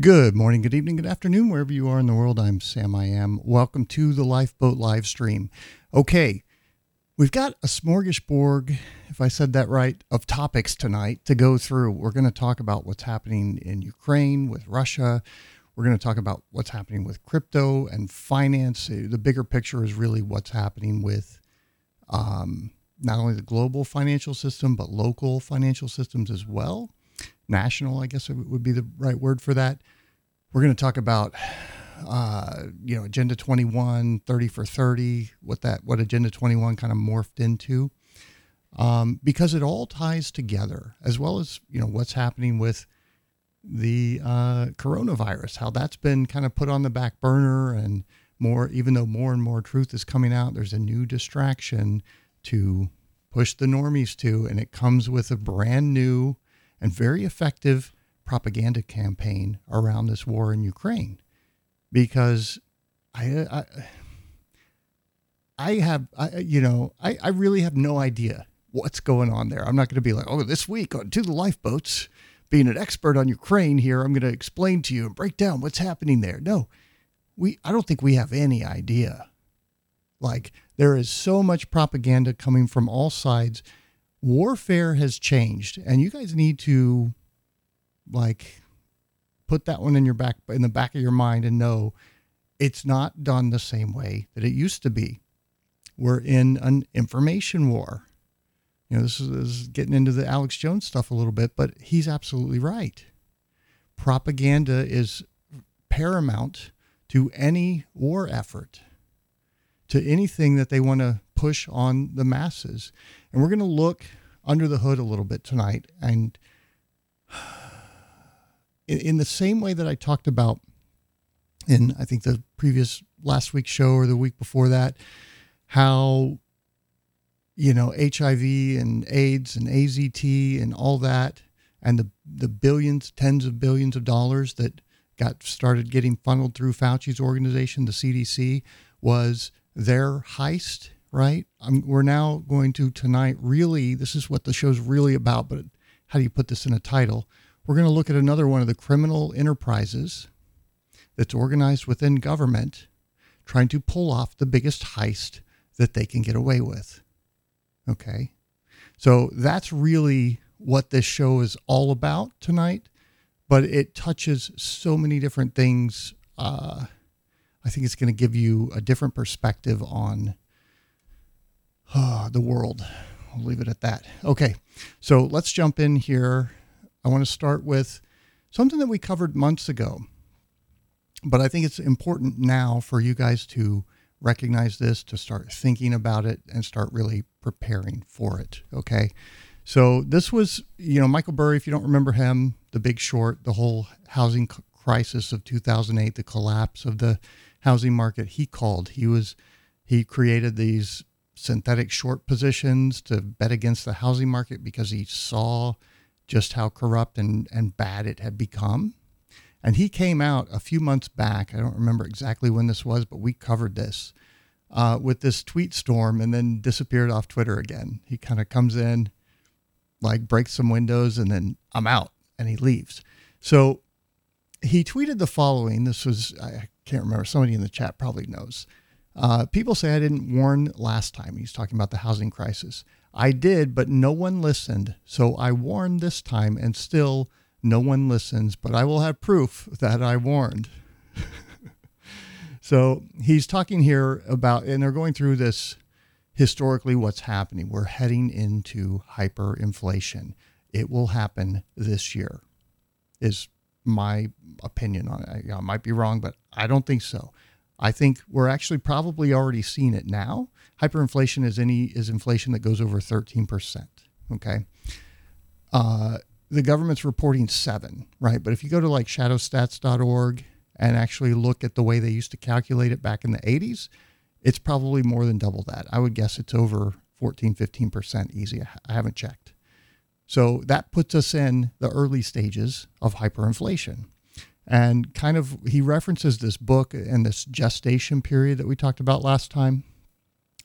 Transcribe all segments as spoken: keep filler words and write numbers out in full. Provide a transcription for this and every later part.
Good morning, good evening, good afternoon, wherever you are in the world. I'm Sam I Am. Welcome to the Lifeboat live stream. Okay, we've got a smorgasbord, if I said that right, of topics tonight to go through. We're going to talk about what's happening in Ukraine with Russia. We're going to talk about what's happening with crypto and finance. The bigger picture is really what's happening with um, not only the global financial system, but local financial systems as well. National, I guess it would be the right word for that. We're going to talk about, uh, you know, Agenda twenty-one, thirty for thirty, what that, what Agenda twenty-one kind of morphed into, um, because it all ties together, as well as, you know, what's happening with the uh, coronavirus, how that's been kind of put on the back burner, and more, even though more and more truth is coming out, there's a new distraction to push the normies to, and it comes with a brand new and very effective propaganda campaign around this war in Ukraine, because I, I, I have, I, you know, I, I really have no idea what's going on there. I'm not going to be like, oh, this week on To the Lifeboats, being an expert on Ukraine here, I'm going to explain to you and break down what's happening there. No, we, I don't think we have any idea. Like, there is so much propaganda coming from all sides. Warfare has changed, and you guys need to, like, put that one in your back, in the back of your mind, and know it's not done the same way that it used to be. We're in an information war. You know, this is, this is getting into the Alex Jones stuff a little bit, but he's absolutely right. Propaganda is paramount to any war effort, to anything that they want to push on the masses. And we're going to look under the hood a little bit tonight. And in, in the same way that I talked about in, I think, the previous last week's show or the week before that, how, you know, H I V and AIDS and A Z T and all that, and the, the billions, tens of billions of dollars that got started getting funneled through Fauci's organization, the C D C, was their heist, right? I'm, we're now going to tonight, really, this is what the show's really about, but how do you put this in a title? We're going to look at another one of the criminal enterprises that's organized within government, trying to pull off the biggest heist that they can get away with. Okay. So that's really what this show is all about tonight, but it touches so many different things. Uh, I think it's going to give you a different perspective on Oh, the world. I'll leave it at that. Okay, so let's jump in here. I want to start with something that we covered months ago, but I think it's important now for you guys to recognize this, to start thinking about it, and start really preparing for it. Okay, so this was, you know, Michael Burry, if you don't remember him, The Big Short, the whole housing crisis of two thousand eight, the collapse of the housing market, he called. He was, he created these synthetic short positions to bet against the housing market because he saw just how corrupt and, and bad it had become. And he came out a few months back. I don't remember exactly when this was, but we covered this uh, with this tweet storm, and then disappeared off Twitter again. He kind of comes in, like, breaks some windows, and then I'm out, and he leaves. So he tweeted the following. This was, I can't remember, somebody in the chat probably knows. Uh, people say I didn't warn last time. He's talking about the housing crisis. I did, but no one listened. So I warned this time, and still no one listens, but I will have proof that I warned. So he's talking here about, and they're going through this historically what's happening. We're heading into hyperinflation. It will happen this year is my opinion on it. I, I might be wrong, but I don't think so. I think we're actually probably already seeing it now. Hyperinflation is any is inflation that goes over thirteen percent. Okay, uh, the government's reporting seven, right? But if you go to, like, shadow stats dot org and actually look at the way they used to calculate it back in the eighties, it's probably more than double that. I would guess it's over fourteen, fifteen percent easy. I haven't checked. So that puts us in the early stages of hyperinflation. And kind of, he references this book and this gestation period that we talked about last time.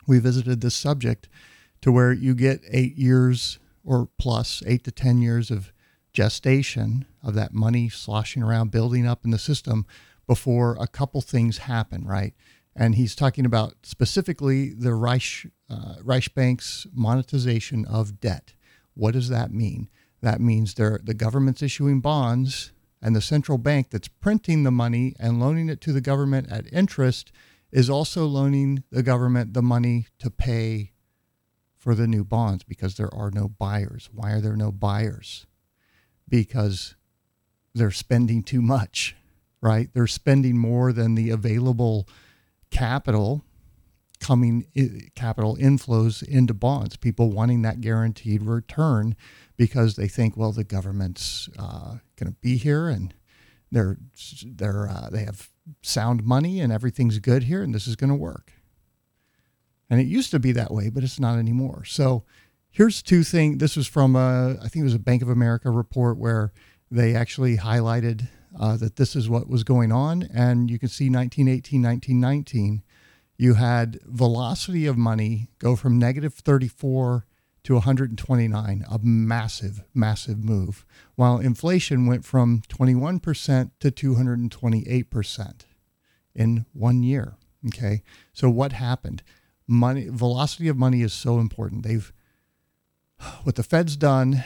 We visited this subject to where you get eight years or plus, eight to ten years of gestation of that money sloshing around, building up in the system before a couple things happen, right? And he's talking about specifically the Reich, uh, Reichsbank's monetization of debt. What does that mean? That means they're, the government's issuing bonds, and the central bank that's printing the money and loaning it to the government at interest is also loaning the government the money to pay for the new bonds because there are no buyers. Why are there no buyers? Because they're spending too much, right? They're spending more than the available capital coming, capital inflows into bonds, people wanting that guaranteed return because they think, well, the government's uh, going to be here and they're, they're, uh, they have sound money and everything's good here and this is going to work. And it used to be that way, but it's not anymore. So here's two things. This was from, a, I think it was a Bank of America report where they actually highlighted uh, that this is what was going on. And you can see nineteen eighteen, nineteen nineteen, you had velocity of money go from negative thirty-four to one hundred twenty-nine, a massive, massive move, while inflation went from twenty-one percent to two hundred twenty-eight percent in one year. Okay. So what happened? Money, velocity of money is so important. They've, what the Fed's done,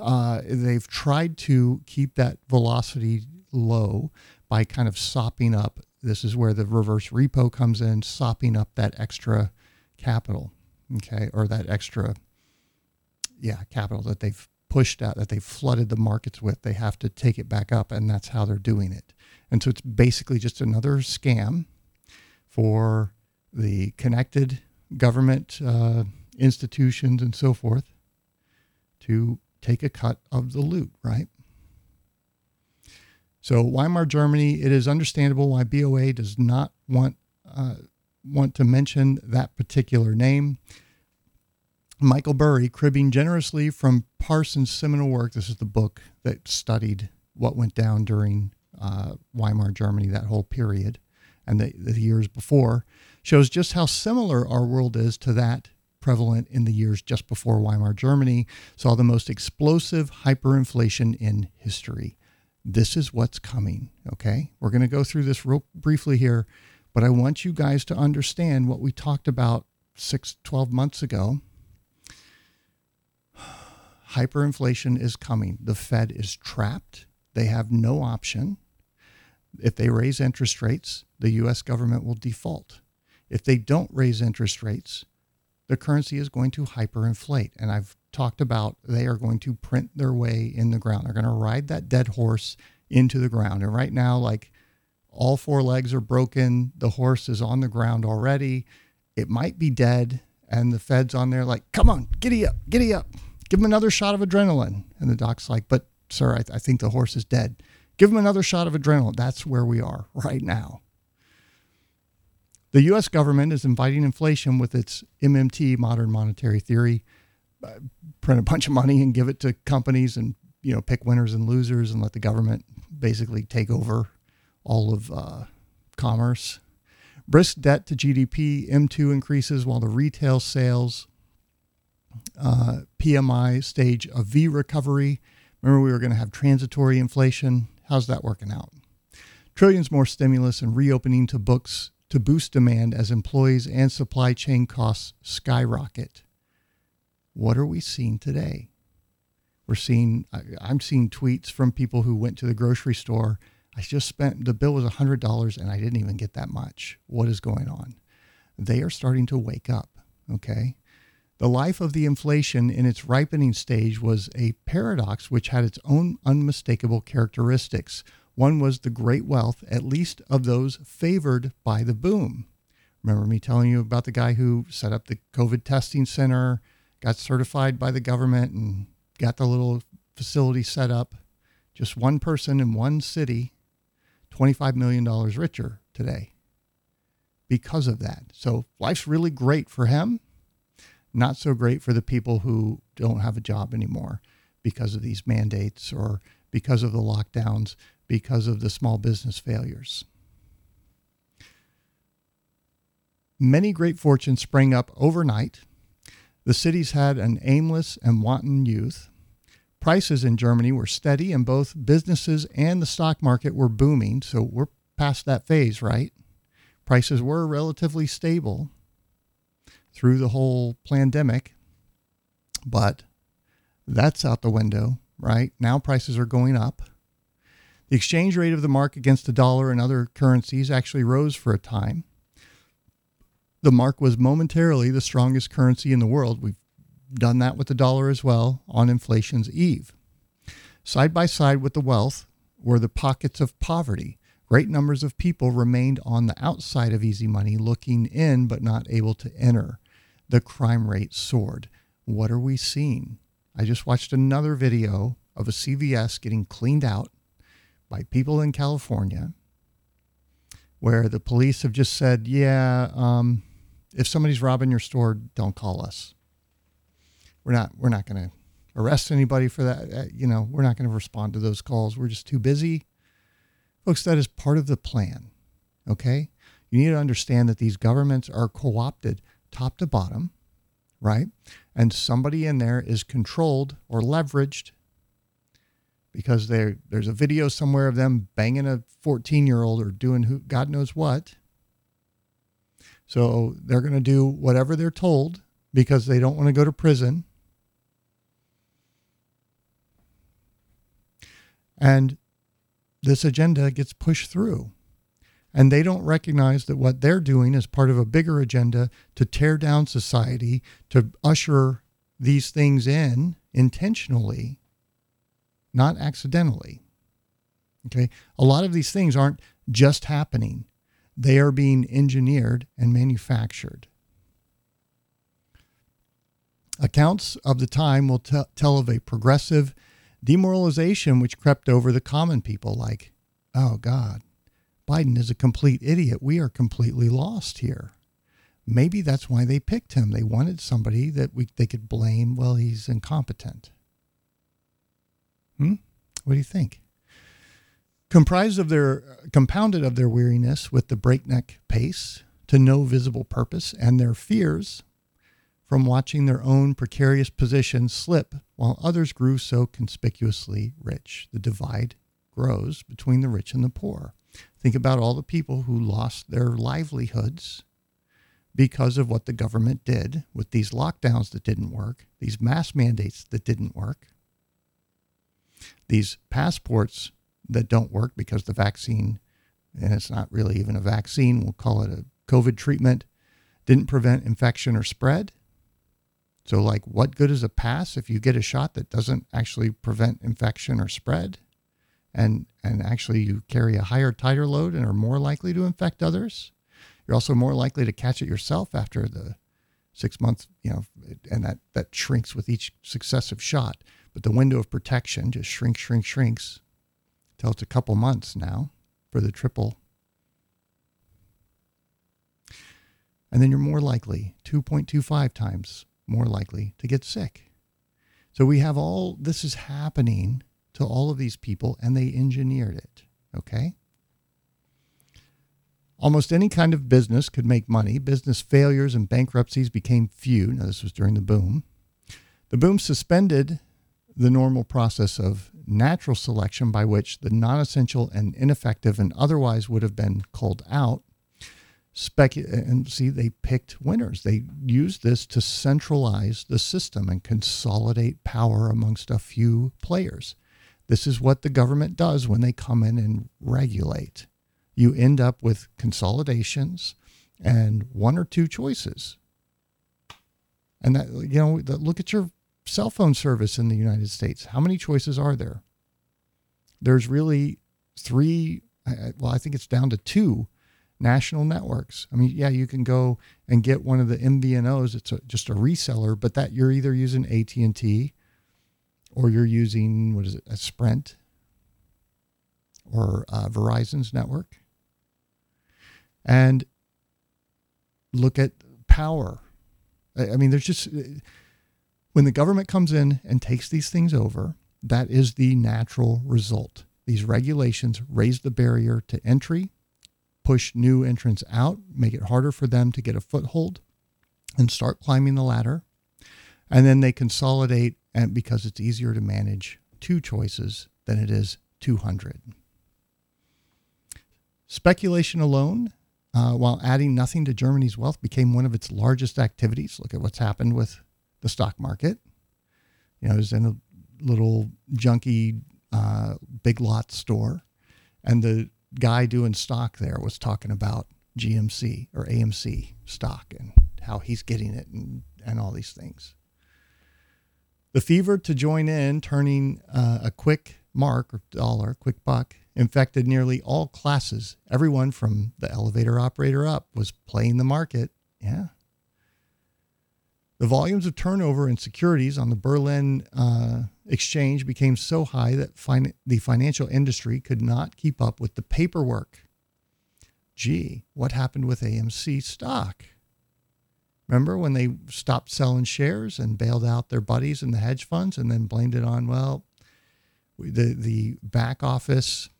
uh, they've tried to keep that velocity low by kind of sopping up. This is where the reverse repo comes in, sopping up that extra capital, okay, or that extra, yeah, capital that they've pushed out, that they've flooded the markets with. They have to take it back up, and that's how they're doing it. And so it's basically just another scam for the connected government uh, institutions and so forth to take a cut of the loot, right? So Weimar Germany, it is understandable why B O A does not want uh, want to mention that particular name. Michael Burry, cribbing generously from Parsons' seminal work. This is the book that studied what went down during uh, Weimar Germany, that whole period, and the, the years before, shows just how similar our world is to that prevalent in the years just before Weimar Germany saw the most explosive hyperinflation in history. This is what's coming, okay? We're going to go through this real briefly here, but I want you guys to understand what we talked about six, twelve months ago. Hyperinflation is coming. The Fed is trapped. They have no option. If they raise interest rates, the U S government will default. If they don't raise interest rates, the currency is going to hyperinflate. And I've talked about they are going to print their way in the ground. They're going to ride that dead horse into the ground. And right now, like, all four legs are broken. The horse is on the ground already. It might be dead. And the Fed's on there like, come on, giddy up, giddy up. Give him another shot of adrenaline. And the doc's like, but sir, I, th- I think the horse is dead. Give him another shot of adrenaline. That's where we are right now. The U S government is inviting inflation with its M M T, modern monetary theory. Uh, print a bunch of money and give it to companies and, you know, pick winners and losers and let the government basically take over all of uh, commerce. Brisk debt to G D P, M two increases while the retail sales uh, P M I stage of V recovery. Remember, we were going to have transitory inflation. How's that working out? Trillions more stimulus and reopening to books to boost demand as employees and supply chain costs skyrocket. What are we seeing today? We're seeing, I'm seeing tweets from people who went to the grocery store. I just spent, the bill was one hundred dollars and I didn't even get that much. What is going on? They are starting to wake up, okay? The life of the inflation in its ripening stage was a paradox which had its own unmistakable characteristics. One was the great wealth, at least of those favored by the boom. Remember me telling you about the guy who set up the COVID testing center, got certified by the government, and got the little facility set up? Just one person in one city, twenty-five million dollars richer today because of that. So life's really great for him, not so great for the people who don't have a job anymore because of these mandates or because of the lockdowns, because of the small business failures. Many great fortunes sprang up overnight. The cities had an aimless and wanton youth. Prices in Germany were steady, and both businesses and the stock market were booming. So we're past that phase, right? Prices were relatively stable through the whole pandemic, but that's out the window, right? Now prices are going up. The exchange rate of the mark against the dollar and other currencies actually rose for a time. The mark was momentarily the strongest currency in the world. We've done that with the dollar as well on inflation's eve. Side by side with the wealth were the pockets of poverty. Great numbers of people remained on the outside of easy money, looking in but not able to enter. The crime rate soared. What are we seeing? I just watched another video of a C V S getting cleaned out by people in California, where the police have just said, yeah, um, if somebody's robbing your store, don't call us. We're not, we're not going to arrest anybody for that. You know, we're not going to respond to those calls. We're just too busy. Folks, that is part of the plan. Okay. You need to understand that these governments are co-opted top to bottom, right? And somebody in there is controlled or leveraged, because there there's a video somewhere of them banging a fourteen year old or doing who God knows what. So they're going to do whatever they're told because they don't want to go to prison. And this agenda gets pushed through, and they don't recognize that what they're doing is part of a bigger agenda to tear down society, to usher these things in intentionally, not accidentally. Okay. A lot of these things aren't just happening. They are being engineered and manufactured. Accounts of the time will t- tell of a progressive demoralization which crept over the common people, like, oh God, Biden is a complete idiot. We are completely lost here. Maybe that's why they picked him. They wanted somebody that we, they could blame. Well, he's incompetent. Hmm? What do you think? Comprised of their, compounded of their weariness with the breakneck pace to no visible purpose, and their fears from watching their own precarious position slip while others grew so conspicuously rich. The divide grows between the rich and the poor. Think about all the people who lost their livelihoods because of what the government did with these lockdowns that didn't work, these mask mandates that didn't work, these passports that don't work because the vaccine, and it's not really even a vaccine, we'll call it a COVID treatment, didn't prevent infection or spread. So like, what good is a pass if you get a shot that doesn't actually prevent infection or spread, and and actually you carry a higher titer load and are more likely to infect others? You're also more likely to catch it yourself after the six months, you know, and that, that shrinks with each successive shot. But the window of protection just shrinks, shrinks, shrinks until it's a couple months now for the triple. And then you're more likely, two point two five times more likely to get sick. So we have all, this is happening to all of these people, and they engineered it, okay? Almost any kind of business could make money. Business failures and bankruptcies became few. Now, this was during the boom. The boom suspended the normal process of natural selection by which the non-essential and ineffective and otherwise would have been culled out. Spec and see, they picked winners. They used this to centralize the system and consolidate power amongst a few players. This is what the government does when they come in and regulate. You end up with consolidations and one or two choices. And that, you know, that, look at your cell phone service in the United States. How many choices are there? There's really three. Well, I think it's down to two national networks. I mean, yeah, you can go and get one of the M V N Os. It's a, just a reseller, but that you're either using A T and T or you're using, what is it, a Sprint or uh, Verizon's network. And look at power. I, I mean, there's just, when the government comes in and takes these things over, that is the natural result. These regulations raise the barrier to entry, push new entrants out, make it harder for them to get a foothold and start climbing the ladder. And then they consolidate, and because it's easier to manage two choices than it is two hundred. Speculation alone, uh, while adding nothing to Germany's wealth, became one of its largest activities. Look at what's happened with the stock market. You know, it was in a little junky uh, Big Lots store, and the guy doing stock there was talking about G M C or A M C stock and how he's getting it and, and all these things. The fever to join in, turning uh, a quick mark or dollar, quick buck, infected nearly all classes. Everyone from the elevator operator up was playing the market. Yeah. The volumes of turnover in securities on the Berlin uh, exchange became so high that fin- the financial industry could not keep up with the paperwork. Gee, what happened with A M C stock? Remember when they stopped selling shares and bailed out their buddies in the hedge funds and then blamed it on, well, the the back office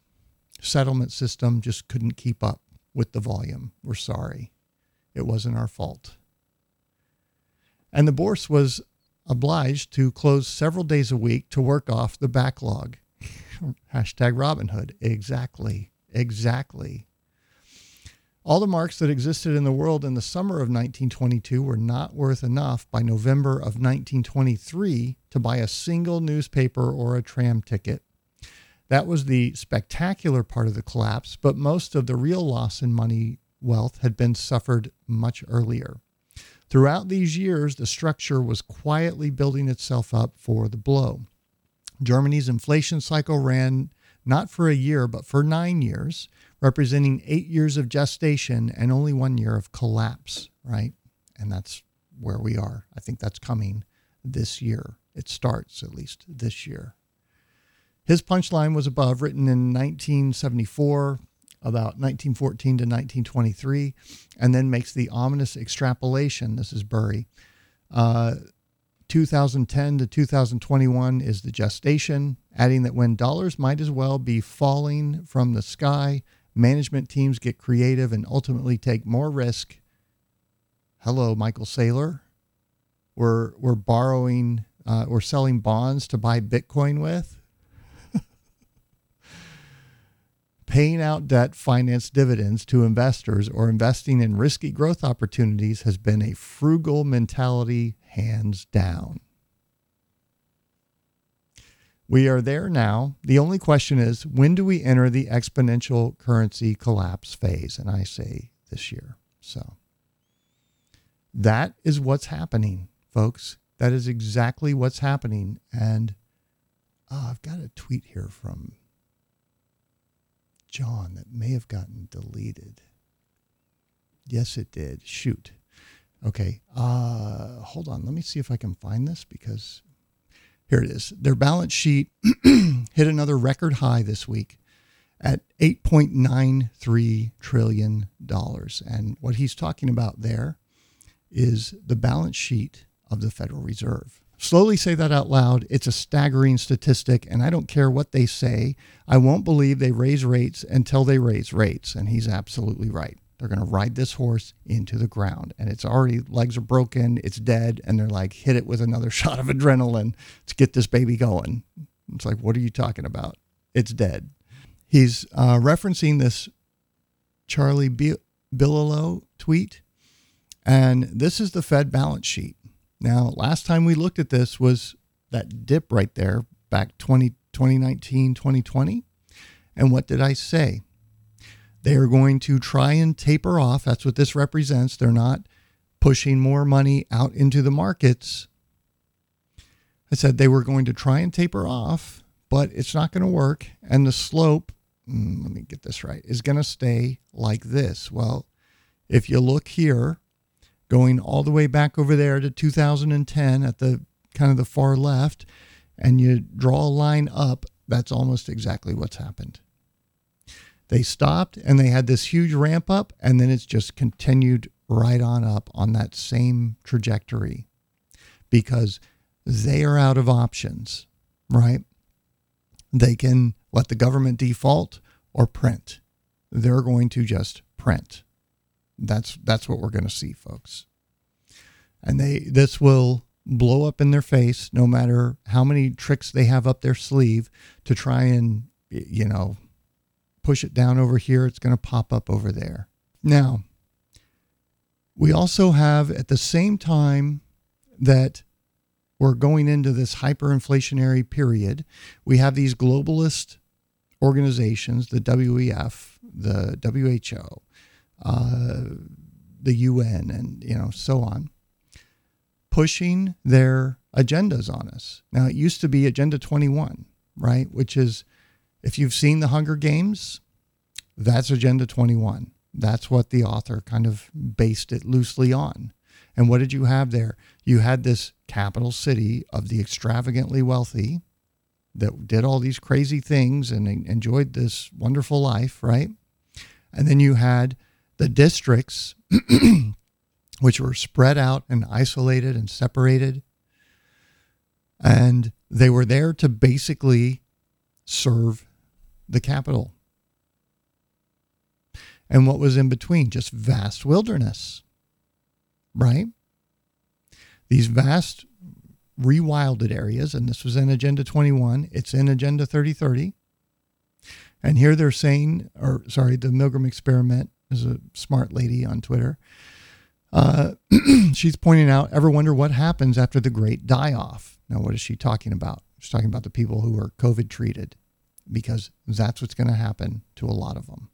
settlement system just couldn't keep up with the volume. We're sorry. It wasn't our fault. And the bourse was obliged to close several days a week to work off the backlog. Hashtag Robinhood. Exactly. Exactly. All the marks that existed in the world in the summer of nineteen twenty-two were not worth enough by November of nineteen twenty-three to buy a single newspaper or a tram ticket. That was the spectacular part of the collapse, but most of the real loss in money wealth had been suffered much earlier. Throughout these years, the structure was quietly building itself up for the blow. Germany's inflation cycle ran not for a year, but for nine years, representing eight years of gestation and only one year of collapse, right? And that's where we are. I think that's coming this year. It starts at least this year. His punchline was above, written in nineteen seventy-four, about nineteen fourteen to nineteen twenty-three, and then makes the ominous extrapolation. This is Burry. Uh, two thousand ten to two thousand twenty-one is the gestation, adding that when dollars might as well be falling from the sky, management teams get creative and ultimately take more risk. Hello, Michael Saylor. We're, we're borrowing uh, or selling bonds to buy Bitcoin with. Paying out debt, finance dividends to investors, or investing in risky growth opportunities has been a frugal mentality, hands down. We are there now. The only question is, when do we enter the exponential currency collapse phase? And I say this year. So that is what's happening, folks. That is exactly what's happening. And oh, I've got a tweet here from John that may have gotten deleted. Yes, it did. Shoot. Okay. Uh, hold on. Let me see if I can find this, because here it is. Their balance sheet hit another record high this week at eight point nine three trillion dollars. And what he's talking about there is the balance sheet of the Federal Reserve. Slowly say that out loud. It's a staggering statistic, and I don't care what they say. I won't believe they raise rates until they raise rates, and he's absolutely right. They're going to ride this horse into the ground, and it's already, legs are broken, it's dead, and they're like, hit it with another shot of adrenaline to get this baby going. It's like, what are you talking about? It's dead. He's uh, referencing this Charlie B- Billow tweet, and this is the Fed balance sheet. Now, last time we looked at this was that dip right there back twenty, twenty nineteen, twenty twenty. And what did I say? They are going to try and taper off. That's what this represents. They're not pushing more money out into the markets. I said they were going to try and taper off, but it's not going to work. And the slope, mm, let me get this right, is going to stay like this. Well, if you look here, going all the way back over there to two thousand ten at the kind of the far left, and you draw a line up, that's almost exactly what's happened. They stopped and they had this huge ramp up, and then it's just continued right on up on that same trajectory because they are out of options, right? They can let the government default or print. They're going to just print. That's that's what we're going to see, folks. And they this will blow up in their face, no matter how many tricks they have up their sleeve to try and, you know, push it down over here. It's going to pop up over there. Now, we also have, at the same time that we're going into this hyperinflationary period, we have these globalist organizations, the W E F, the W H O, uh, the U N, and, you know, so on, pushing their agendas on us. Now, it used to be Agenda twenty-one, right? Which is, if you've seen The Hunger Games, that's Agenda twenty-one. That's what the author kind of based it loosely on. And what did you have there? You had this capital city of the extravagantly wealthy that did all these crazy things and enjoyed this wonderful life, right? And then you had the districts, which were spread out and isolated and separated. And they were there to basically serve the capital. And what was in between? Just vast wilderness, right? These vast rewilded areas, and this was in Agenda twenty-one, it's in Agenda thirty thirty. And here they're saying, or sorry, the Milgram Experiment is a smart lady on Twitter. Uh, she's pointing out, ever wonder what happens after the great die-off? Now, what is she talking about? She's talking about the people who are COVID treated, because that's what's going to happen to a lot of them.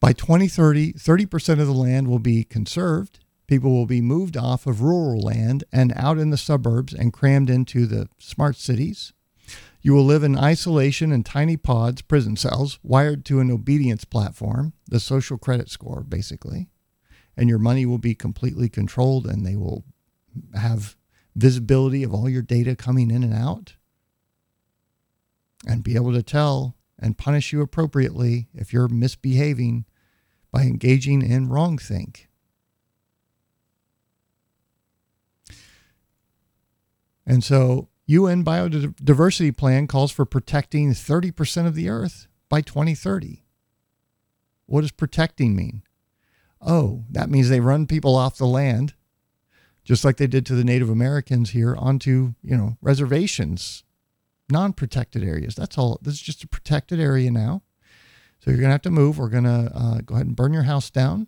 By twenty thirty, thirty percent of the land will be conserved. People will be moved off of rural land and out in the suburbs and crammed into the smart cities. You will live in isolation in tiny pods, prison cells, wired to an obedience platform, the social credit score, basically. And your money will be completely controlled, and they will have visibility of all your data coming in and out, and be able to tell and punish you appropriately if you're misbehaving by engaging in wrongthink. And so U N Biodiversity Plan calls for protecting thirty percent of the earth by twenty thirty. What does protecting mean? Oh, that means they run people off the land, just like they did to the Native Americans here, onto, you know, reservations, non-protected areas. That's all. This is just a protected area now. So you're going to have to move. We're going to uh, go ahead and burn your house down.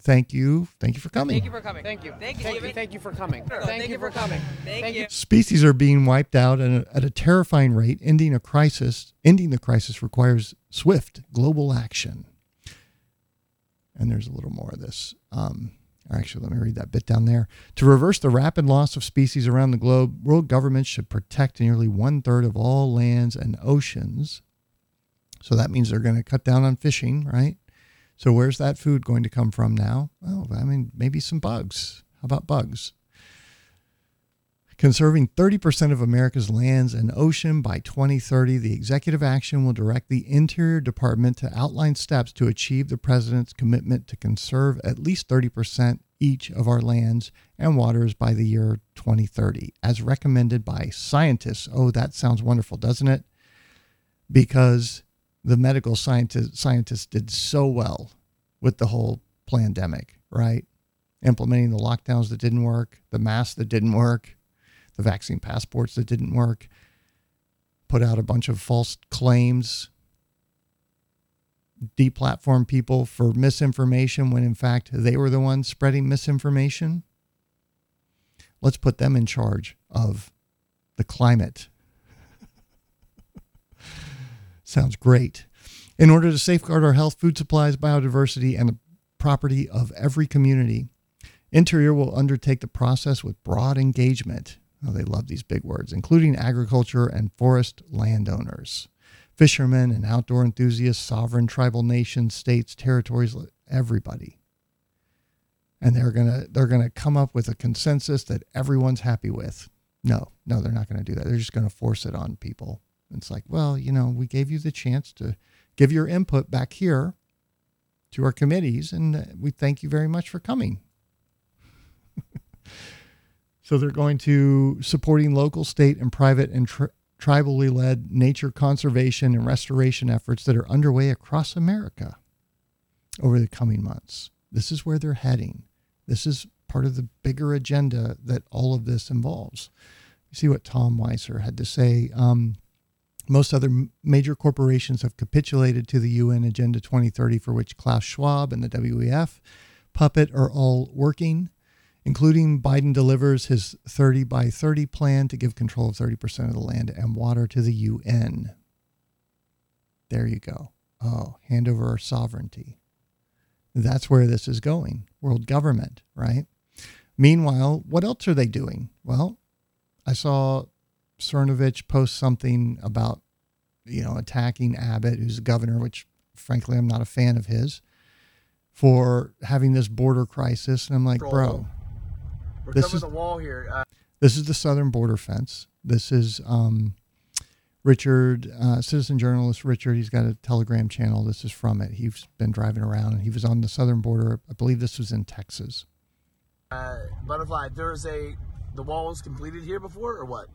Thank you. Thank you for coming. Thank you for coming. Thank you. Thank you. Thank you, Thank you for coming. Thank, Thank you, you for coming. Thank you. Species are being wiped out at a, at a terrifying rate. Ending a crisis. Ending the crisis requires swift global action. And there's a little more of this. Um, Actually, let me read that bit down there. To reverse the rapid loss of species around the globe, world governments should protect nearly one-third of all lands and oceans. So that means they're going to cut down on fishing, right? So where's that food going to come from now? Well, I mean, maybe some bugs. How about bugs? Conserving thirty percent of America's lands and ocean by twenty thirty, the executive action will direct the Interior Department to outline steps to achieve the president's commitment to conserve at least thirty percent each of our lands and waters by the year twenty thirty, as recommended by scientists. Oh, that sounds wonderful, doesn't it? Because the medical scientists, scientists did so well with the whole pandemic, right? Implementing the lockdowns that didn't work, the masks that didn't work, the vaccine passports that didn't work, put out a bunch of false claims, deplatform people for misinformation when in fact they were the ones spreading misinformation. Let's put them in charge of the climate. Sounds great. In order to safeguard our health, food supplies, biodiversity, and the property of every community, Interior will undertake the process with broad engagement. Oh, they love these big words, including agriculture and forest landowners, fishermen and outdoor enthusiasts, sovereign tribal nations, states, territories, everybody. And they're gonna they're gonna come up with a consensus that everyone's happy with. No, no, they're not gonna do that. They're just gonna force it on people. It's like, well, you know, we gave you the chance to give your input back here to our committees, and we thank you very much for coming. So they're going to supporting local, state, and private and tri- tribally led nature conservation and restoration efforts that are underway across America over the coming months. This is where they're heading. This is part of the bigger agenda that all of this involves. You see what Tom Weiser had to say. Um, most other major corporations have capitulated to the U N Agenda twenty thirty, for which Klaus Schwab and the W E F puppet are all working, including Biden delivers his thirty by thirty plan to give control of thirty percent of the land and water to the U N. There you go. Oh, hand over our sovereignty. That's where this is going. World government, right? Meanwhile, what else are they doing? Well, I saw Cernovich post something about, you know, attacking Abbott, who's the governor, which frankly, I'm not a fan of his, for having this border crisis. And I'm like, bro, We're this is the wall here. Uh- this is the southern border fence. This is, um, Richard, uh, citizen journalist Richard, he's got a Telegram channel. This is from it. He's been driving around, and he was on the southern border. I believe this was in Texas. Uh, Butterfly, there is a, the wall was completed here before, or what?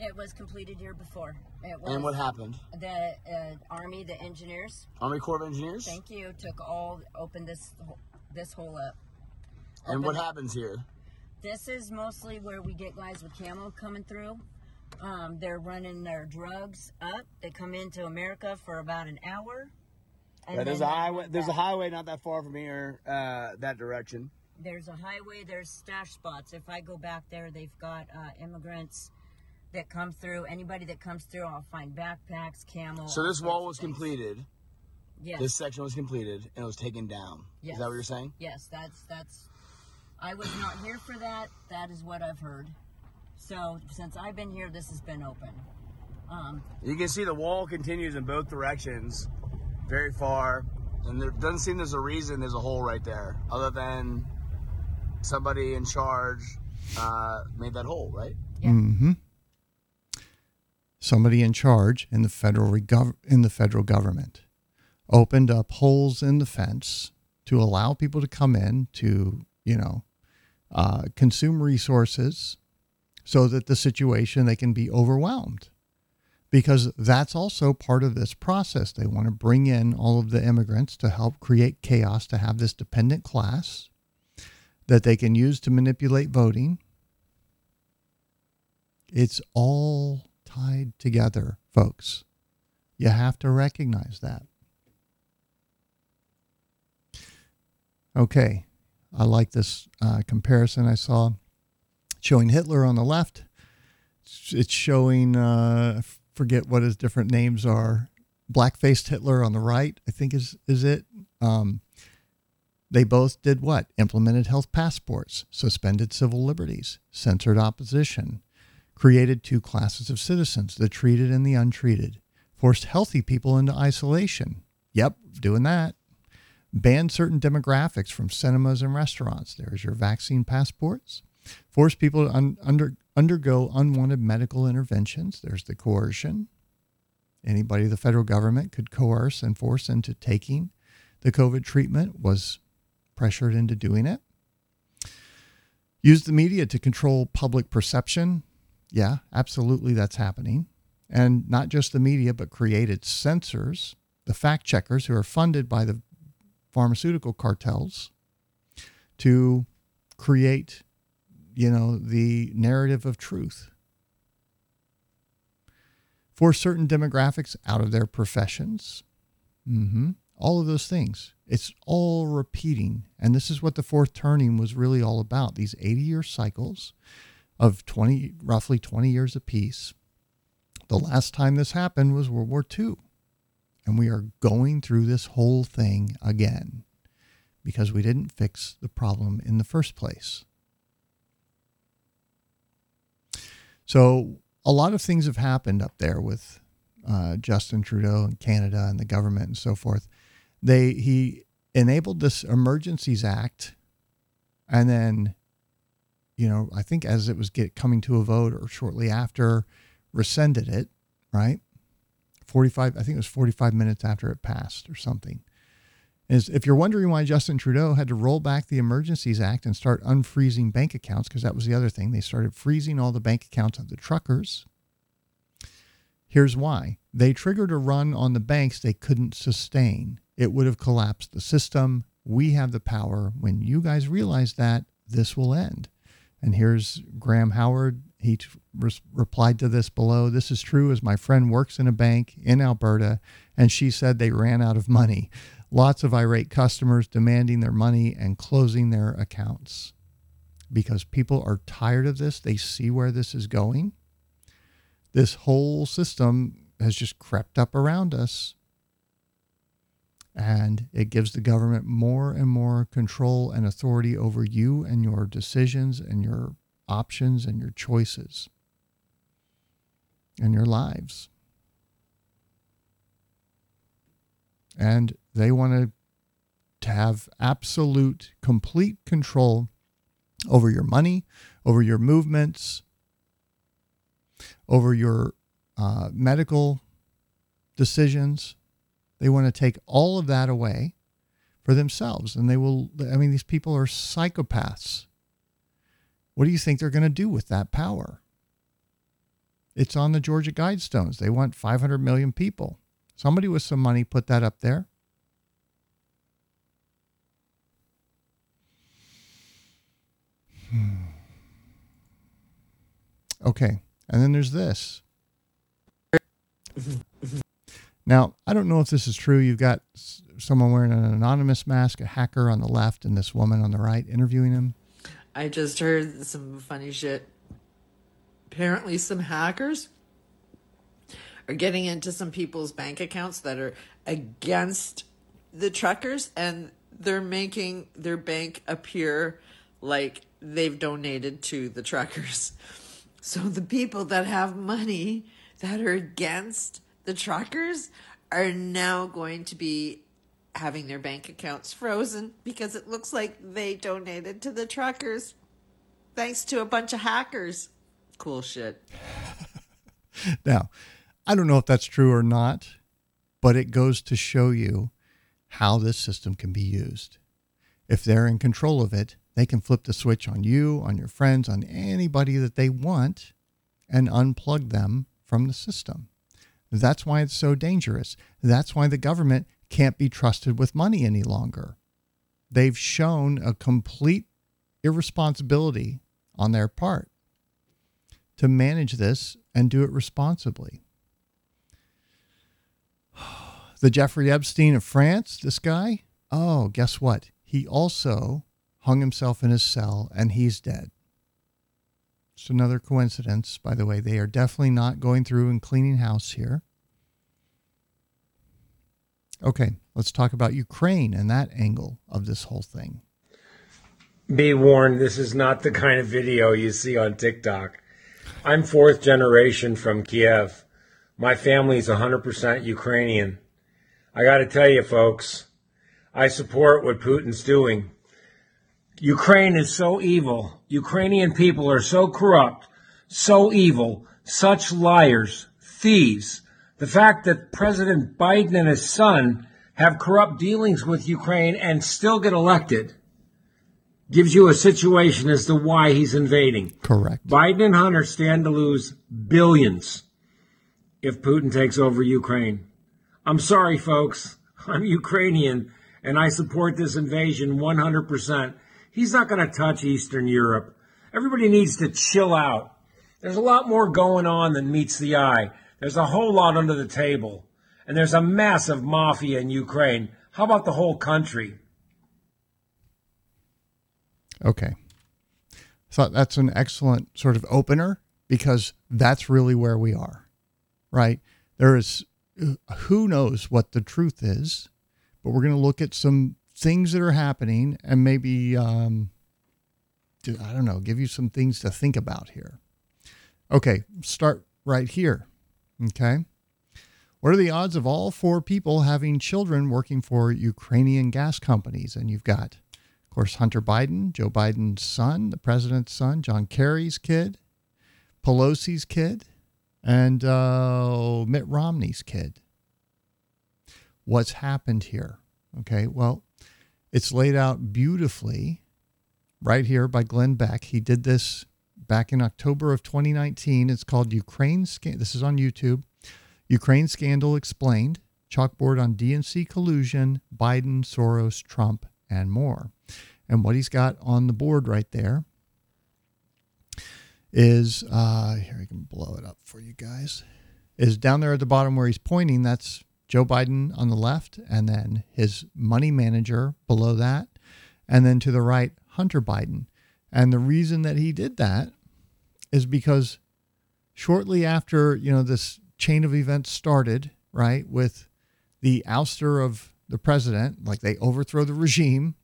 It was completed here before. It was. And what happened? The uh, Army, the engineers. Army Corps of Engineers? Thank you. Took all, opened this, this hole up. Opened and what happens here? This is mostly where we get guys with camo coming through. Um, they're running their drugs up. They come into America for about an hour. And yeah, there's a highway. There's a highway not that far from here, uh, that direction. There's a highway. There's stash spots. If I go back there, they've got uh, immigrants that come through. Anybody that comes through, I'll find backpacks, camel. So this wall was completed. Yes. This section was completed, and it was taken down. Yes. Is that what you're saying? Yes. That's that's. I was not here for that. That is what I've heard. So, since I've been here, this has been open. Um, you can see the wall continues in both directions, very far. And there doesn't seem there's a reason there's a hole right there, other than somebody in charge uh, made that hole, right? Yeah. Mm-hmm. Somebody in charge in the federal rego- in the federal government opened up holes in the fence to allow people to come in to, you know, uh, consume resources, so that the situation, they can be overwhelmed, because that's also part of this process. They want to bring in all of the immigrants to help create chaos, to have this dependent class that they can use to manipulate voting. It's all tied together, folks. You have to recognize that. Okay. I like this uh, comparison I saw. Showing Hitler on the left, it's showing, uh, I forget what his different names are, black-faced Hitler on the right, I think is is it. Um, they both did what? Implemented health passports, suspended civil liberties, censored opposition, created two classes of citizens, the treated and the untreated, forced healthy people into isolation. Yep, doing that. Banned certain demographics from cinemas and restaurants. There's your vaccine passports. Force people to un- under, undergo unwanted medical interventions. There's the coercion. Anybody the federal government could coerce and force into taking the COVID treatment was pressured into doing it. Use the media to control public perception. Yeah, absolutely, that's happening. And not just the media, but created censors, the fact checkers who are funded by the pharmaceutical cartels to create, you know, the narrative of truth. Force certain demographics out of their professions. Mm-hmm. All of those things. It's all repeating. And this is what the fourth turning was really all about. These eighty-year cycles of twenty, roughly twenty years apiece. The last time this happened was World War Two. And we are going through this whole thing again because we didn't fix the problem in the first place. So a lot of things have happened up there with uh, Justin Trudeau and Canada and the government and so forth. They he enabled this Emergencies Act, and then, you know, I think as it was get coming to a vote or shortly after, rescinded it. Right, forty-five. I think it was forty-five minutes after it passed or something. Is if you're wondering why Justin Trudeau had to roll back the Emergencies Act and start unfreezing bank accounts, because that was the other thing. They started freezing all the bank accounts of the truckers. Here's why. They triggered a run on the banks they couldn't sustain. It would have collapsed the system. We have the power. When you guys realize that, this will end. And here's Graham Howard. He re- replied to this below. This is true as my friend works in a bank in Alberta, and she said they ran out of money. Lots of irate customers demanding their money and closing their accounts because people are tired of this. They see where this is going. This whole system has just crept up around us, and it gives the government more and more control and authority over you and your decisions and your options and your choices and your lives. And they want to have absolute, complete control over your money, over your movements, over your uh, medical decisions. They want to take all of that away for themselves. And they will, I mean, these people are psychopaths. What do you think they're going to do with that power? It's on the Georgia Guidestones. They want five hundred million people. Somebody with some money put that up there. Hmm. Okay. And then there's this. Now, I don't know if this is true. You've got someone wearing an anonymous mask, a hacker on the left, and this woman on the right interviewing him. I just heard some funny shit. Apparently some hackers are getting into some people's bank accounts that are against the truckers, and they're making their bank appear like they've donated to the truckers. So the people that have money that are against the truckers are now going to be having their bank accounts frozen because it looks like they donated to the truckers thanks to a bunch of hackers. Cool shit. Now, I don't know if that's true or not, but it goes to show you how this system can be used. If they're in control of it, they can flip the switch on you, on your friends, on anybody that they want and unplug them from the system. That's why it's so dangerous. That's why the government can't be trusted with money any longer. They've shown a complete irresponsibility on their part to manage this and do it responsibly. The Jeffrey Epstein of France, this guy, oh, guess what? He also hung himself in his cell and he's dead. It's another coincidence, by the way. They are definitely not going through and cleaning house here. Okay, let's talk about Ukraine and that angle of this whole thing. Be warned, this is not the kind of video you see on TikTok. I'm fourth generation from Kiev. My family is one hundred percent Ukrainian. I got to tell you, folks, I support what Putin's doing. Ukraine is so evil. Ukrainian people are so corrupt, so evil, such liars, thieves. The fact that President Biden and his son have corrupt dealings with Ukraine and still get elected gives you a situation as to why he's invading. Correct. Biden and Hunter stand to lose billions if Putin takes over Ukraine. I'm sorry, folks. I'm Ukrainian, and I support this invasion one hundred percent. He's not going to touch Eastern Europe. Everybody needs to chill out. There's a lot more going on than meets the eye. There's a whole lot under the table. And there's a massive mafia in Ukraine. How about the whole country? Okay. So that's an excellent sort of opener because that's really where we are, right? There is, who knows what the truth is, but we're going to look at some things that are happening and maybe, um, I don't know, give you some things to think about here. Okay. Start right here. Okay. What are the odds of all four people having children working for Ukrainian gas companies? And you've got, of course, Hunter Biden, Joe Biden's son, the president's son, John Kerry's kid, Pelosi's kid, and uh, Mitt Romney's kid. What's happened here? Okay. Well, it's laid out beautifully right here by Glenn Beck. He did this back in October of twenty nineteen. It's called Ukraine Scandal. This is on YouTube. Ukraine Scandal Explained, chalkboard on D N C collusion, Biden, Soros, Trump, and more. And what he's got on the board right there is, uh, here I can blow it up for you guys, is down there at the bottom where he's pointing, that's Joe Biden on the left, and then his money manager below that, and then to the right, Hunter Biden. And the reason that he did that is because shortly after, you know, this chain of events started, right, with the ouster of the president, like they overthrow the regime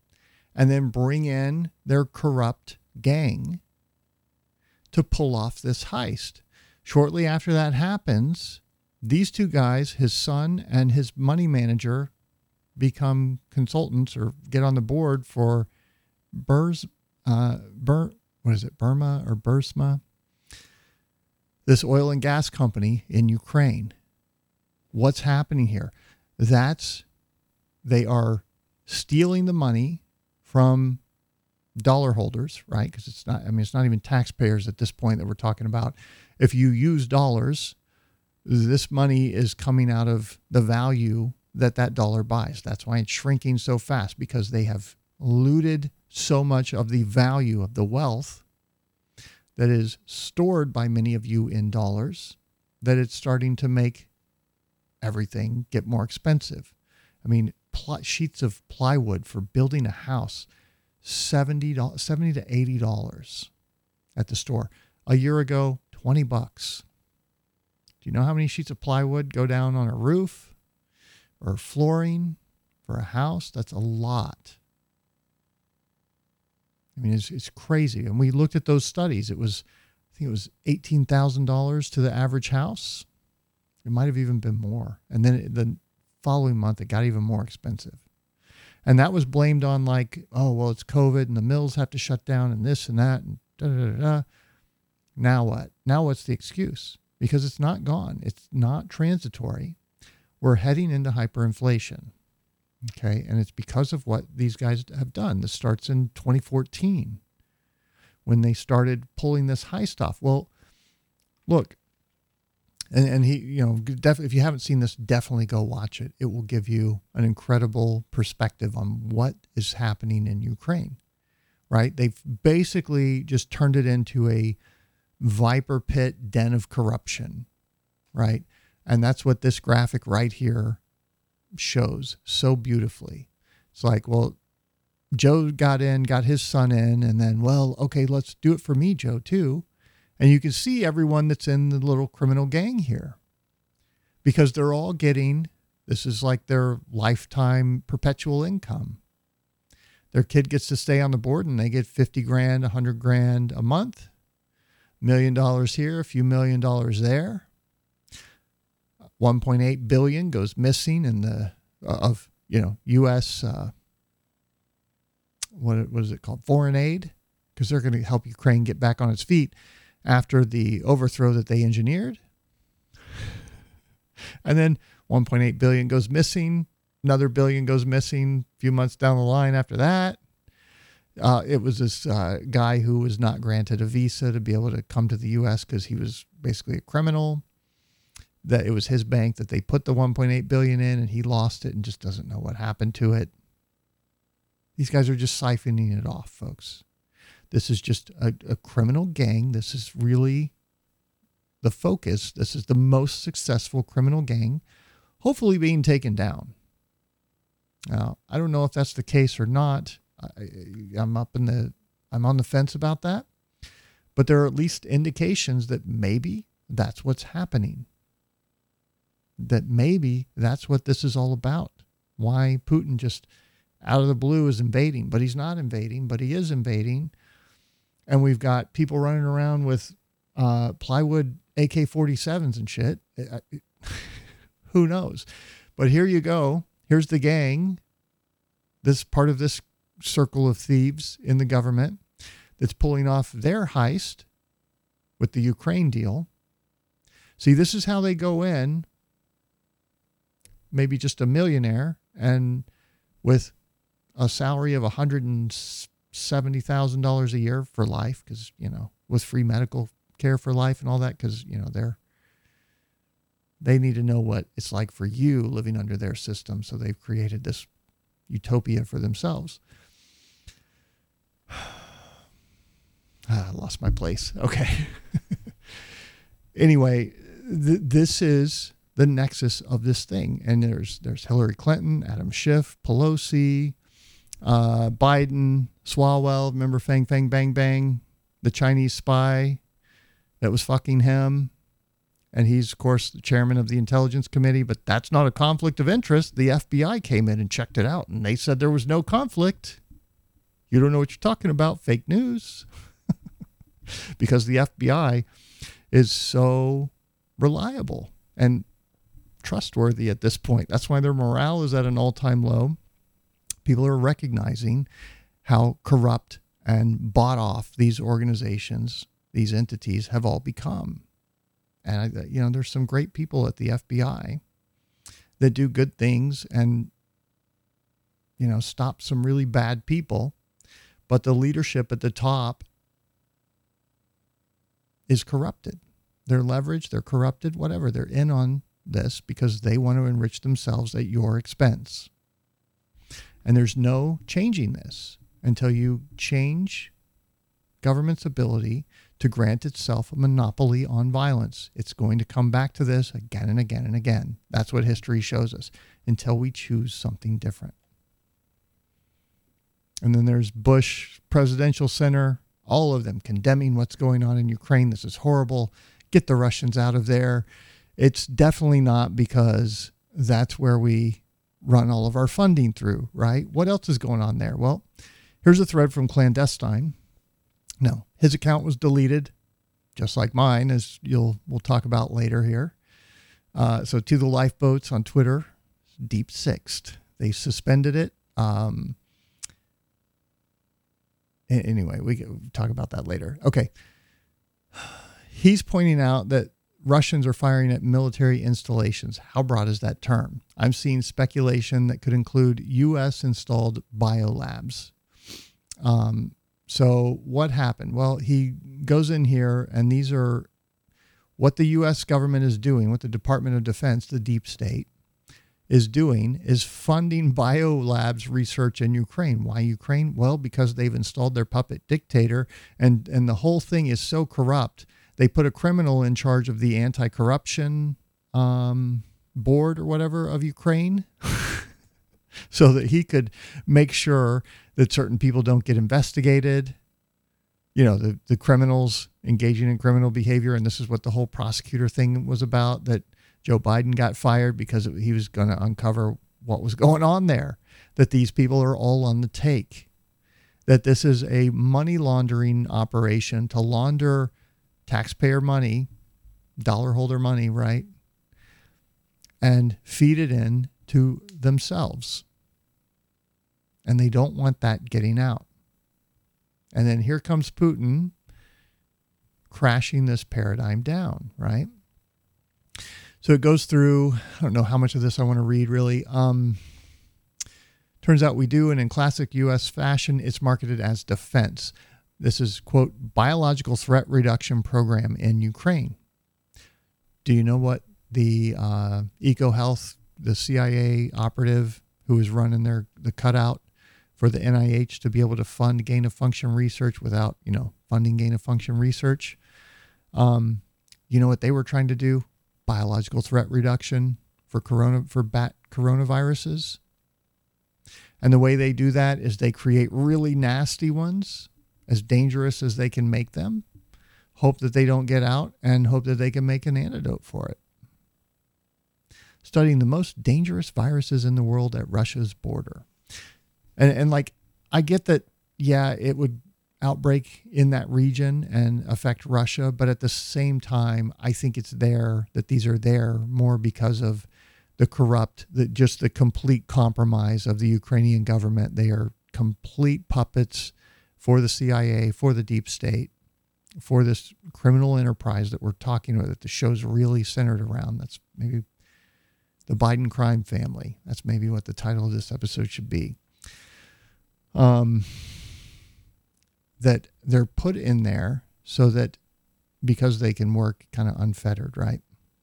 and then bring in their corrupt gang to pull off this heist. Shortly after that happens, these two guys, his son and his money manager, become consultants or get on the board for Burz, uh, Bur, what is it, Burma or Burisma? This oil and gas company in Ukraine. What's happening here? That's, they are stealing the money from dollar holders, right? Because it's not, I mean, it's not even taxpayers at this point that we're talking about. If you use dollars, this money is coming out of the value that that dollar buys. That's why it's shrinking so fast, because they have looted so much of the value of the wealth that is stored by many of you in dollars that it's starting to make everything get more expensive. I mean, pl- sheets of plywood for building a house, seventy dollars, seventy to eighty dollars at the store. A year ago, twenty bucks. Do you know how many sheets of plywood go down on a roof or flooring for a house? That's a lot. I mean, it's it's crazy. And we looked at those studies. It was, I think it was eighteen thousand dollars to the average house. It might have even been more. And then it, the following month, it got even more expensive. And that was blamed on like, oh, well, it's COVID and the mills have to shut down and this and that. And da, da, da, da. Now what? Now what's the excuse? Because it's not gone. It's not transitory. We're heading into hyperinflation. Okay. And it's because of what these guys have done. This starts in twenty fourteen when they started pulling this heist off. Well, look, and, and he, you know, def- if you haven't seen this, definitely go watch it. It will give you an incredible perspective on what is happening in Ukraine, right? They've basically just turned it into a viper pit den of corruption, right? And that's what this graphic right here shows so beautifully. It's like, well, Joe got in, got his son in, and then, well, okay, let's do it for me, Joe, too. And you can see everyone that's in the little criminal gang here, because they're all getting, this is like their lifetime perpetual income. Their kid gets to stay on the board and they get fifty grand, one hundred grand a month, million dollars here, a few million dollars there. one point eight billion goes missing in the, uh, of, you know, U S, uh, what, what is it called? Foreign aid, because they're going to help Ukraine get back on its feet after the overthrow that they engineered. And then one point eight billion goes missing. Another billion goes missing a few months down the line after that. Uh, it was this uh, guy who was not granted a visa to be able to come to the U S because he was basically a criminal. That it was his bank that they put the one point eight billion in, and he lost it and just doesn't know what happened to it. These guys are just siphoning it off, folks. This is just a, a criminal gang. This is really the focus. This is the most successful criminal gang, hopefully being taken down. Now, I don't know if that's the case or not. I, I'm up in the, I'm on the fence about that, but there are at least indications that maybe that's what's happening. That maybe that's what this is all about. Why Putin just out of the blue is invading, but he's not invading, but he is invading. And we've got people running around with uh, plywood A K forty-sevens and shit. I, I, who knows? But here you go. Here's the gang. This part of this circle of thieves in the government that's pulling off their heist with the Ukraine deal. See, this is how they go in. Maybe just a millionaire and with a salary of one hundred seventy thousand dollars a year for life, because, you know, with free medical care for life and all that, because, you know, they're, they need to know what it's like for you living under their system. So they've created this utopia for themselves. I lost my place. Okay. Anyway, th- this is the nexus of this thing. And there's there's Hillary Clinton, Adam Schiff, Pelosi, uh, Biden, Swalwell, remember Fang Fang Bang Bang, the Chinese spy that was fucking him. And he's, of course, the chairman of the Intelligence Committee, but that's not a conflict of interest. The F B I came in and checked it out, and they said there was no conflict. You don't know what you're talking about, fake news. Because the F B I is so reliable and trustworthy at this point. That's why their morale is at an all-time low. People are recognizing how corrupt and bought off these organizations, these entities have all become. And, I, you know, there's some great people at the F B I that do good things and, you know, stop some really bad people. But the leadership at the top is corrupted. They're leveraged, they're corrupted, whatever. They're in on this because they want to enrich themselves at your expense. And there's no changing this until you change government's ability to grant itself a monopoly on violence. It's going to come back to this again and again and again. That's what history shows us until we choose something different. And then there's Bush Presidential Center, all of them condemning what's going on in Ukraine. This is horrible. Get the Russians out of there. It's definitely not because that's where we run all of our funding through, right? What else is going on there? Well, here's a thread from Clandestine. No, his account was deleted, just like mine, as you'll we'll talk about later here. Uh, so to the lifeboats on Twitter, deep sixed. They suspended it. Um, anyway, we can talk about that later. Okay. He's pointing out that Russians are firing at military installations. How broad is that term? I'm seeing speculation that could include U S installed biolabs. Um, So what happened? Well, he goes in here, and these are what the U S government is doing, what the Department of Defense, the deep state, is doing is funding biolabs research in Ukraine. Why Ukraine? Well, because they've installed their puppet dictator, and, and the whole thing is so corrupt. They put a criminal in charge of the anti-corruption um, board or whatever of Ukraine so that he could make sure that certain people don't get investigated, you know, the, the criminals engaging in criminal behavior. And this is what the whole prosecutor thing was about, that Joe Biden got fired because it, he was going to uncover what was going on there, that these people are all on the take, that this is a money laundering operation to launder taxpayer money, dollar holder money, right? And feed it in to themselves. And they don't want that getting out. And then here comes Putin crashing this paradigm down, right? So it goes through, I don't know how much of this I want to read really. Um, turns out we do, and in classic U S fashion, it's marketed as defense. This is, quote, biological threat reduction program in Ukraine. Do you know what the uh, EcoHealth, the C I A operative who is running their the cutout for the N I H to be able to fund gain-of-function research without, you know, funding gain-of-function research. Um, you know what they were trying to do? Biological threat reduction for corona for bat coronaviruses. And the way they do that is they create really nasty ones, as dangerous as they can make them, hope that they don't get out, and hope that they can make an antidote for it. Studying the most dangerous viruses in the world at Russia's border. And, and like, I get that, yeah, it would outbreak in that region and affect Russia, but at the same time, I think it's there that these are there more because of the corrupt, the, just the complete compromise of the Ukrainian government. They are complete puppets for the C I A, for the deep state, for this criminal enterprise that we're talking about, that the show's really centered around. That's maybe The Biden Crime Family. That's maybe what the title of this episode should be. Um, that they're put in there so that because they can work kind of unfettered, right?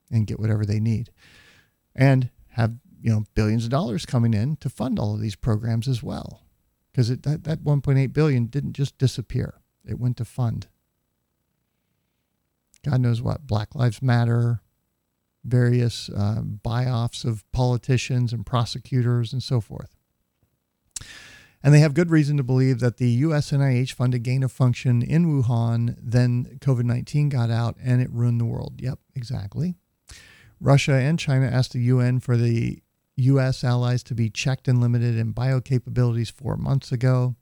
And get whatever they need. And have, you know, billions of dollars coming in to fund all of these programs as well. because it that, that one point eight billion dollars didn't just disappear. It went to fund God knows what, Black Lives Matter, various uh, buy-offs of politicians and prosecutors and so forth. And they have good reason to believe that the U S N I H funded gain of function in Wuhan, then COVID nineteen got out and it ruined the world. Yep, exactly. Russia and China asked the U N for the U S allies to be checked and limited in bio capabilities four months ago.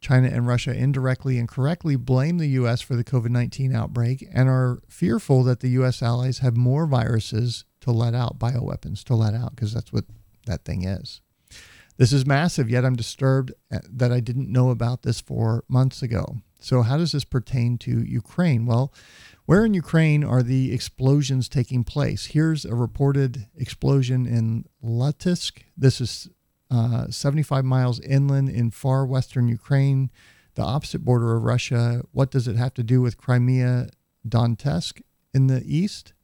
China and Russia indirectly and correctly blame the U S for the COVID nineteen outbreak and are fearful that the U S allies have more viruses to let out, bioweapons to let out, because that's what that thing is. This is massive, yet I'm disturbed that I didn't know about this four months ago. So how does this pertain to Ukraine? Well, where in Ukraine are the explosions taking place? Here's a reported explosion in Lutsk. This is uh, seventy-five miles inland in far western Ukraine, the opposite border of Russia. What does it have to do with Crimea, Donetsk in the east?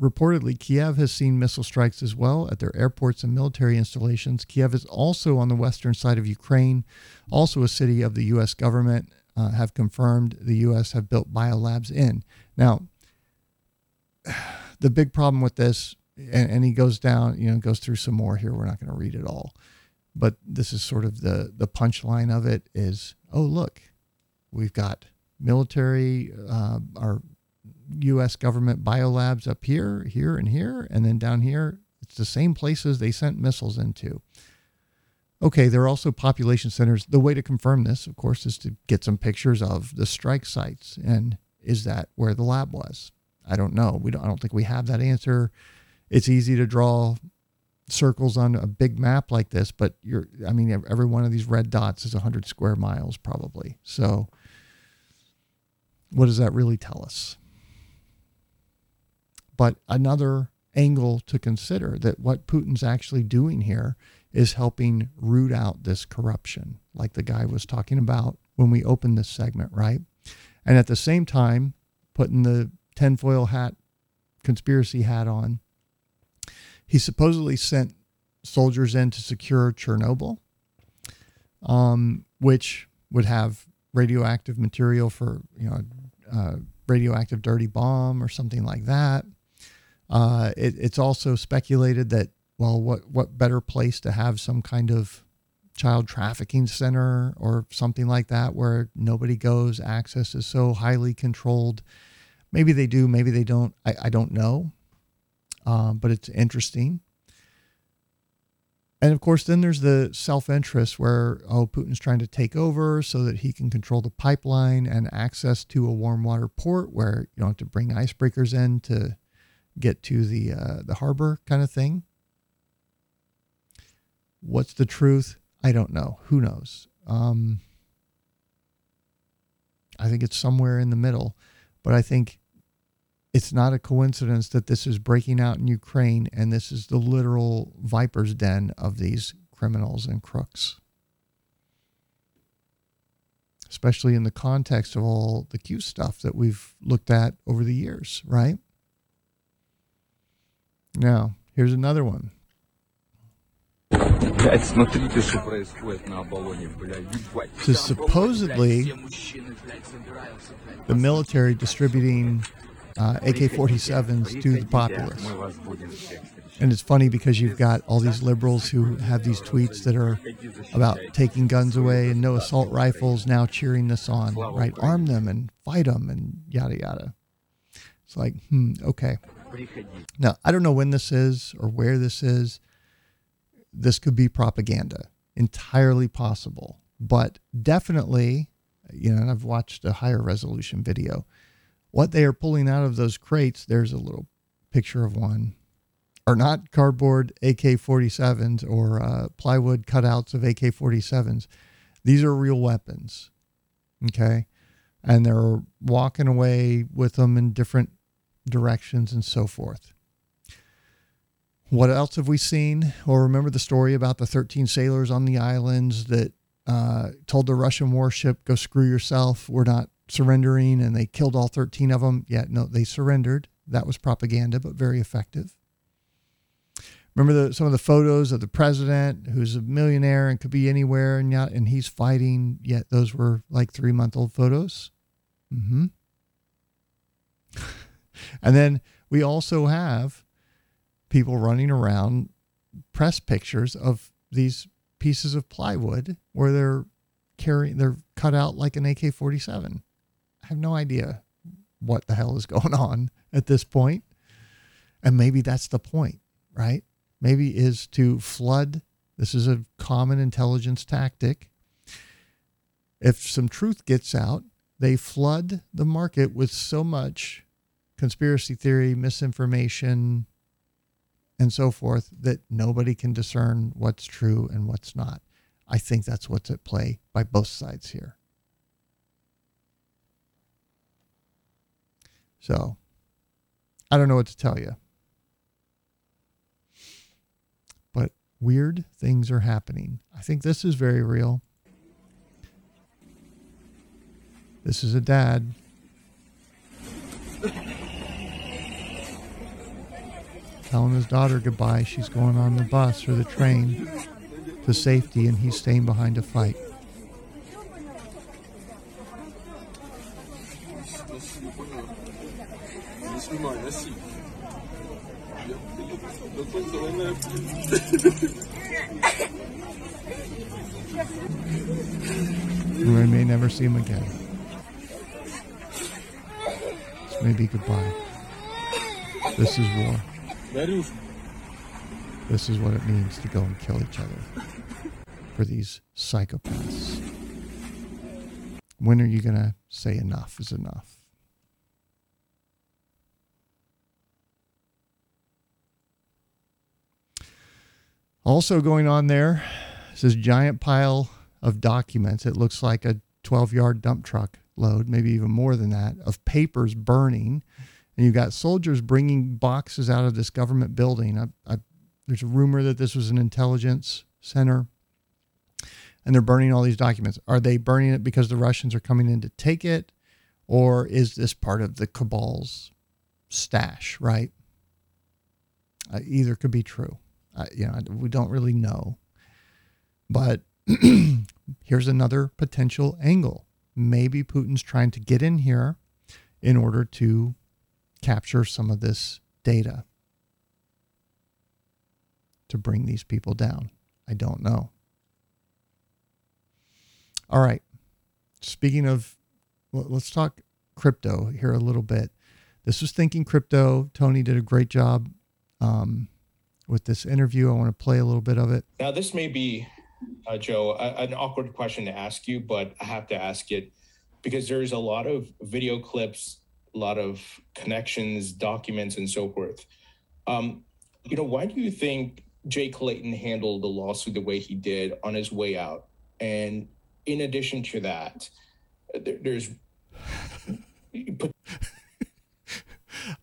Reportedly, Kiev has seen missile strikes as well at their airports and military installations. Kiev is also on the western side of Ukraine, also a city of the U S government, uh, have confirmed the U S have built biolabs in. Now, the big problem with this, and, and he goes down, you know, goes through some more here. We're not going to read it all, but this is sort of the, the punchline of it is, oh, look, we've got military, uh, our U S government biolabs up here, here, and here, and then down here, it's the same places they sent missiles into. Okay, there are also population centers. The way to confirm this, of course, is to get some pictures of the strike sites, and is that where the lab was? I don't know. We don't, I don't think we have that answer. It's easy to draw circles on a big map like this, but you're, I mean, every one of these red dots is one hundred square miles probably. So what does that really tell us? But another angle to consider, that what Putin's actually doing here is helping root out this corruption, like the guy was talking about when we opened this segment, right? And at the same time, putting the tinfoil hat, conspiracy hat on, he supposedly sent soldiers in to secure Chernobyl, um, which would have radioactive material for, you know, uh, radioactive dirty bomb or something like that. Uh, it, it's also speculated that, well, what, what better place to have some kind of child trafficking center or something like that where nobody goes, access is so highly controlled. Maybe they do, maybe they don't. I, I don't know, um, but it's interesting. And of course, then there's the self-interest where, oh, Putin's trying to take over so that he can control the pipeline and access to a warm water port where you don't have to bring icebreakers in to get to the uh, the harbor kind of thing. What's the truth? I don't know. Who knows? Um, I think it's somewhere in the middle, but I think it's not a coincidence that this is breaking out in Ukraine and this is the literal viper's den of these criminals and crooks. Especially in the context of all the Q stuff that we've looked at over the years, right? Now, here's another one. So supposedly, the military distributing uh, A K forty-sevens to the populace. And it's funny because you've got all these liberals who have these tweets that are about taking guns away and no assault rifles, now cheering this on, right? Arm them and fight them and yada, yada. It's like, hmm, okay. Now, I don't know when this is or where this is. This could be propaganda, entirely possible, but definitely, you know, and I've watched a higher resolution video. What they are pulling out of those crates, there's a little picture of one, are not cardboard A K forty-sevens or uh, plywood cutouts of A K forty-sevens. These are real weapons, okay? And they're walking away with them in different directions and so forth. What else have we seen? Well, remember the story about the thirteen sailors on the islands that uh, told the Russian warship, go screw yourself, we're not surrendering, and they killed all thirteen of them. Yeah, no, they surrendered. That was propaganda, but very effective. Remember the, some of the photos of the president who's a millionaire and could be anywhere, and yeah, and he's fighting. Yet those were like three month old photos. Mm-hmm. And then we also have people running around press pictures of these pieces of plywood where they're carrying, they're cut out like an A K forty-seven. I have no idea what the hell is going on at this point. And maybe that's the point, right? Maybe is to flood. This is a common intelligence tactic. If some truth gets out, they flood the market with so much conspiracy theory, misinformation, and so forth that nobody can discern what's true and what's not. I think that's what's at play by both sides here. So I don't know what to tell you, but weird things are happening. I think this is very real. This is a dad. Telling his daughter goodbye. She's going on the bus or the train to safety, and he's staying behind to fight. We may never see him again. This may be goodbye. This is war. This is what it means to go and kill each other for these psychopaths. When are you going to say enough is enough? Also going on there is this giant pile of documents. It looks like a twelve-yard dump truck load, maybe even more than that, of papers burning. And you've got soldiers bringing boxes out of this government building. I, I, there's a rumor that this was an intelligence center. And they're burning all these documents. Are they burning it because the Russians are coming in to take it? Or is this part of the cabal's stash, right? Uh, either could be true. Uh, you know, we don't really know. But here's another potential angle. Maybe Putin's trying to get in here in order to capture some of this data to bring these people down. I don't know. All right. Speaking of, let's talk crypto here a little bit. This was Thinking Crypto. Tony did a great job um, with this interview. I want to play a little bit of it. Now, this may be, uh, Joe, uh, an awkward question to ask you, but I have to ask it because there's a lot of video clips, a lot of connections, documents, and so forth. Um, you know, why do you think Jay Clayton handled the lawsuit the way he did on his way out? And in addition to that, there, there's...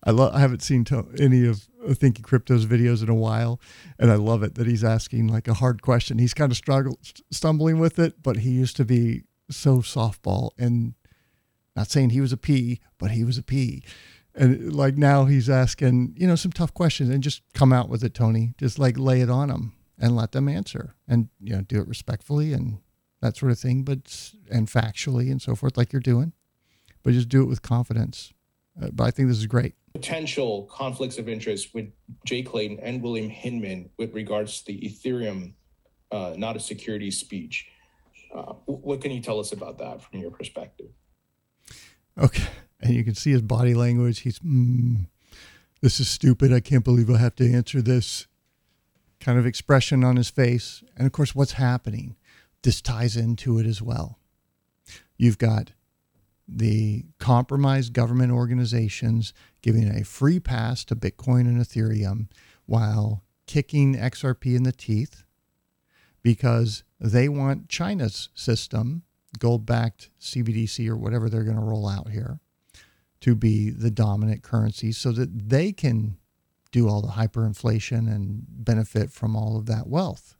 I, lo- I haven't seen to- any of Thinking Crypto's videos in a while, and I love it that he's asking like a hard question. He's kind of struggle- stumbling with it, but he used to be so softball and... Not saying he was a P, but he was a P. And like now he's asking, you know, some tough questions and just come out with it, Tony. Just like lay it on them and let them answer and, you know, do it respectfully and that sort of thing, but and factually and so forth like you're doing. But just do it with confidence. Uh, but I think this is great. Potential conflicts of interest with Jay Clayton and William Hinman with regards to the Ethereum, uh, not a security speech. Uh, what can you tell us about that from your perspective? Okay. And you can see his body language. He's, mm, this is stupid. I can't believe I have to answer this kind of expression on his face. And of course, what's happening? This ties into it as well. You've got the compromised government organizations giving a free pass to Bitcoin and Ethereum while kicking X R P in the teeth because they want China's system, gold-backed C B D C or whatever they're going to roll out here, to be the dominant currency so that they can do all the hyperinflation and benefit from all of that wealth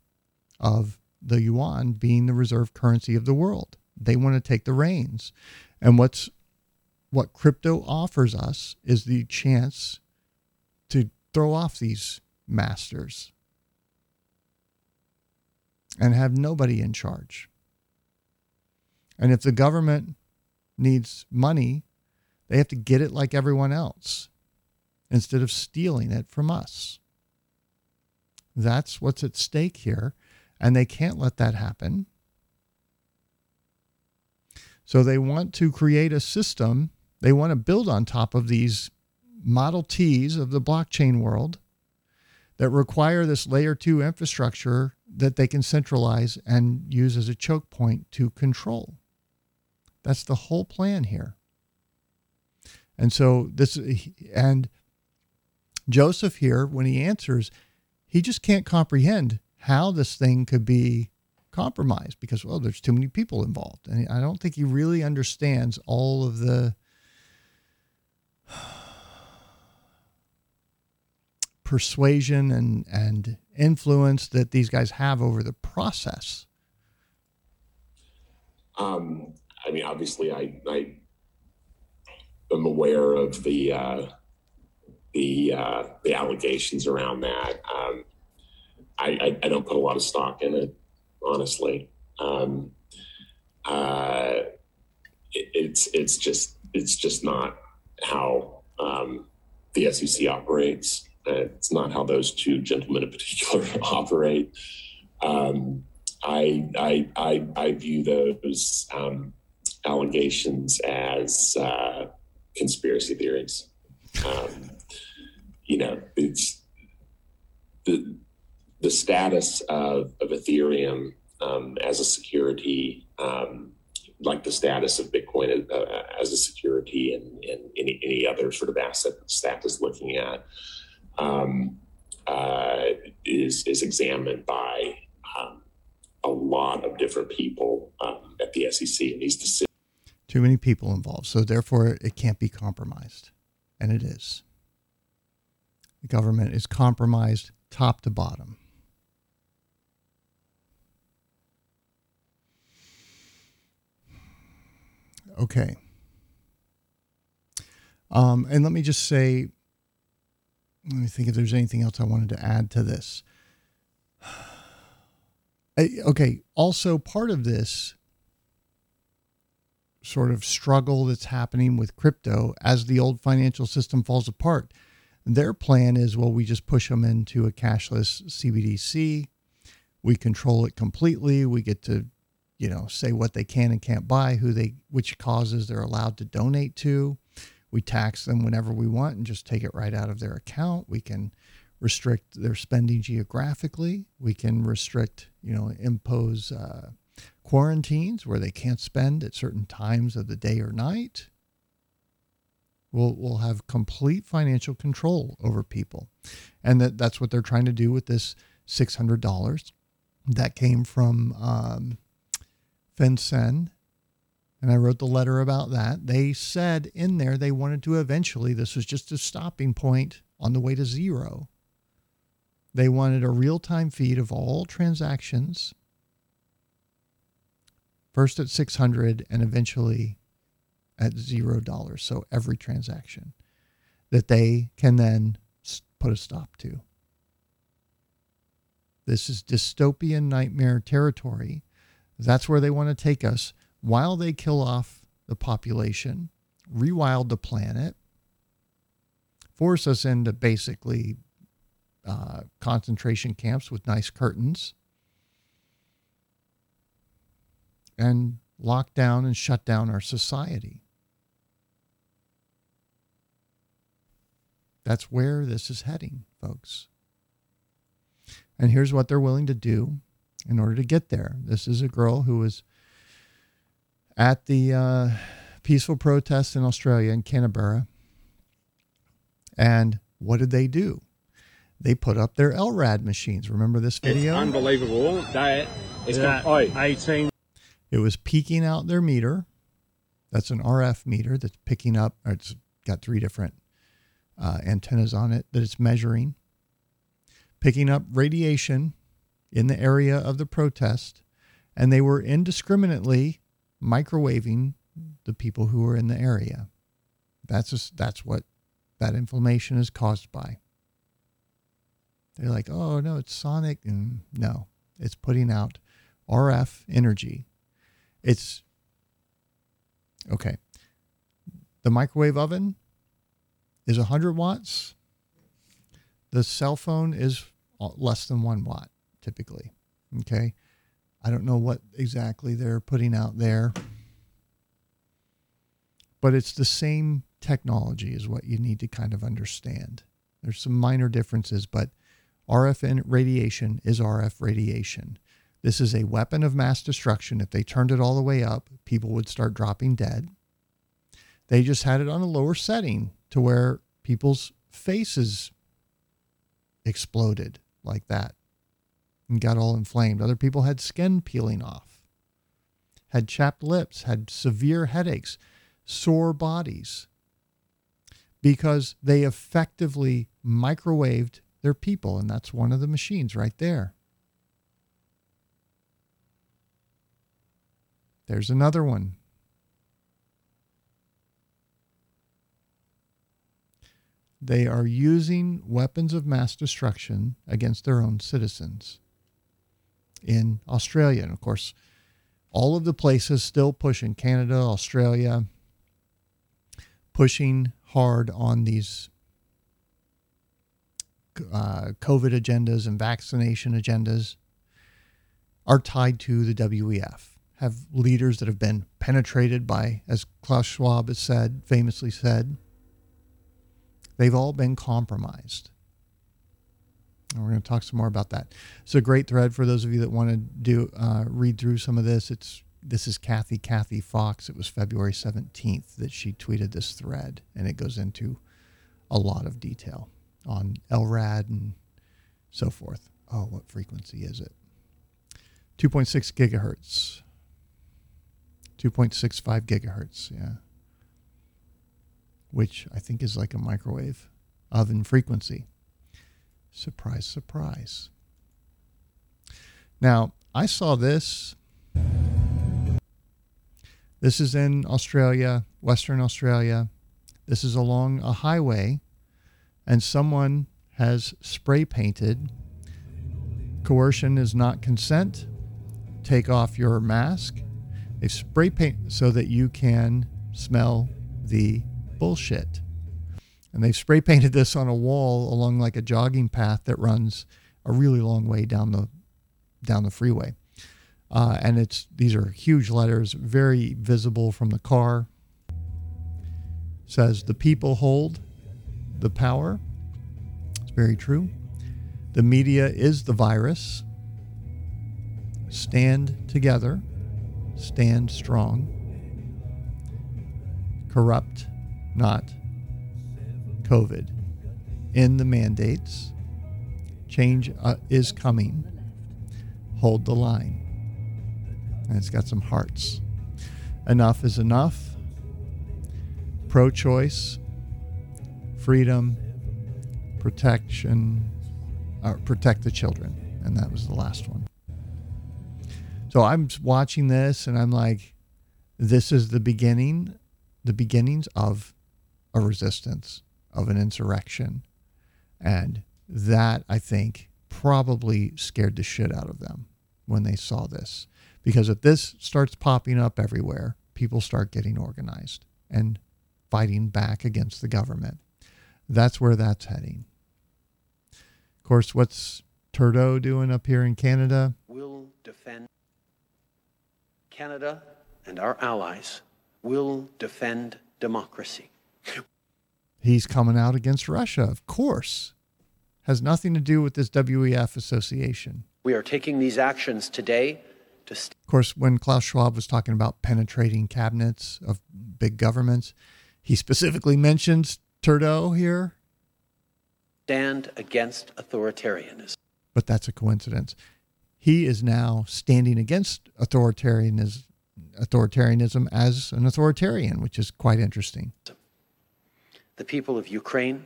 of the yuan being the reserve currency of the world. They want to take the reins. And what's what crypto offers us is the chance to throw off these masters and have nobody in charge. And if the government needs money, they have to get it like everyone else instead of stealing it from us. That's what's at stake here, and they can't let that happen. So they want to create a system. They want to build on top of these Model Ts of the blockchain world that require this layer two infrastructure that they can centralize and use as a choke point to control. That's the whole plan here. And so this, and Joseph here, when he answers, he just can't comprehend how this thing could be compromised because, well, there's too many people involved. And I don't think he really understands all of the persuasion and, and influence that these guys have over the process. Um, I mean, obviously I, I am aware of the, uh, the, uh, the allegations around that. Um, I, I, I don't put a lot of stock in it, honestly. Um, uh, it, it's, it's just, it's just not how, um, the S E C operates. It's not how those two gentlemen in particular operate. Um, I, I, I, I view those um, allegations as uh, conspiracy theories. Um, you know, it's the the status of, of Ethereum um, as a security, um, like the status of Bitcoin uh, as a security, and, and any any other sort of asset that the staff is looking at. Um, uh, is is examined by um, a lot of different people um, at the S E C in these decisions. Too many people involved, so therefore it can't be compromised, and it is. The government is compromised top to bottom. Okay. Um, and let me just say, let me think if there's anything else I wanted to add to this. Okay. Also, part of this sort of struggle that's happening with crypto as the old financial system falls apart, their plan is, well, we just push them into a cashless C B D C. We control it completely. We get to, you know, say what they can and can't buy, who they, which causes they're allowed to donate to. We tax them whenever we want and just take it right out of their account. We can restrict their spending geographically. We can restrict, you know, impose uh, quarantines where they can't spend at certain times of the day or night. We'll, we'll have complete financial control over people. And that, that's what they're trying to do with this six hundred dollars that came from um, FinCEN. And I wrote the letter about that. They said in there they wanted to eventually, this was just a stopping point on the way to zero. They wanted a real-time feed of all transactions, first at six hundred and eventually at zero dollars, so every transaction, that they can then put a stop to. This is dystopian nightmare territory. That's where they want to take us. While they kill off the population, rewild the planet, force us into basically uh, concentration camps with nice curtains, and lock down and shut down our society. That's where this is heading, folks. And here's what they're willing to do in order to get there. This is a girl who was at the uh, peaceful protests in Australia in Canberra. And what did they do? They put up their L R A D machines. Remember this video? It's unbelievable. That is yeah. got eighteen. It was peaking out their meter. That's an R F meter that's picking up. Or it's got three different uh, antennas on it that it's measuring. Picking up radiation in the area of the protest. And they were indiscriminately microwaving the people who are in the area. That's just, that's what that inflammation is caused by. They're like, oh no, it's sonic. And no, It's putting out R F energy. It's okay. The microwave oven is one hundred watts. The cell phone is less than one watt typically. Okay. I don't know what exactly they're putting out there, but it's the same technology is what you need to kind of understand. There's some minor differences, but R F radiation is R F radiation. This is a weapon of mass destruction. If they turned it all the way up, people would start dropping dead. They just had it on a lower setting to where people's faces exploded like that and got all inflamed. Other people had skin peeling off, had chapped lips, had severe headaches, sore bodies, because they effectively microwaved their people. And that's one of the machines right there. There's another one. They are using weapons of mass destruction against their own citizens in Australia. And of course, all of the places still pushing, Canada, Australia, pushing hard on these uh, COVID agendas and vaccination agendas, are tied to the W E F. Have leaders that have been penetrated by, as Klaus Schwab has said, famously said, they've all been compromised. And we're going to talk some more about that. It's a great thread for those of you that want to do uh, read through some of this. It's this is Kathy Kathy Fox. It was February seventeenth that she tweeted this thread, and it goes into a lot of detail on L R A D and so forth. Oh, what frequency is it? two point six gigahertz. two point six five gigahertz, yeah. Which I think is like a microwave oven frequency. Surprise, surprise. Now, I saw this. This is in Australia, Western Australia. This is along a highway, and someone has spray painted, "Coercion is not consent. Take off your mask." They've spray painted so that you can smell the bullshit. And they've spray painted this on a wall along like a jogging path that runs a really long way down the down the freeway. Uh, and it's these are huge letters, very visible from the car. It says, "The people hold the power." It's very true. "The media is the virus. Stand together. Stand strong. Corrupt, not COVID. End the mandates. Change uh, is coming. Hold the line." And it's got some hearts. "Enough is enough. Pro-choice. Freedom. Protection. Uh, protect the children." And that was the last one. So I'm watching this and I'm like, this is the beginning, the beginnings of a resistance, of an insurrection. And that, I think, probably scared the shit out of them when they saw this. Because if this starts popping up everywhere, people start getting organized and fighting back against the government. That's where that's heading. Of course, what's Trudeau doing up here in Canada? We'll defend Canada and our allies will defend democracy. He's coming out against Russia, of course. Has nothing to do with this W E F association. We are taking these actions today to... St- of course, when Klaus Schwab was talking about penetrating cabinets of big governments, he specifically mentions Trudeau here. Stand against authoritarianism. But that's a coincidence. He is now standing against authoritarianism, authoritarianism as an authoritarian, which is quite interesting. The people of Ukraine,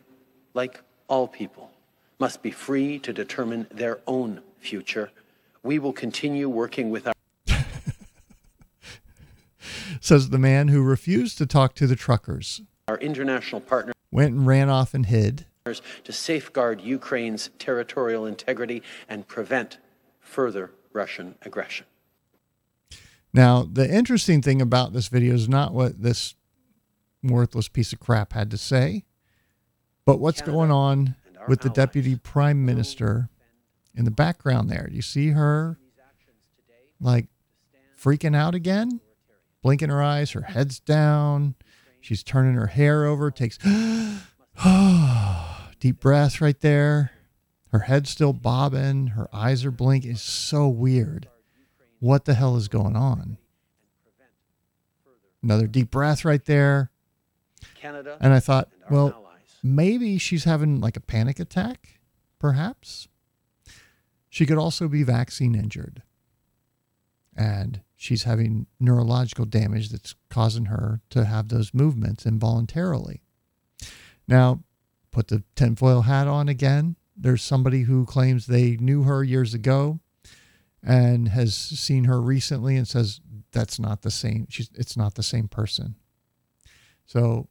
like all people, must be free to determine their own future. We will continue working with our... Says the man who refused to talk to the truckers. Our international partner... Went and ran off and hid. ...to safeguard Ukraine's territorial integrity and prevent... further Russian aggression. Now, the interesting thing about this video is not what this worthless piece of crap had to say, but what's Canada going on with allies. The deputy prime minister in the background there. Do you see her like freaking out again, blinking her eyes, her head's down. She's turning her hair over, takes deep breath right there. Her head's still bobbing. Her eyes are blinking. It's so weird. What the hell is going on? Another deep breath right there. Canada and I thought, and well, allies. Maybe she's having like a panic attack, perhaps. She could also be vaccine injured. And she's having neurological damage that's causing her to have those movements involuntarily. Now, put the tinfoil hat on again. There's somebody who claims they knew her years ago and has seen her recently and says, that's not the same. She's, it's not the same person. So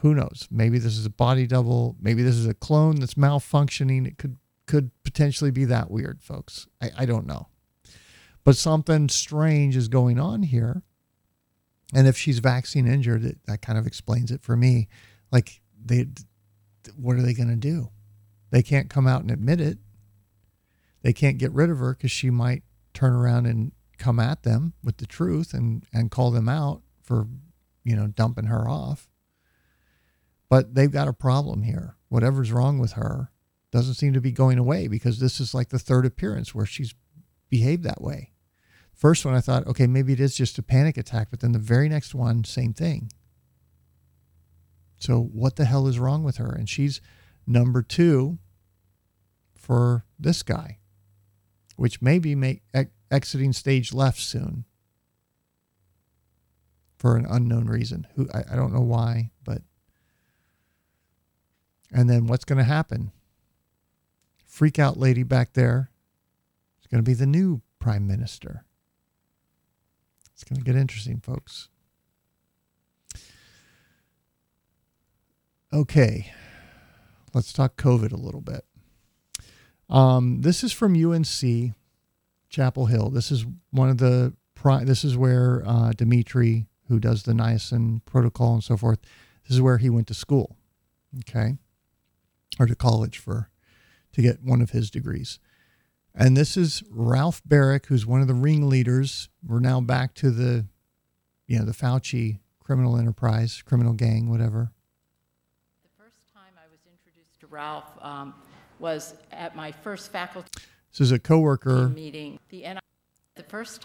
who knows? Maybe this is a body double. Maybe this is a clone that's malfunctioning. It could, could potentially be that weird, folks. I, I don't know. But something strange is going on here. And if she's vaccine injured, it, that kind of explains it for me. Like, they, what are they going to do? They can't come out and admit it. They can't get rid of her because she might turn around and come at them with the truth and, and call them out for, you know, dumping her off. But they've got a problem here. Whatever's wrong with her doesn't seem to be going away, because this is like the third appearance where she's behaved that way. First one, I thought, okay, maybe it is just a panic attack, but then the very next one, same thing. So what the hell is wrong with her? And she's number two for this guy, which may be make, ex- exiting stage left soon for an unknown reason. Who I, I don't know why, but. And then what's going to happen? Freak out lady back there. It's going to be the new prime minister. It's going to get interesting, folks. Okay. Let's talk COVID a little bit. Um, this is from U N C Chapel Hill. This is one of the, pri- this is where uh, Dimitri, who does the niacin protocol and so forth, this is where he went to school, okay? Or to college for, to get one of his degrees. And this is Ralph Baric, who's one of the ringleaders. We're now back to the, you know, the Fauci criminal enterprise, criminal gang, whatever. Ralph um, was at my first faculty. This is a coworker meeting. The, N I H, the first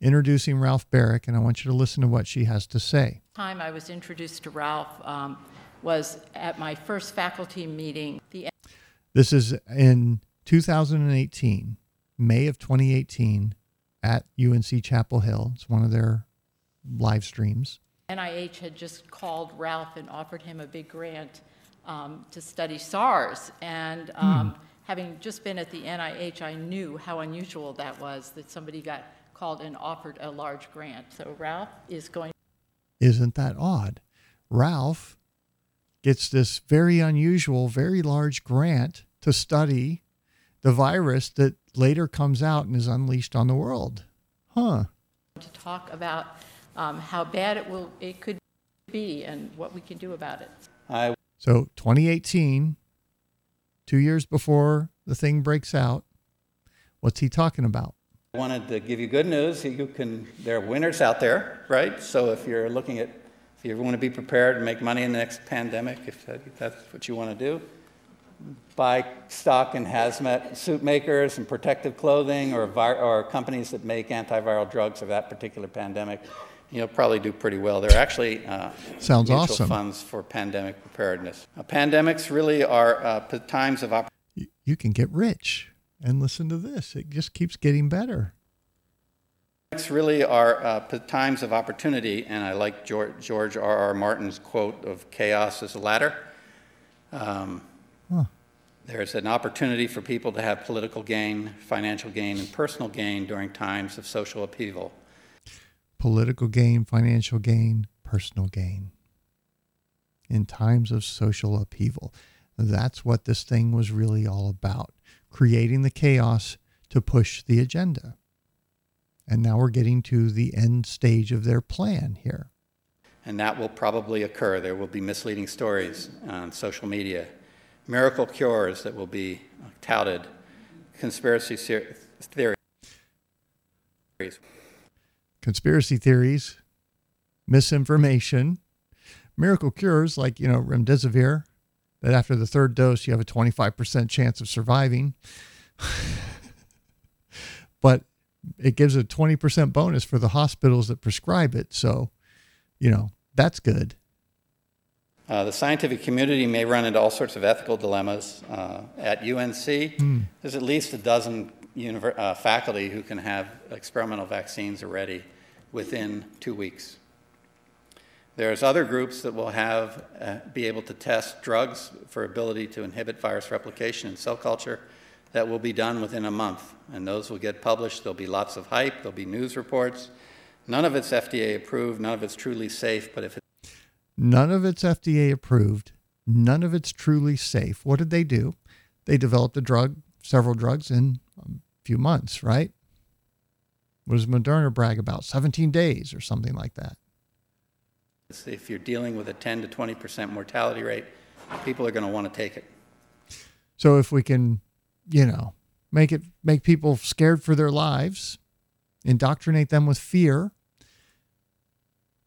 introducing Ralph Baric, and I want you to listen to what she has to say. Time I was introduced to Ralph um, was at my first faculty meeting. The N I H, this is in two thousand eighteen, May of twenty eighteen, at U N C Chapel Hill. It's one of their live streams. N I H had just called Ralph and offered him a big grant. Um, to study SARS, and um, hmm. having just been at the N I H, I knew how unusual that was, that somebody got called and offered a large grant. So Ralph is going. Isn't that odd? Ralph gets this very unusual, very large grant to study the virus that later comes out and is unleashed on the world. Huh. To talk about um, how bad it will, it could be and what we can do about it. I So twenty eighteen, two years before the thing breaks out, what's he talking about? I wanted to give you good news. You can, there are winners out there, right? So if you're looking at, if you want to be prepared and make money in the next pandemic, if, that, if that's what you want to do, buy stock in hazmat suit makers and protective clothing, or vir- or companies that make antiviral drugs for that particular pandemic. You'll probably do pretty well. There are actually uh, Sounds mutual awesome. funds for pandemic preparedness. Uh, pandemics really are uh, p- times of opportunity. You can get rich. And listen to this. It just keeps getting better. Pandemics really are uh, p- times of opportunity. And I like George, George R R. Martin's quote of chaos is a ladder. Um, huh. There's an opportunity for people to have political gain, financial gain, and personal gain during times of social upheaval. Political gain, financial gain, personal gain. In times of social upheaval. That's what this thing was really all about. Creating the chaos to push the agenda. And now we're getting to the end stage of their plan here. And that will probably occur. There will be misleading stories on social media, miracle cures that will be touted, conspiracy ser- theories. Conspiracy theories, misinformation, miracle cures like, you know, remdesivir, that after the third dose, you have a twenty-five percent chance of surviving. But it gives a twenty percent bonus for the hospitals that prescribe it. So, you know, that's good. Uh, the scientific community may run into all sorts of ethical dilemmas. Uh, at U N C, mm. there's at least a dozen univer- uh, faculty who can have experimental vaccines already within two weeks. There's other groups that will have uh, be able to test drugs for ability to inhibit virus replication in cell culture that will be done within a month. And those will get published. There'll be lots of hype. There'll be news reports. None of it's F D A approved, none of it's truly safe, but if it's... None of it's F D A approved, none of it's truly safe. What did they do? They developed a drug, several drugs in a few months, right? What does Moderna brag about? seventeen days or something like that. If you're dealing with a ten to twenty percent mortality rate, people are going to want to take it. So if we can, you know, make it, make people scared for their lives, indoctrinate them with fear,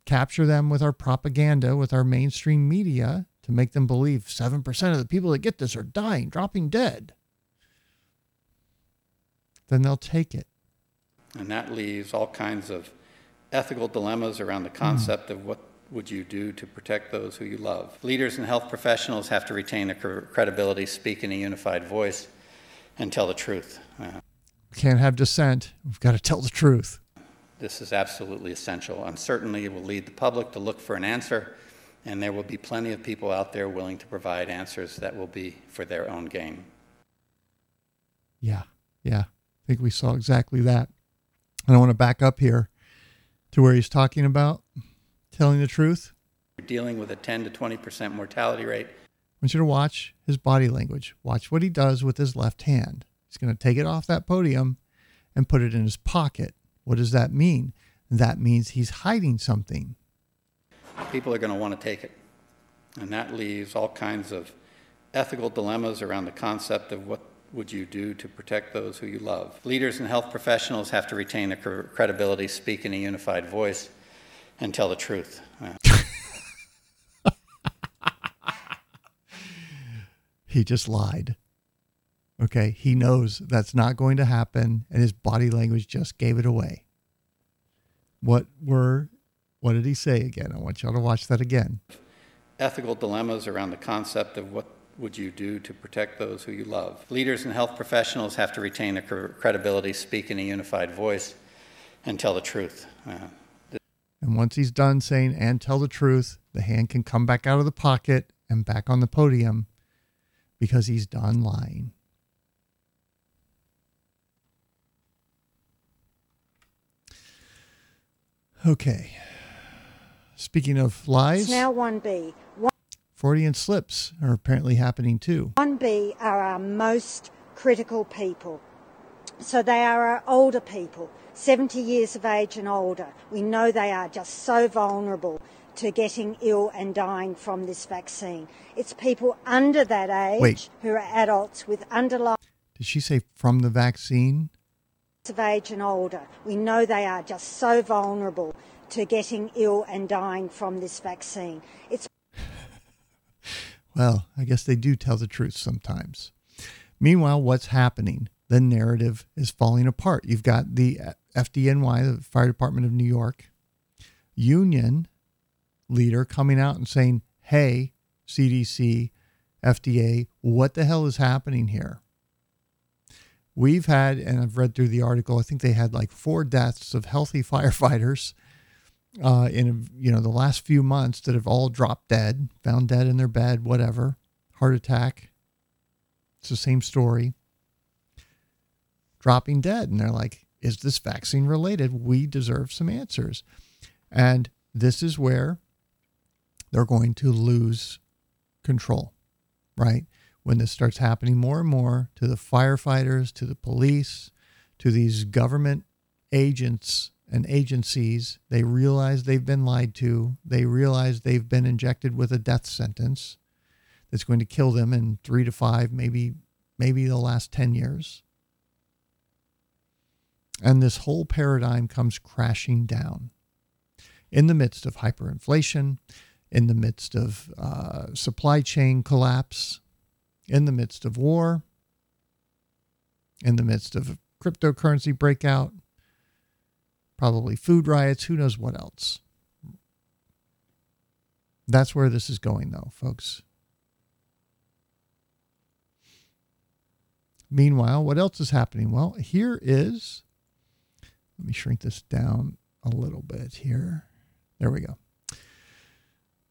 capture them with our propaganda, with our mainstream media, to make them believe seven percent of the people that get this are dying, dropping dead, then they'll take it. And that leaves all kinds of ethical dilemmas around the concept mm. of what would you do to protect those who you love. Leaders and health professionals have to retain their credibility, speak in a unified voice, and tell the truth. Uh, We can't have dissent. We've got to tell the truth. This is absolutely essential. Uncertainty will lead the public to look for an answer, and there will be plenty of people out there willing to provide answers that will be for their own gain. Yeah, yeah. I think we saw exactly that. And I want to back up here to where he's talking about telling the truth. You're dealing with a ten to twenty percent mortality rate. I want you to watch his body language. Watch what he does with his left hand. He's going to take it off that podium and put it in his pocket. What does that mean? That means he's hiding something. People are going to want to take it. And that leaves all kinds of ethical dilemmas around the concept of what would you do to protect those who you love. Leaders and health professionals have to retain their credibility, speak in a unified voice, and tell the truth. He just lied. Okay, he knows that's not going to happen, and his body language just gave it away. What were, what did he say again? I want y'all to watch that again. Ethical dilemmas around the concept of what would you do to protect those who you love. Leaders and health professionals have to retain their credibility, speak in a unified voice, and tell the truth. Uh, this- and once he's done saying, and tell the truth, the hand can come back out of the pocket and back on the podium because he's done lying. Okay. Speaking of lies, it's now one B. One- Freudian slips are apparently happening too. one B are our most critical people. So they are our older people, seventy years of age and older. We know they are just so vulnerable to getting ill and dying from this vaccine. It's people under that age Wait. who are adults with underlying... Did she say from the vaccine? Of age and older. We know they are just so vulnerable to getting ill and dying from this vaccine. It's Well, I guess they do tell the truth sometimes. Meanwhile, what's happening? The narrative is falling apart. You've got the F D N Y, the Fire Department of New York, union leader coming out and saying, hey, C D C, F D A, what the hell is happening here? We've had, and I've read through the article, I think they had like four deaths of healthy firefighters uh, in, you know, the last few months that have all dropped dead, found dead in their bed, whatever, heart attack. It's the same story. Dropping dead. And they're like, is this vaccine related? We deserve some answers. And this is where they're going to lose control, right? When this starts happening more and more to the firefighters, to the police, to these government agents and agencies. They realize they've been lied to. They realize they've been injected with a death sentence that's going to kill them in three to five, maybe, maybe the last ten years. And this whole paradigm comes crashing down in the midst of hyperinflation, in the midst of uh, supply chain collapse, in the midst of war, in the midst of cryptocurrency breakout, probably food riots, who knows what else. That's where this is going, though, folks. Meanwhile, what else is happening? Well, here is, let me shrink this down a little bit here. There we go.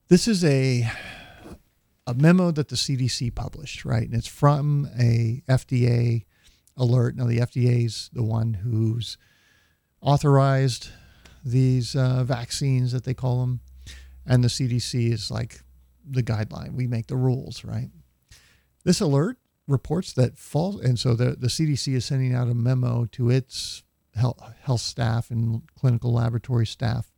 This is a a memo that the C D C published, right? And it's from a F D A alert. Now, the F D A's the one who's authorized these uh, vaccines that they call them. And the C D C is like the guideline. We make the rules, right? This alert reports that false, and so the, the C D C is sending out a memo to its health, health staff and clinical laboratory staff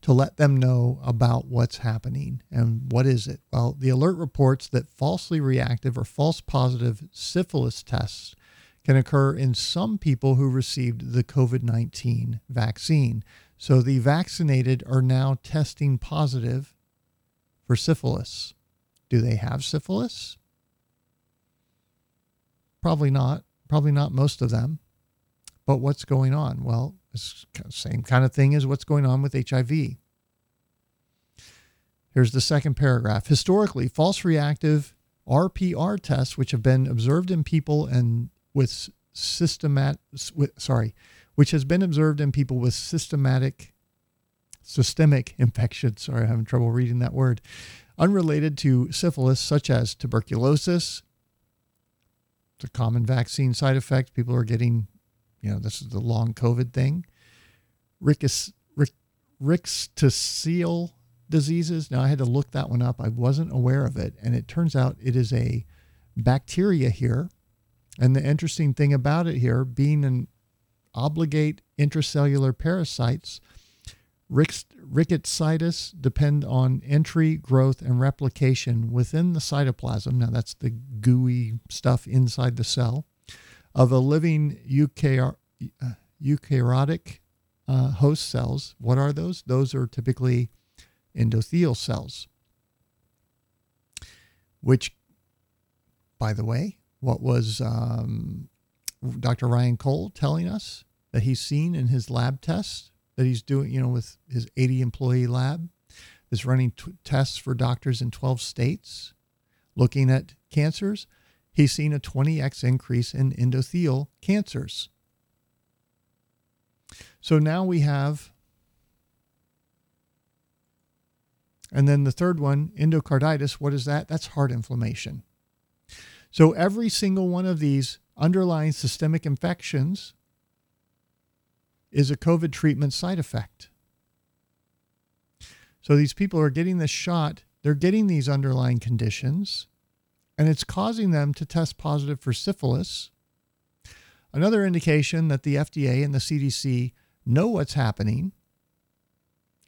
to let them know about what's happening. And what is it? Well, the alert reports that falsely reactive or false positive syphilis tests can occur in some people who received the COVID nineteen vaccine. So the vaccinated are now testing positive for syphilis. Do they have syphilis? Probably not. Probably not most of them. But what's going on? Well, same kind of thing as what's going on with H I V. Here's the second paragraph. Historically, false reactive R P R tests, which have been observed in people and with systemat, with, sorry, which has been observed in people with systematic, systemic infection. Sorry, I'm having trouble reading that word. Unrelated to syphilis, such as tuberculosis. It's a common vaccine side effect. People are getting, you know, this is the long COVID thing. Rictus, rickettsial diseases. Now, I had to look that one up. I wasn't aware of it. And it turns out it is a bacteria here. And the interesting thing about it here, being an obligate intracellular parasites, rickettsitis depend on entry, growth, and replication within the cytoplasm. Now, that's the gooey stuff inside the cell of a living eukaryotic eukaryotic uh, host cells. What are those? Those are typically endothelial cells, which, by the way, what was um, Doctor Ryan Cole telling us that he's seen in his lab tests that he's doing, you know, with his eighty-employee lab that's running t- tests for doctors in twelve states looking at cancers. He's seen a twenty x increase in endothelial cancers. So now we have, and then the third one, endocarditis. What is that? That's heart inflammation. So every single one of these underlying systemic infections is a COVID treatment side effect. So these people are getting this shot. They're getting these underlying conditions. And it's causing them to test positive for syphilis. Another indication that the F D A and the C D C know what's happening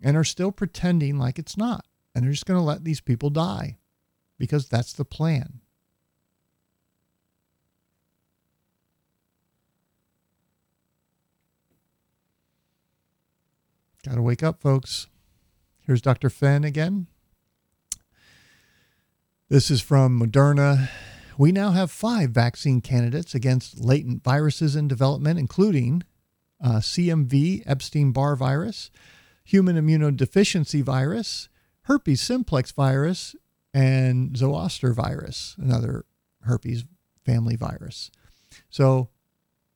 and are still pretending like it's not. And they're just going to let these people die because that's the plan. Got to wake up, folks. Here's Doctor Fenn again. This is from Moderna. We now have five vaccine candidates against latent viruses in development, including uh, C M V, Epstein-Barr virus, human immunodeficiency virus, herpes simplex virus, and zoster virus, another herpes family virus. So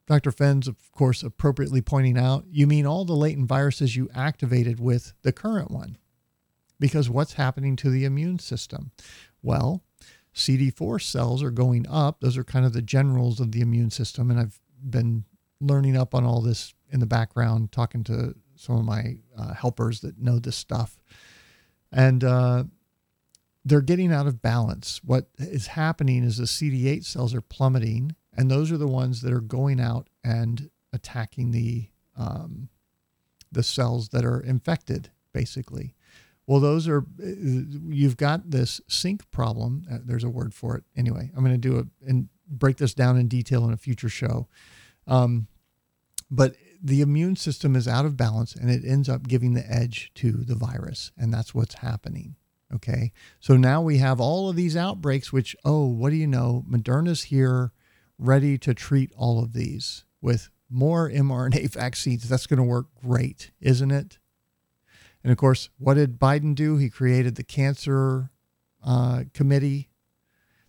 Doctor Fenn's, of course, appropriately pointing out, you mean all the latent viruses you activated with the current one. Because what's happening to the immune system? Well, C D four cells are going up. Those are kind of the generals of the immune system. And I've been learning up on all this in the background, talking to some of my uh, helpers that know this stuff. And uh, they're getting out of balance. What is happening is the C D eight cells are plummeting. And those are the ones that are going out and attacking the um, the cells that are infected, basically. Well, those are, you've got this sync problem. Uh, there's a word for it. Anyway, I'm going to do a, and break this down in detail in a future show. Um, but the immune system is out of balance and it ends up giving the edge to the virus. And that's what's happening. Okay. So now we have all of these outbreaks, which, oh, what do you know? Moderna's here ready to treat all of these with more mRNA vaccines. That's going to work great, isn't it? And of course, what did Biden do? He created the cancer uh, committee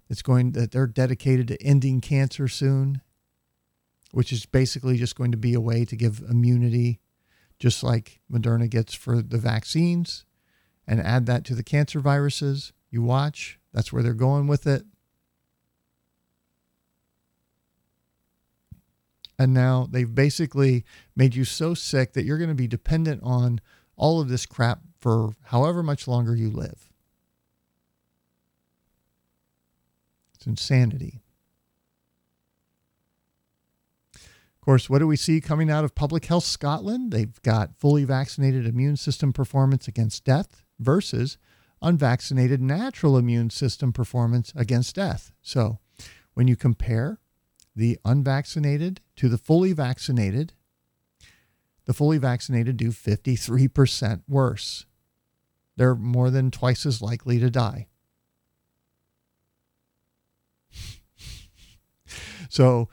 that's going, that they're dedicated to ending cancer soon, which is basically just going to be a way to give immunity, just like Moderna gets for the vaccines, and add that to the cancer viruses. You watch, that's where they're going with it. And now they've basically made you so sick that you're going to be dependent on all of this crap for however much longer you live. It's insanity. Of course, what do we see coming out of Public Health Scotland? They've got fully vaccinated immune system performance against death versus unvaccinated natural immune system performance against death. So when you compare the unvaccinated to the fully vaccinated, the fully vaccinated do fifty-three percent worse. They're more than twice as likely to die. So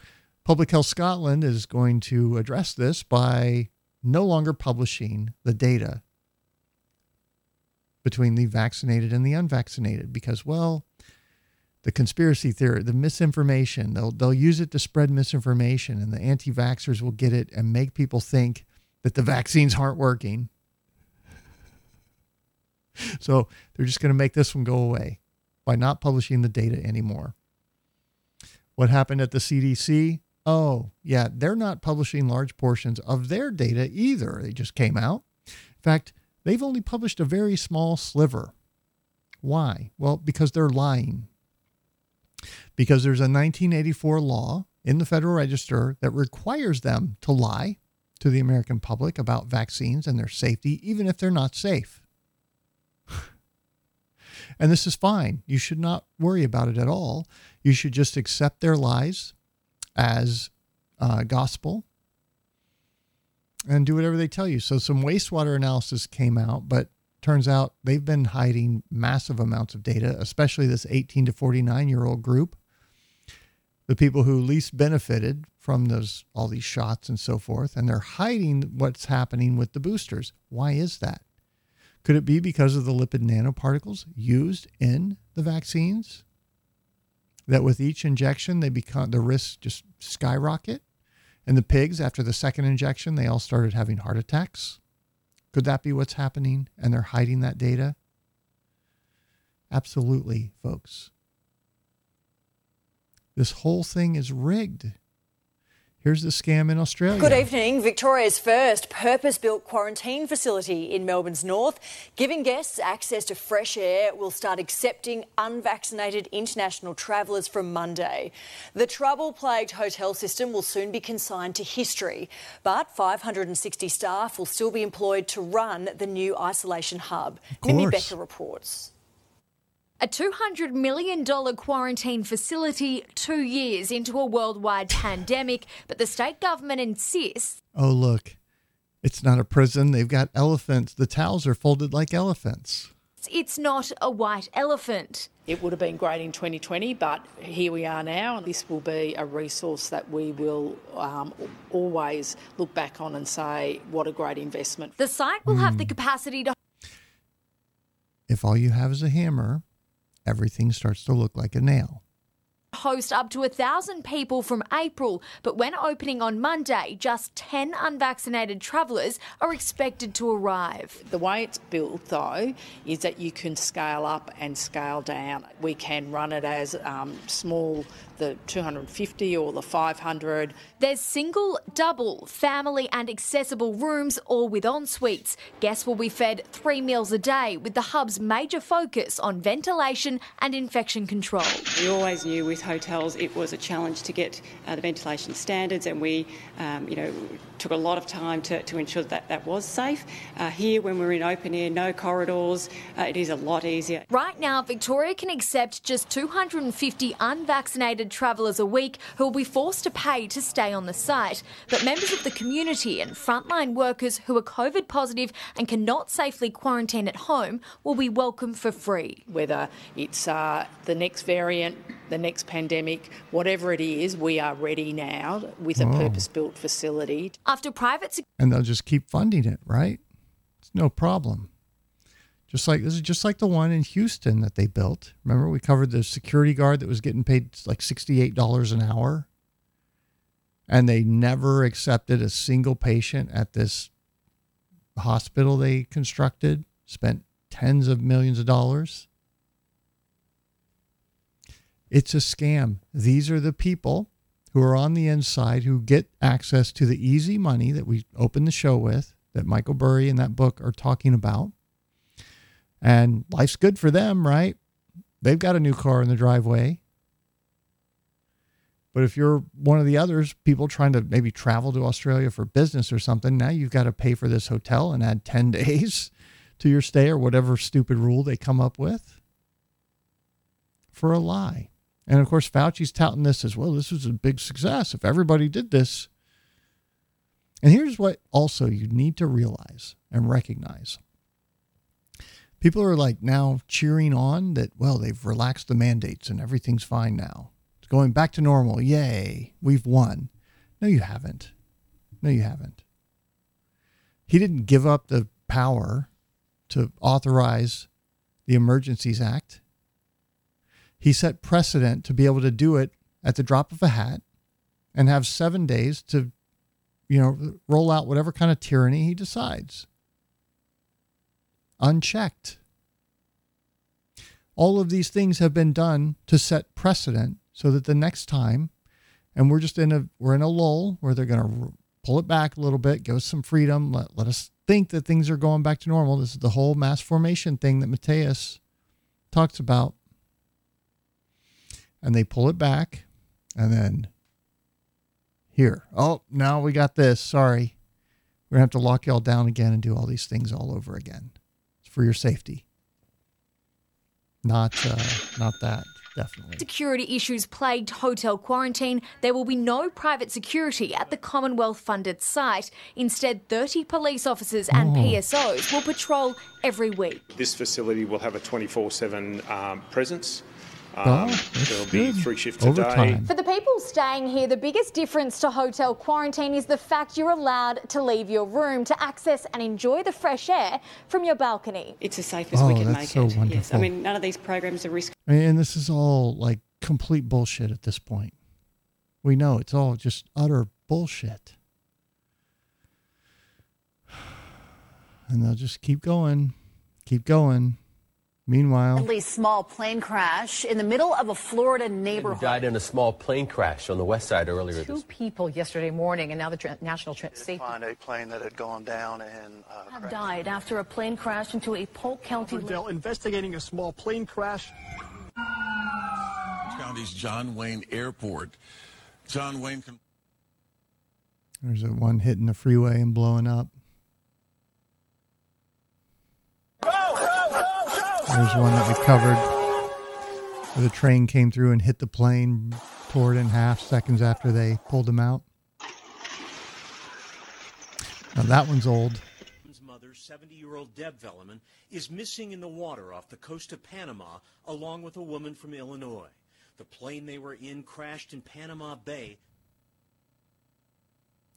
Public Health Scotland is going to address this by no longer publishing the data between the vaccinated and the unvaccinated because, well, the conspiracy theory, the misinformation, they'll, they'll use it to spread misinformation, and the anti-vaxxers will get it and make people think that the vaccines aren't working. So they're just going to make this one go away by not publishing the data anymore. What happened at the C D C? Oh, yeah, they're not publishing large portions of their data either. They just came out. In fact, they've only published a very small sliver. Why? Well, because they're lying. Because there's a nineteen eighty-four law in the Federal Register that requires them to lie to the American public about vaccines and their safety, even if they're not safe. And this is fine. You should not worry about it at all. You should just accept their lies as uh, gospel and do whatever they tell you. So some wastewater analysis came out, but turns out they've been hiding massive amounts of data, especially this eighteen to forty-nine-year-old group, the people who least benefited from those all these shots and so forth, and they're hiding what's happening with the boosters. Why is that? Could it be because of the lipid nanoparticles used in the vaccines? That with each injection, they become the risks just skyrocket? And the pigs, after the second injection, they all started having heart attacks? Could that be what's happening and they're hiding that data? Absolutely, folks. This whole thing is rigged. Here's the scam in Australia. Good evening. Victoria's first purpose-built quarantine facility in Melbourne's north, giving guests access to fresh air, will start accepting unvaccinated international travellers from Monday. The trouble-plagued hotel system will soon be consigned to history, but five hundred sixty staff will still be employed to run the new isolation hub. Mimi Becker reports. A two hundred million dollars quarantine facility two years into a worldwide pandemic, but the state government insists... Oh, look, it's not a prison. They've got elephants. The towels are folded like elephants. It's not a white elephant. It would have been great in twenty twenty, but here we are now. This will be a resource that we will um, always look back on and say, what a great investment. The site will mm. have the capacity to... If all you have is a hammer... everything starts to look like a nail. Host up to one thousand people from April, but when opening on Monday, just ten unvaccinated travellers are expected to arrive. The way it's built, though, is that you can scale up and scale down. We can run it as um, small, the two hundred fifty or the five hundred. There's single, double, family and accessible rooms, all with en-suites. Guests will be fed three meals a day, with the hub's major focus on ventilation and infection control. We always knew with these hotels, it was a challenge to get uh, the ventilation standards, and we, um, you know, took a lot of time to, to ensure that that was safe. Uh, here, when we're in open air, no corridors, uh, it is a lot easier. Right now, Victoria can accept just two hundred fifty unvaccinated travellers a week who will be forced to pay to stay on the site. But members of the community and frontline workers who are COVID positive and cannot safely quarantine at home will be welcome for free. Whether it's uh, the next variant, the next pandemic, whatever it is, we are ready now with a oh. purpose-built facility. After private sec- and they'll just keep funding it, right? It's no problem. Just like this is just like the one in Houston that they built. Remember, we covered the security guard that was getting paid like sixty-eight dollars an hour, and they never accepted a single patient at this hospital they constructed. Spent tens of millions of dollars. It's a scam. These are the people who are on the inside who get access to the easy money that we opened the show with, that Michael Burry and that book are talking about. And life's good for them, right? They've got a new car in the driveway. But if you're one of the others, people trying to maybe travel to Australia for business or something, now you've got to pay for this hotel and add ten days to your stay or whatever stupid rule they come up with for a lie. And of course, Fauci's touting this as, well, this was a big success if everybody did this. And here's what also you need to realize and recognize. People are like now cheering on that, well, they've relaxed the mandates and everything's fine now. It's going back to normal. Yay, we've won. No, you haven't. No, you haven't. He didn't give up the power to authorize the Emergencies Act. He set precedent to be able to do it at the drop of a hat and have seven days to, you know, roll out whatever kind of tyranny he decides. Unchecked. All of these things have been done to set precedent so that the next time, and we're just in a, we're in a lull where they're going to pull it back a little bit, give us some freedom, let, let us think that things are going back to normal. This is the whole mass formation thing that Mateus talks about. And they pull it back, and then here. Oh, now we got this. Sorry. We're going to have to lock y'all down again and do all these things all over again. It's for your safety. Not, uh, not that, definitely. Security issues plagued hotel quarantine. There will be no private security at the Commonwealth-funded site. Instead, thirty police officers and oh. P S Os will patrol every week. This facility will have a twenty-four seven um, presence. Um, oh, there'll be three shifts a day. For the people staying here, the biggest difference to hotel quarantine is the fact you're allowed to leave your room to access and enjoy the fresh air from your balcony. It's as safe as oh, we can make so it. Wonderful. Yes, I mean, none of these programs are risk. I mean, and this is all like complete bullshit at this point. We know it's all just utter bullshit. And they'll just keep going, keep going. Meanwhile, at least small plane crash in the middle of a Florida neighborhood. Died in a small plane crash on the west side earlier. Two this people yesterday morning, and now the tra- national tra- safety. Find a plane that had gone down and uh, have died after a plane crash into a Polk County. They're investigating a small plane crash. County's John Wayne Airport. John Wayne. Con- There's a one hitting the freeway and blowing up. There's one that we covered where the train came through and hit the plane, tore it in half seconds after they pulled him out. Now that one's old. His mother, seventy-year-old Deb Velleman, is missing in the water off the coast of Panama, along with a woman from Illinois. The plane they were in crashed in Panama Bay.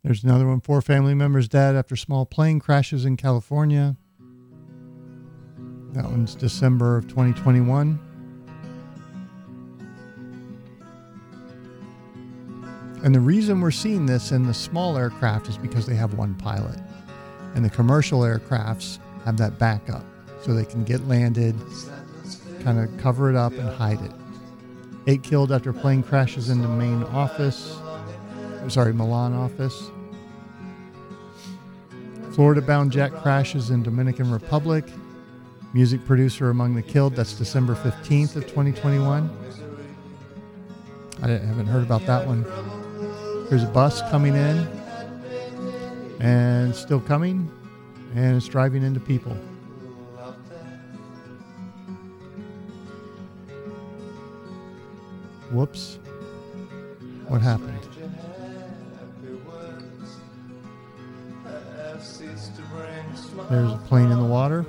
There's another one. Four family members dead after small plane crashes in California. That one's December of twenty twenty-one. And the reason we're seeing this in the small aircraft is because they have one pilot. And the commercial aircrafts have that backup so they can get landed, kind of cover it up and hide it. Eight killed after plane crashes into main office. I'm sorry, Milan office. Florida-bound jet crashes in Dominican Republic. Music producer among the killed, that's December fifteenth of twenty twenty-one. I haven't heard about that one. There's a bus coming in and still coming, and it's driving into people. Whoops. What happened? There's a plane in the water.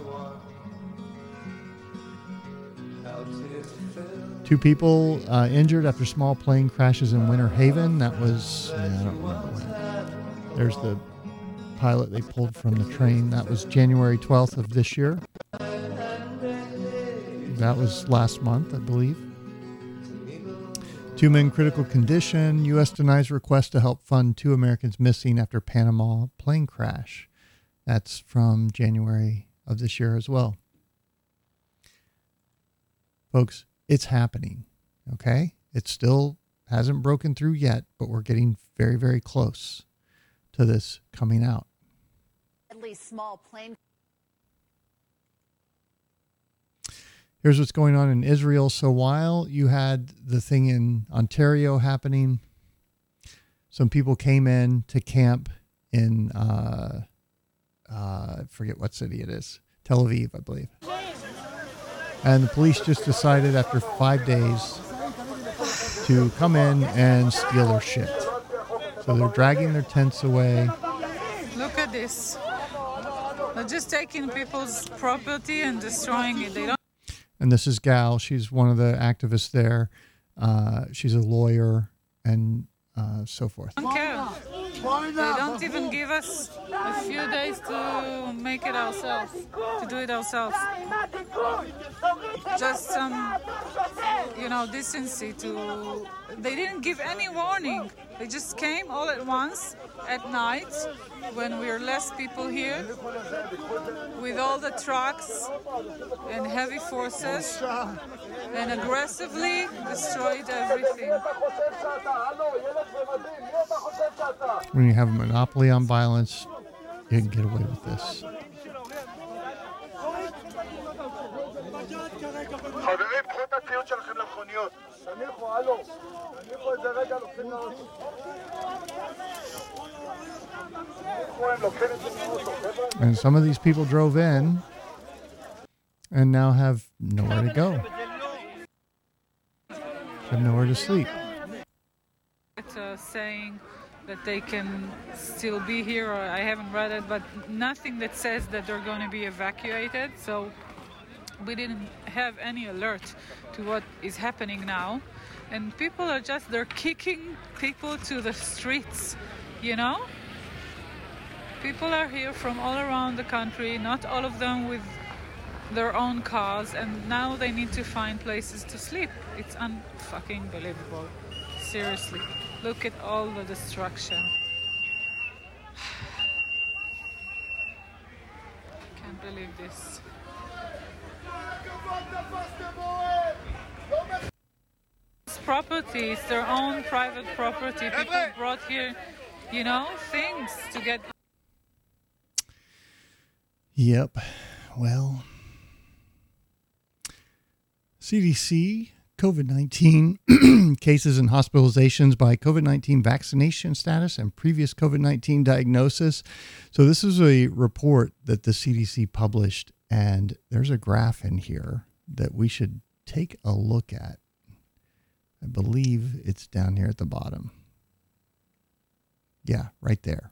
Two people uh, injured after small plane crashes in Winter Haven. That was, yeah, I don't remember when. There's the pilot they pulled from the train. That was January twelfth of this year. That was last month, I believe. Two men critical condition. U S denies request to help fund two Americans missing after Panama plane crash. That's from January of this year as well. Folks, it's happening, okay? It still hasn't broken through yet, but we're getting very, very close to this coming out. At least small plane. Here's what's going on in Israel. So while you had the thing in Ontario happening, some people came in to camp in, uh, uh, I forget what city it is, Tel Aviv, I believe. And the police just decided after five days to come in and steal their shit. So they're dragging their tents away. Look at this. They're just taking people's property and destroying it. They don't. And this is Gal. She's one of the activists there. Uh, she's a lawyer and uh, so forth. They don't even give us a few days to make it ourselves, to do it ourselves. Just some, you know, decency to... They didn't give any warning. They just came all at once at night when we are less people here with all the trucks and heavy forces and aggressively destroyed everything. When you have a monopoly on violence, you can get away with this. And some of these people drove in and now have nowhere to go. Have nowhere to sleep. It's uh, saying that they can still be here, or I haven't read it, but nothing that says that they're going to be evacuated. So we didn't have any alert to what is happening now. And people are just, they're kicking people to the streets, you know? People are here from all around the country, not all of them with their own cars, and now they need to find places to sleep. It's un-fucking believable. Seriously. Look at all the destruction. Can't believe this. Property, it's their own private property. People brought here, you know, things to get. Yep. Well, C D C, COVID nineteen cases and hospitalizations by COVID nineteen vaccination status and previous COVID nineteen diagnosis. So this is a report that the C D C published, and there's a graph in here that we should take a look at. I believe it's down here at the bottom. Yeah, right there.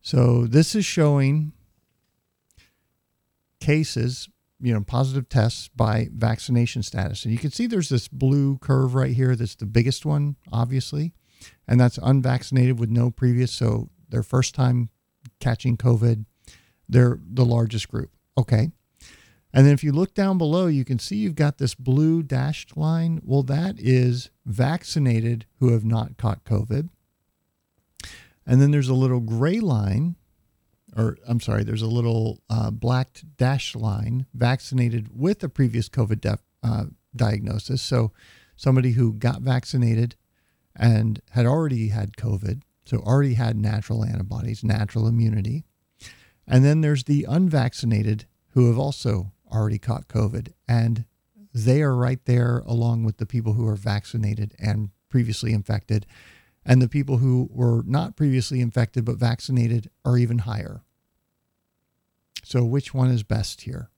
So this is showing cases, you know, positive tests by vaccination status. And you can see there's this blue curve right here. That's the biggest one, obviously. And that's unvaccinated with no previous. So their first time catching COVID, they're the largest group. Okay. And then if you look down below, you can see you've got this blue dashed line. Well, that is vaccinated who have not caught COVID. And then there's a little gray line, or I'm sorry, there's a little uh, blacked dashed line, vaccinated with a previous COVID def, uh, diagnosis. So somebody who got vaccinated and had already had COVID, so already had natural antibodies, natural immunity. And then there's the unvaccinated who have also already caught COVID, and they are right there along with the people who are vaccinated and previously infected, and the people who were not previously infected but vaccinated are even higher. So which one is best here?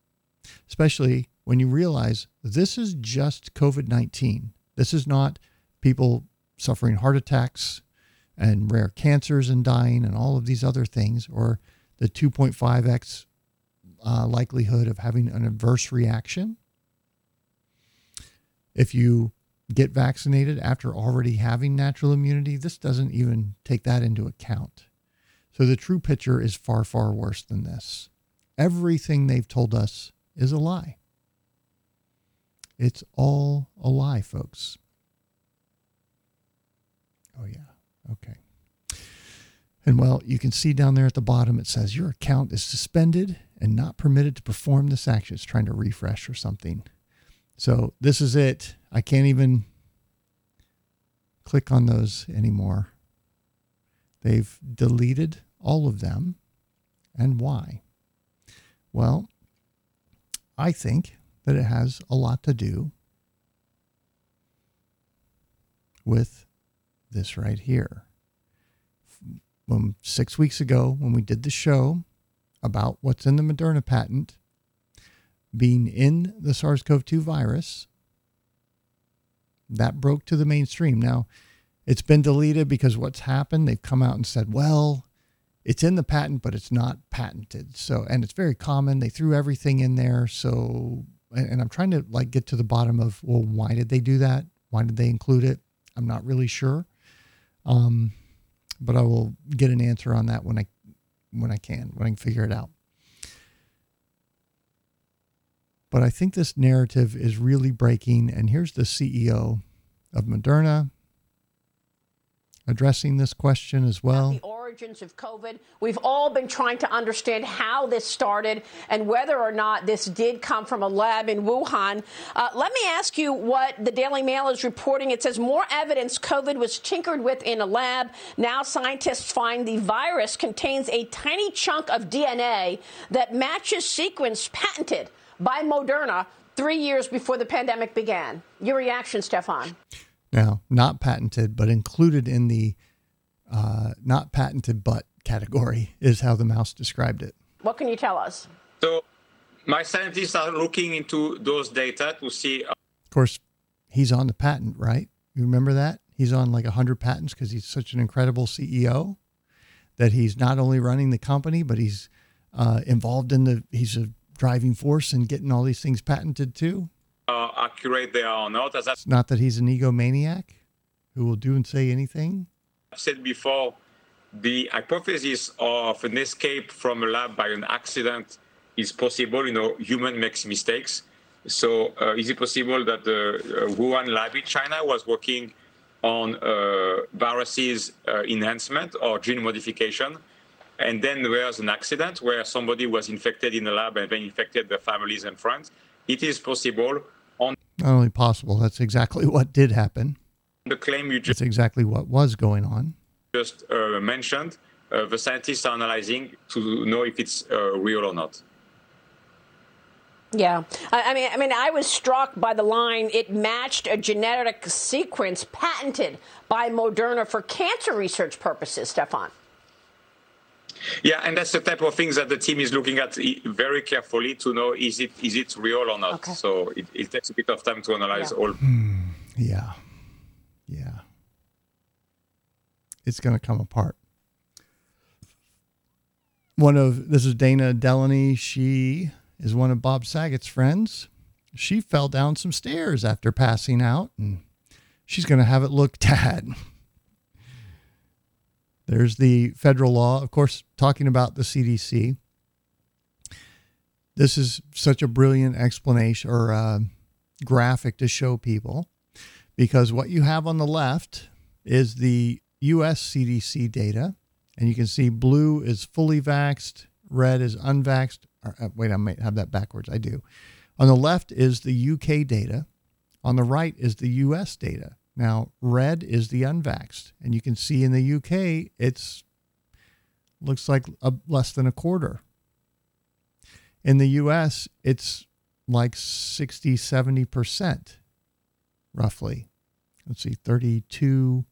Especially when you realize this is just COVID nineteen. This is not people suffering heart attacks and rare cancers and dying and all of these other things, or the two point five x uh, likelihood of having an adverse reaction. If you get vaccinated after already having natural immunity, this doesn't even take that into account. So the true picture is far, far worse than this. Everything they've told us is a lie. It's all a lie, folks. Oh, yeah. Okay. And well, you can see down there at the bottom, it says your account is suspended and not permitted to perform this action. It's trying to refresh or something. So this is it. I can't even click on those anymore. They've deleted all of them. And why? Well, I think that it has a lot to do with this right here. When six weeks ago, when we did the show about what's in the Moderna patent being in the SARS-C o V two virus, that broke to the mainstream. Now, it's been deleted because what's happened, they've come out and said, well, it's in the patent, but it's not patented. So, and it's very common. They threw everything in there. So, and I'm trying to like get to the bottom of, well, why did they do that? Why did they include it? I'm not really sure. Um, but I will get an answer on that when I, when I can, when I can figure it out. But I think this narrative is really breaking. And here's the C E O of Moderna addressing this question as well. The origins of COVID. We've all been trying to understand how this started and whether or not this did come from a lab in Wuhan. Uh, let me ask you what the Daily Mail is reporting. It says more evidence COVID was tinkered with in a lab. Now scientists find the virus contains a tiny chunk of D N A that matches sequence patented by Moderna three years before the pandemic began. Your reaction, Stefan? Now, not patented, but included in the uh, not patented but category is how the mouse described it. What can you tell us? So my scientists are looking into those data to see. Of course, he's on the patent, right? You remember that? He's on like one hundred patents because he's such an incredible C E O that he's not only running the company, but he's uh, involved in the, he's a driving force in getting all these things patented too. Uh, accurate they are or not. As it's not that he's an egomaniac who will do and say anything. I've said before, the hypothesis of an escape from a lab by an accident is possible. You know, human makes mistakes. So uh, is it possible that the uh, Wuhan lab in China was working on uh, viruses uh, enhancement or gene modification? And then there was an accident where somebody was infected in the lab and then infected their families and friends. It is possible. On not only possible, that's exactly what did happen. The claim you just... That's exactly what was going on. Just uh, mentioned, uh, the scientists are analyzing to know if it's uh, real or not. Yeah, I mean, I mean, I was struck by the line, it matched a genetic sequence patented by Moderna for cancer research purposes, Stefan. Yeah, and that's the type of things that the team is looking at very carefully to know is it is it real or not. Okay. So it, it takes a bit of time to analyze yeah. all. Mm, yeah, yeah. It's going to come apart. One of this is Dana Delany. She is one of Bob Saget's friends. She fell down some stairs after passing out, and she's going to have it looked at. There's the federal law, of course, talking about the C D C. This is such a brilliant explanation or uh, graphic to show people, because what you have on the left is the U S C D C data. And you can see blue is fully vaxxed, red is unvaxxed. Or, uh, wait, I might have that backwards. I do. On the left is the U K data. On the right is the U S data. Now, red is the unvaxxed, and you can see in the U K, it's looks like a, less than a quarter. In the U S, it's like sixty, seventy percent, roughly. let's see, thirty-two.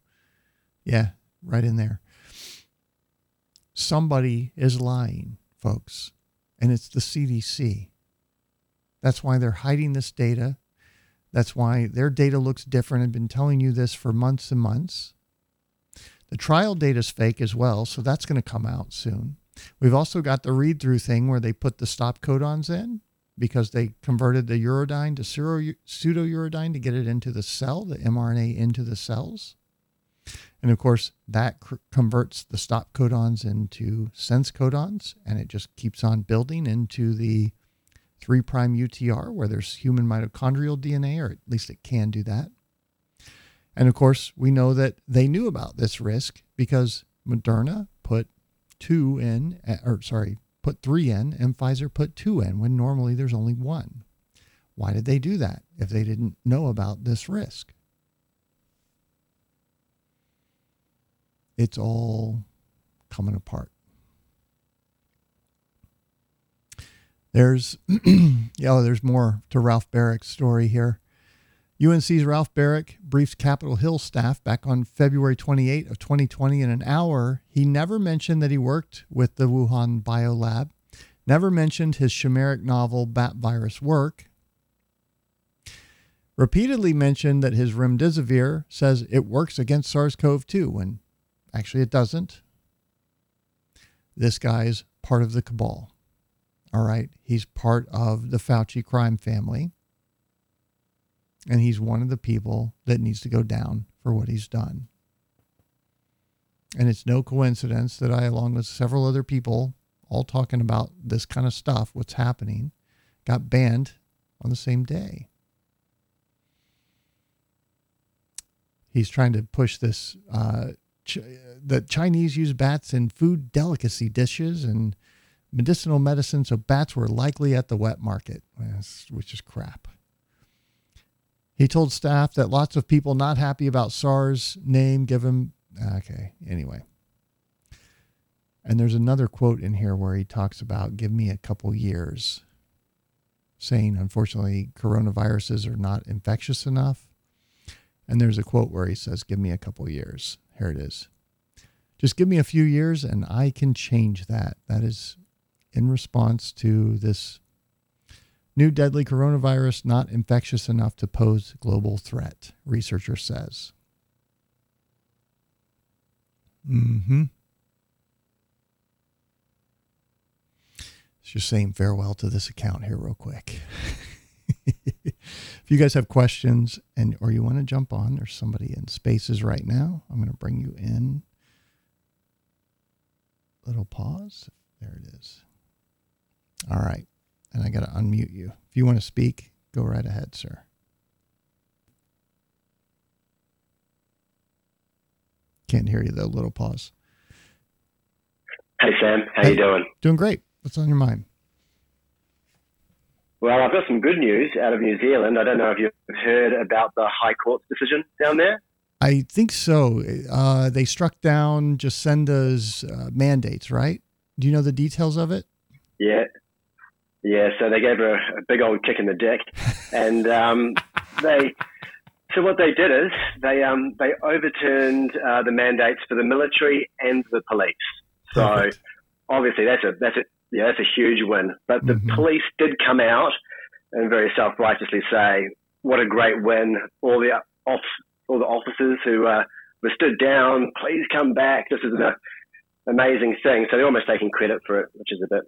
Yeah, right in there. Somebody is lying, folks, and it's the C D C. That's why they're hiding this data. That's why their data looks different. I've been telling you this for months and months. The trial data is fake as well, so that's going to come out soon. We've also got the read-through thing where they put the stop codons in because they converted the uridine to pseudo-uridine to get it into the cell, the mRNA into the cells. And of course, that cr- converts the stop codons into sense codons, and it just keeps on building into the three prime U T R, where there's human mitochondrial D N A, or at least it can do that. And of course, we know that they knew about this risk because Moderna put two in, or sorry, put three in, and Pfizer put two in, when normally there's only one. Why did they do that if they didn't know about this risk? It's all coming apart. There's, yeah, there's more to Ralph Baric's story here. U N C's Ralph Baric briefed Capitol Hill staff back on February twenty-eighth of twenty twenty. In an hour, he never mentioned that he worked with the Wuhan biolab, never mentioned his chimeric novel bat virus work, repeatedly mentioned that his remdesivir says it works against SARS-C o V two when actually it doesn't. This guy's part of the cabal. All right, he's part of the Fauci crime family. And he's one of the people that needs to go down for what he's done. And it's no coincidence that I, along with several other people, all talking about this kind of stuff, what's happening, got banned on the same day. He's trying to push this, uh, Ch- the Chinese use bats in food delicacy dishes and medicinal medicine, so bats were likely at the wet market, which is crap. He told staff that lots of people not happy about SARS name, give him, okay, anyway. And there's another quote in here where he talks about, give me a couple years, saying, unfortunately, coronaviruses are not infectious enough. And there's a quote where he says, give me a couple years. Here it is. Just give me a few years and I can change that. That is in response to this new deadly coronavirus, not infectious enough to pose global threat, researcher says. Mm-hmm. It's just saying farewell to this account here real quick. If you guys have questions and or you want to jump on, there's somebody in spaces right now. I'm going to bring you in. Little pause. There it is. All right. And I got to unmute you. If you want to speak, go right ahead, sir. Can't hear you, though. Little pause. Hey, Sam. How hey, you doing? Doing great. What's on your mind? Well, I've got some good news out of New Zealand. I don't know if you've heard about the High Court's decision down there. I think so. Uh, they struck down Jacinda's uh, mandates, right? Do you know the details of it? Yeah. Yeah, so they gave her a big old kick in the dick. And um, they, so what they did is they um, they overturned uh, the mandates for the military and the police. So Perfect. obviously that's a that's a yeah, that's a huge win. But the mm-hmm. police did come out and very self-righteously say, what a great win. All the off, all the officers who uh, were stood down, please come back. This is an amazing thing. So they're almost taking credit for it, which is a bit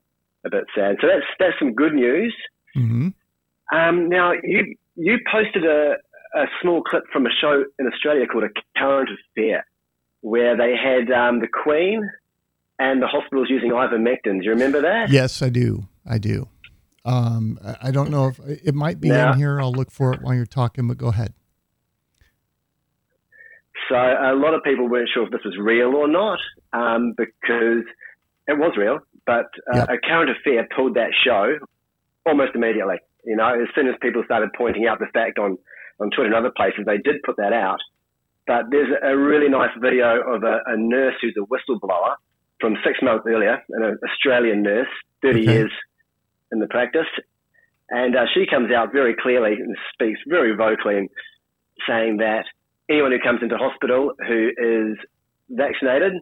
a bit sad. So that's that's some good news. Mm-hmm. Um, now, you you posted a, a small clip from a show in Australia called A Current Affair, where they had um, the Queen and the hospitals using ivermectin. Do you remember that? Yes, I do. I do. Um, I don't know if it might be now, in here. I'll look for it while you're talking, but go ahead. So a lot of people weren't sure if this was real or not, um, because it was real. But uh, yep. A Current Affair pulled that show almost immediately. You know, as soon as people started pointing out the fact on, on Twitter and other places, they did put that out. But there's a really nice video of a, a nurse who's a whistleblower from six months earlier, an Australian nurse, thirty okay. years in the practice. And uh, she comes out very clearly and speaks very vocally, and saying that anyone who comes into hospital who is vaccinated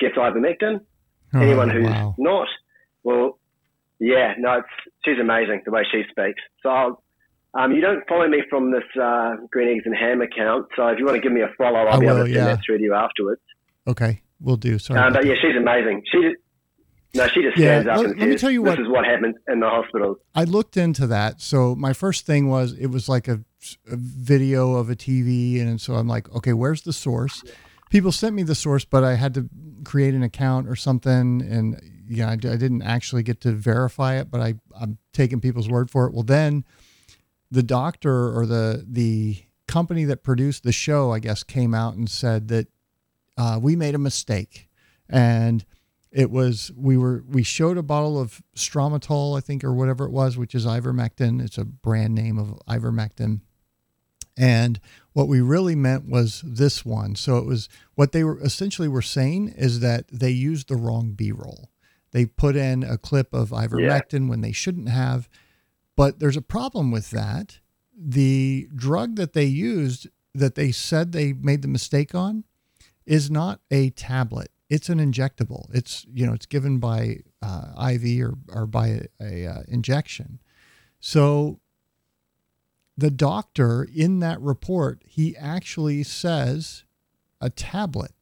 gets ivermectin. Oh, anyone who's wow. not, well, yeah, no, it's, she's amazing the way she speaks. So I'll, um, you don't follow me from this uh, Green Eggs and Ham account, so if you want to give me a follow, I'll I be will, able to send yeah. that through to you afterwards. Okay, we'll do. Sorry, um, but yeah, she's amazing. She. No, she just stands yeah, up and let, says, let me tell you what, this is what happened in the hospital. I looked into that. So my first thing was, it was like a, a video of a T V. And so I'm like, okay, where's the source? People sent me the source, but I had to create an account or something. And yeah, I, I didn't actually get to verify it, but I, I'm taking people's word for it. Well, then the doctor or the, the company that produced the show, I guess, came out and said that uh, we made a mistake. And It was, we were, we showed a bottle of stromatol, I think, or whatever it was, which is ivermectin. It's a brand name of ivermectin. And what we really meant was this one. So it was, what they were essentially were saying is that they used the wrong B-roll. They put in a clip of ivermectin yeah. when they shouldn't have, but there's a problem with that. The drug that they used that they said they made the mistake on is not a tablet. It's an injectable. It's, you know, it's given by uh, I V or, or by a, a uh, injection. So the doctor in that report, he actually says a tablet,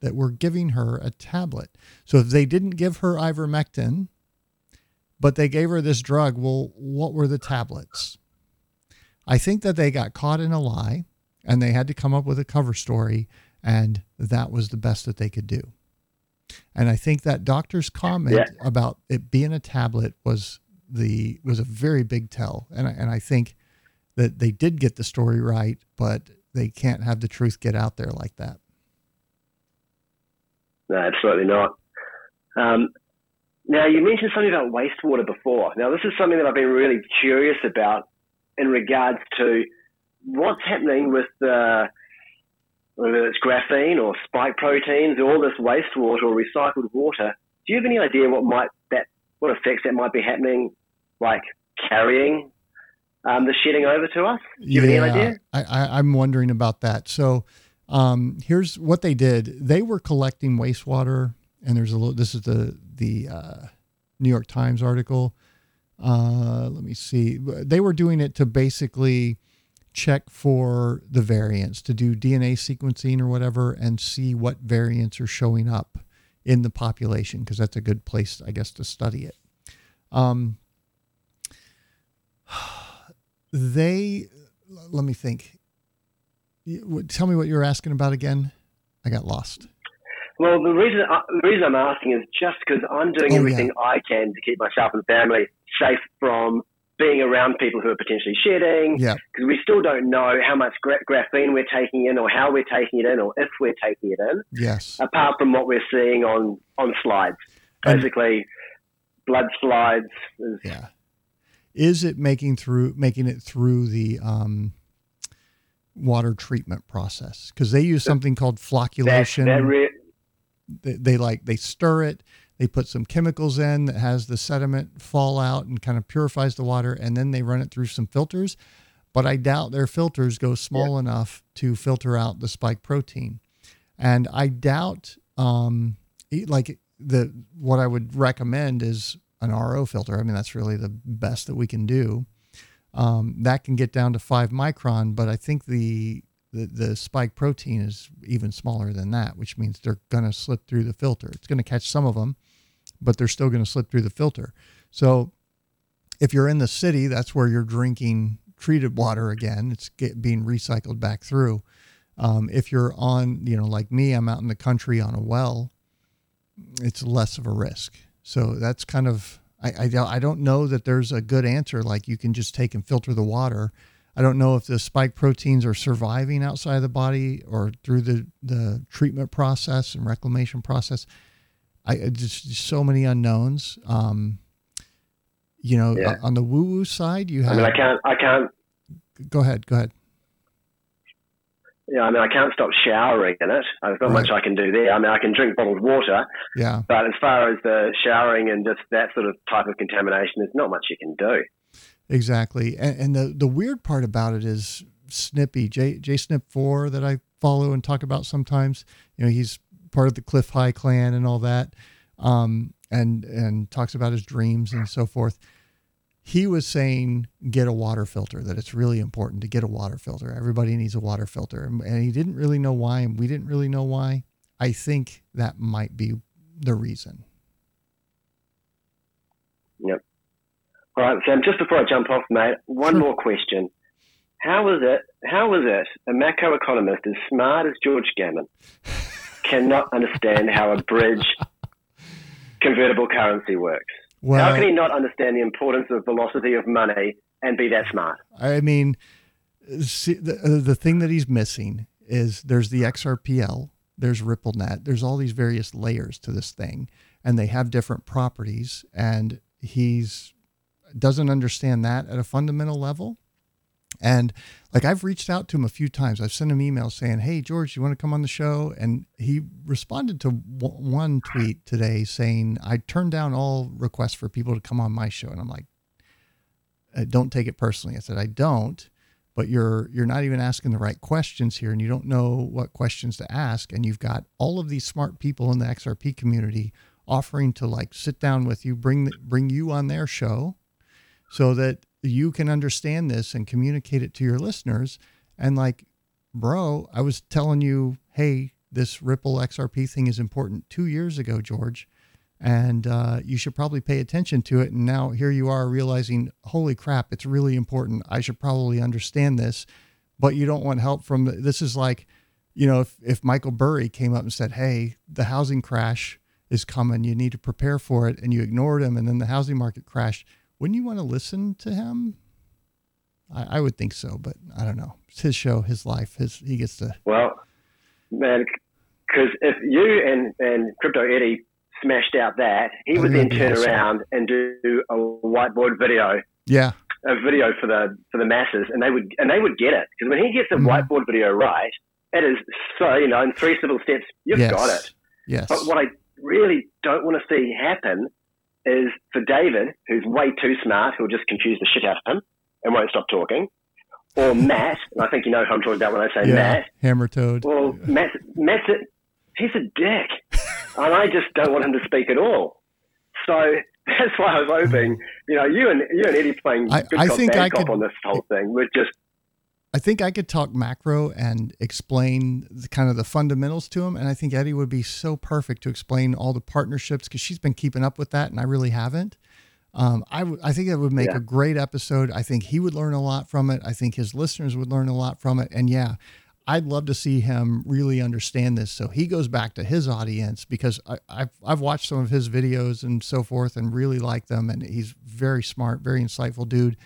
that we're giving her a tablet. So if they didn't give her ivermectin, but they gave her this drug, well, what were the tablets? I think that they got caught in a lie and they had to come up with a cover story, and that was the best that they could do. And I think that doctor's comment yeah. about it being a tablet was the was a very big tell. And I, and I think that they did get the story right, but they can't have the truth get out there like that. No, absolutely not. Um, now, you mentioned something about wastewater before. Now, this is something that I've been really curious about in regards to what's happening with the, whether it's graphene or spike proteins, all this wastewater or recycled water. Do you have any idea what might that, what effects that might be happening, like carrying um, the shedding over to us? Do you yeah, have any idea? I, I, I'm wondering about that. So um, here's what they did. They were collecting wastewater, and there's a little, this is the, the uh, New York Times article. Uh, let me see. They were doing it to basically check for the variants, to do D N A sequencing or whatever and see what variants are showing up in the population, because that's a good place, I guess, to study it. Um, they, let me think. Tell me what you were asking about again. I got lost. Well, the reason, I, the reason I'm asking is just because I'm doing oh, everything yeah. I can to keep myself and family safe from being around people who are potentially shedding, because yeah. we still don't know how much gra- graphene we're taking in or how we're taking it in or if we're taking it in, Yes. apart from what we're seeing on, on slides. Basically, and blood slides. Is, yeah. is it making through making it through the um, water treatment process? Because they use something called flocculation. That, that re- they, they like, they stir it. They put some chemicals in that has the sediment fall out and kind of purifies the water, and then they run it through some filters. But I doubt their filters go small yeah. enough to filter out the spike protein. And I doubt, um, like the what I would recommend is an R O filter. I mean, that's really the best that we can do. Um, that can get down to five micron, but I think the The, the spike protein is even smaller than that, which means they're going to slip through the filter. It's going to catch some of them, but they're still going to slip through the filter. So if you're in the city, that's where you're drinking treated water again. It's get, being recycled back through. Um, if you're on, you know, like me, I'm out in the country on a well, it's less of a risk. So that's kind of, I, I, I don't know that there's a good answer. Like you can just take and filter the water. I don't know if the spike proteins are surviving outside of the body or through the, the treatment process and reclamation process. I just, just so many unknowns. Um, you know, yeah. on the woo woo side, you have, I mean, I can't, I can't go ahead. Go ahead. Yeah. I mean, I can't stop showering in it. There's not right. much I can do there. I mean, I can drink bottled water, yeah. but as far as the showering and just that sort of type of contamination, there's not much you can do. Exactly. And, and the, the weird part about it is Snippy, J J Snip four that I follow and talk about sometimes. You know, he's part of the Cliff High clan and all that, um, and and talks about his dreams and so forth. He was saying, get a water filter, that it's really important to get a water filter. Everybody needs a water filter. And he didn't really know why, and we didn't really know why. I think that might be the reason. Yep. All right, Sam, just before I jump off, mate, one sure. more question. How is it, how is it a macroeconomist as smart as George Gammon cannot understand how a bridge convertible currency works? Well, how can he not understand the importance of velocity of money and be that smart? I mean, see, the, the thing that he's missing is there's the X R P L, there's RippleNet, there's all these various layers to this thing, and they have different properties, and he's doesn't understand that at a fundamental level. And like, I've reached out to him a few times. I've sent him emails saying, hey, George, you want to come on the show? And he responded to w- one tweet today saying, I turned down all requests for people to come on my show. And I'm like, don't take it personally. I said, I don't, but you're, you're not even asking the right questions here, and you don't know what questions to ask. And you've got all of these smart people in the X R P community offering to like sit down with you, bring, the, bring you on their show so that you can understand this and communicate it to your listeners. And like, bro, I was telling you, hey, this Ripple X R P thing is important two years ago, George, and uh, you should probably pay attention to it. And now here you are realizing, holy crap, it's really important. I should probably understand this, but you don't want help from the, this is like, you know, if, if Michael Burry came up and said, hey, the housing crash is coming, you need to prepare for it, and you ignored him, and then the housing market crashed. Wouldn't you want to listen to him? I, I would think so, but I don't know. It's his show, his life. His he gets to. Well, man, because if you and, and Crypto Eddie smashed out that, he would then turn around and do a whiteboard video. Yeah, a video for the for the masses, and they would and they would get it, because when he gets a mm-hmm. whiteboard video right, it is so, you know, in three simple steps, you've yes. got it. Yes. But what I really don't want to see happen is for David, who's way too smart, who'll just confuse the shit out of him and won't stop talking, or Matt, and I think you know who I'm talking about when I say yeah, Matt. Hammer Toad. Well, yeah. Matt, Matt's a, he's a dick, and I just don't want him to speak at all. So that's why I was hoping, you know, you and you and Eddie playing good I, I cop, think bad I cop could, on this whole thing would just... I think I could talk macro and explain the, kind of the fundamentals to him. And I think Eddie would be so perfect to explain all the partnerships, because she's been keeping up with that and I really haven't. Um, I, w- I think it would make yeah. a great episode. I think he would learn a lot from it. I think his listeners would learn a lot from it. And yeah, I'd love to see him really understand this, so he goes back to his audience, because I, I've, I've watched some of his videos and so forth and really like them. And he's very smart, very insightful dude.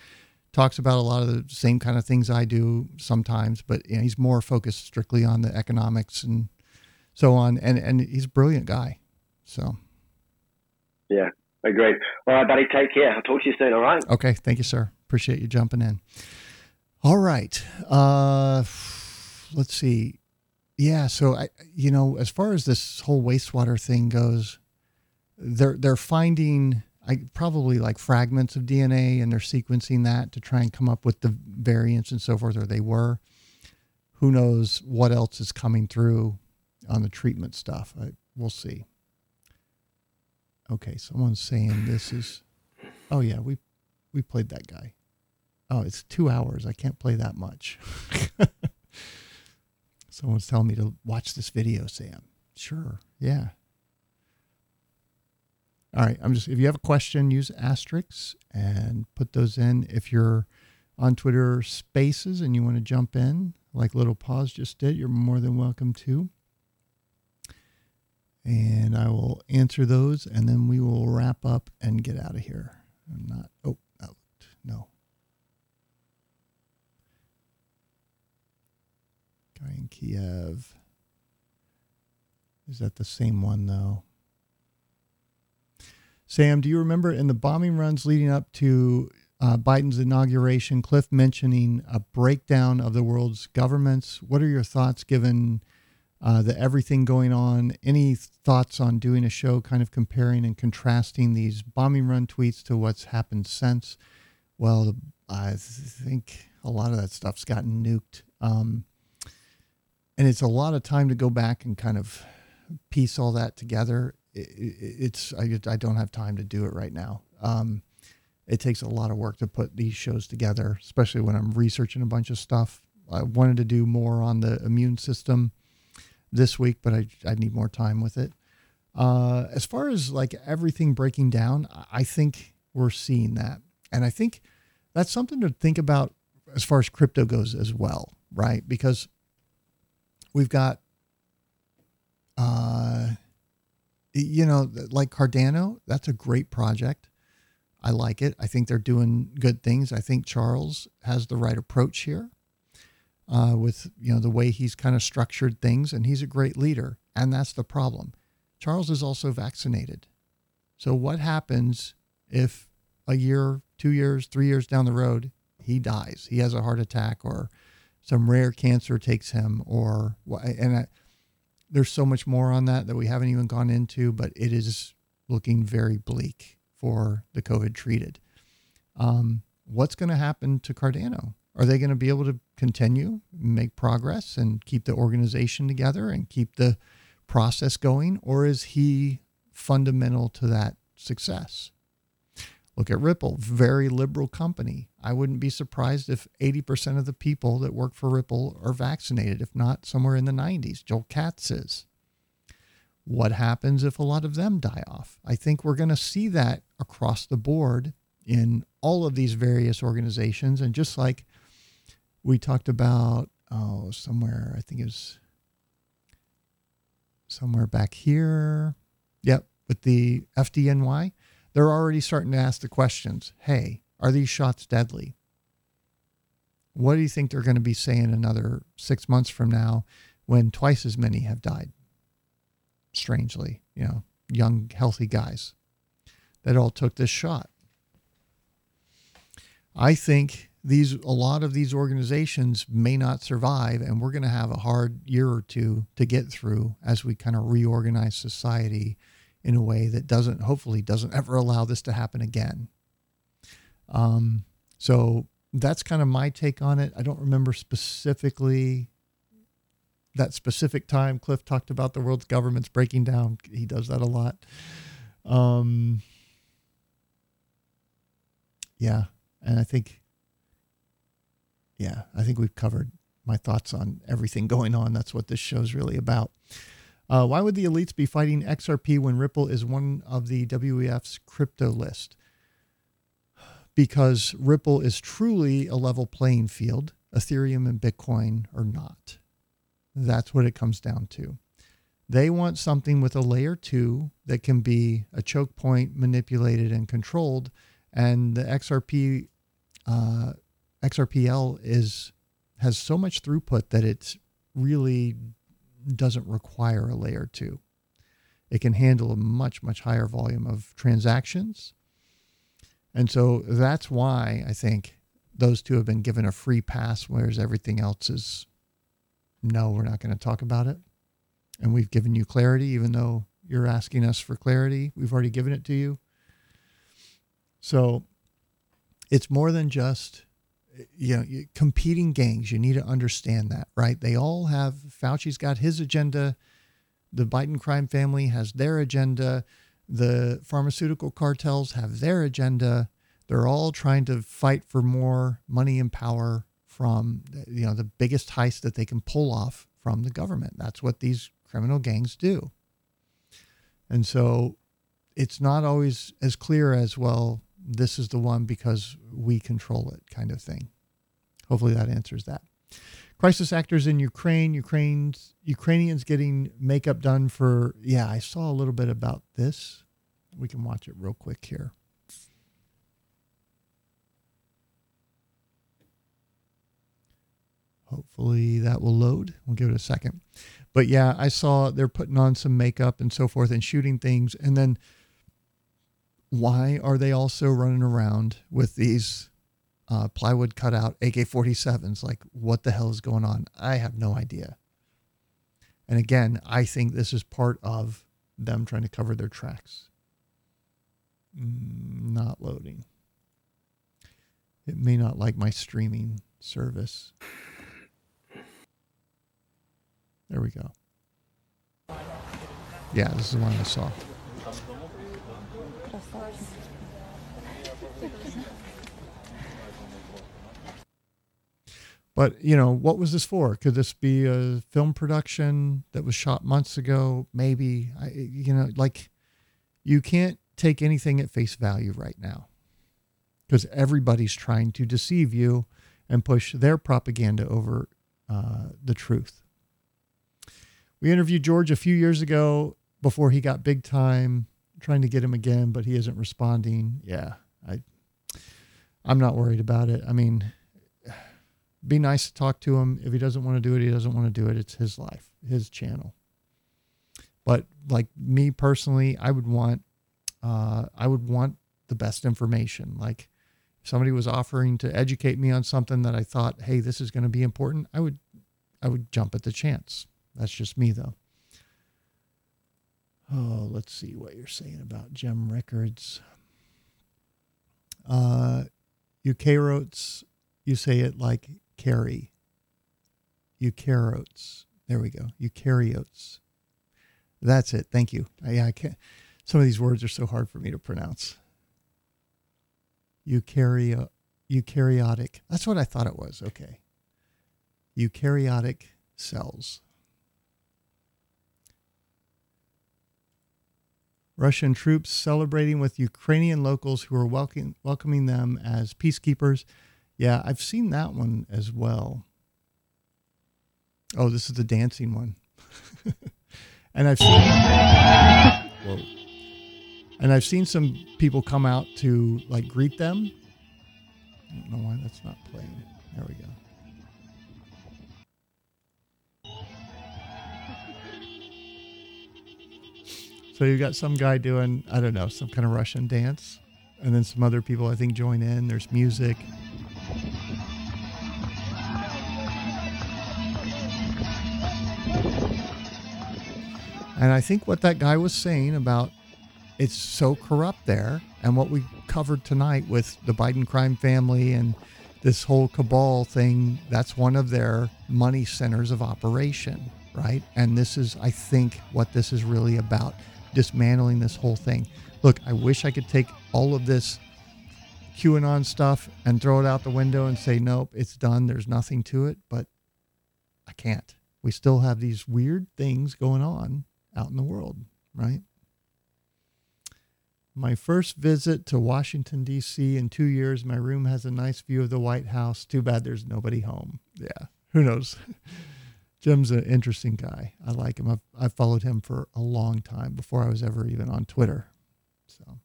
Talks about a lot of the same kind of things I do sometimes, but you know, he's more focused strictly on the economics and so on. And, and he's a brilliant guy. So. Yeah, agreed. All right, buddy, take care. I'll talk to you soon. All right. Okay. Thank you, sir. Appreciate you jumping in. All right. Uh, let's see. Yeah. So I, you know, as far as this whole wastewater thing goes, they're, they're finding I probably like fragments of D N A, and they're sequencing that to try and come up with the variants and so forth, or they were. Who knows what else is coming through on the treatment stuff. I, we'll see. Okay. Someone's saying this is, oh yeah, we, we played that guy. Oh, it's two hours. I can't play that much. Someone's telling me to watch this video, Sam. Sure. Yeah. All right. I'm just, if you have a question, use asterisks and put those in. If you're on Twitter Spaces and you want to jump in, like Little Paws just did, you're more than welcome to. And I will answer those, and then we will wrap up and get out of here. I'm not, oh, out. No. Guy in Kiev. Is that the same one, though? Sam, do you remember in the bombing runs leading up to uh, Biden's inauguration, Cliff mentioning a breakdown of the world's governments? What are your thoughts given uh, the everything going on? Any thoughts on doing a show kind of comparing and contrasting these bombing run tweets to what's happened since? Well, I think a lot of that stuff's gotten nuked. Um, And it's a lot of time to go back and kind of piece all that together. It, it, it's I, I don't have time to do it right now. Um, it takes a lot of work to put these shows together, especially when I'm researching a bunch of stuff. I wanted to do more on the immune system this week, but I, I need more time with it. Uh, as far as like everything breaking down, I think we're seeing that. And I think that's something to think about as far as crypto goes as well, right? Because we've got, uh, you know, like Cardano, that's a great project. I like it. I think they're doing good things. I think Charles has the right approach here. Uh, with, you know, the way he's kind of structured things, and he's a great leader. And that's the problem. Charles is also vaccinated. So what happens if a year, two years, three years down the road, he dies, he has a heart attack, or some rare cancer takes him, or, and I, there's so much more on that that we haven't even gone into, but it is looking very bleak for the COVID treated. Um, what's going to happen to Cardano? Are they going to be able to continue, make progress, and keep the organization together and keep the process going? Or is he fundamental to that success? Look at Ripple, very liberal company. I wouldn't be surprised if eighty percent of the people that work for Ripple are vaccinated, if not somewhere in the nineties. Joel Katz is. What happens if a lot of them die off? I think we're going to see that across the board in all of these various organizations. And just like we talked about, oh, somewhere, I think it was somewhere back here. Yep, with the F D N Y, they're already starting to ask the questions. Hey, are these shots deadly? What do you think they're going to be saying another six months from now when twice as many have died? Strangely, you know, young, healthy guys that all took this shot. I think these, a lot of these organizations may not survive, and we're going to have a hard year or two to get through as we kind of reorganize society in a way that doesn't, hopefully doesn't ever allow this to happen again. Um, so that's kind of my take on it. I don't remember specifically that specific time Cliff talked about the world's governments breaking down. He does that a lot. Um, yeah. And I think, yeah, I think we've covered my thoughts on everything going on. That's what this show's really about. Uh, why would the elites be fighting X R P when Ripple is one of the W E F's crypto list? Because Ripple is truly a level playing field. Ethereum and Bitcoin are not. That's what it comes down to. They want something with a layer two that can be a choke point, manipulated and controlled. And the X R P, uh, X R P L is, has so much throughput that it really doesn't require a layer two. It can handle a much, much higher volume of transactions. And so that's why I think those two have been given a free pass, whereas everything else is, no, we're not going to talk about it. And we've given you clarity, even though you're asking us for clarity. We've already given it to you. So it's more than just, you know, competing gangs. You need to understand that, right? They all have, Fauci's got his agenda. The Biden crime family has their agenda. The pharmaceutical cartels have their agenda. They're all trying to fight for more money and power from, you know, the biggest heist that they can pull off from the government. That's what these criminal gangs do. And so it's not always as clear as, well, this is the one because we control it kind of thing. Hopefully that answers that. Crisis actors in Ukraine, Ukraine's, Ukrainians getting makeup done for, yeah, I saw a little bit about this. We can watch it real quick here. Hopefully that will load. We'll give it a second. But yeah, I saw they're putting on some makeup and so forth and shooting things. And then why are they also running around with these uh, plywood cutout A K forty-sevens? Like, what the hell is going on? I have no idea. And again, I think this is part of them trying to cover their tracks. Not loading. It may not like my streaming service. There we go. Yeah, this is the one I saw. But, you know, what was this for? Could this be a film production that was shot months ago? Maybe. I, you know, like, you can't take anything at face value right now because everybody's trying to deceive you and push their propaganda over uh, the truth. We interviewed George a few years ago before he got big time, trying to get him again, but he isn't responding. Yeah, I, I'm not worried about it. I mean, be nice to talk to him. If he doesn't want to do it, he doesn't want to do it. It's his life, his channel. But like me personally, I would want, uh, I would want the best information. Like if somebody was offering to educate me on something that I thought, hey, this is going to be important, I would, I would jump at the chance. That's just me though. Oh, let's see what you're saying about gem records. Uh, Eukaryotes, you say it like carry. Eukaryotes. There we go. Eukaryotes. That's it. Thank you. I, I can't. Some of these words are so hard for me to pronounce. Eukaryo, eukaryotic. That's what I thought it was. Okay. Eukaryotic cells. Russian troops celebrating with Ukrainian locals who are welcoming, welcoming them as peacekeepers. Yeah, I've seen that one as well. Oh, this is the dancing one. And I've seen, whoa. And I've seen some people come out to like greet them. I don't know why that's not playing. There we go. So you've got some guy doing, I don't know, some kind of Russian dance. And then some other people, I think, join in. There's music. And I think what that guy was saying about it's so corrupt there, and what we covered tonight with the Biden crime family and this whole cabal thing, that's one of their money centers of operation, right? And this is, I think, what this is really about. Dismantling this whole thing. Look, I wish I could take all of this QAnon stuff and throw it out the window and say, nope, it's done. There's nothing to it, but I can't. We still have these weird things going on out in the world, right? My first visit to Washington, D C in two years, my room has a nice view of the White House. Too bad there's nobody home. Yeah, who knows? Jim's an interesting guy. I like him. I've, I've followed him for a long time before I was ever even on Twitter. So,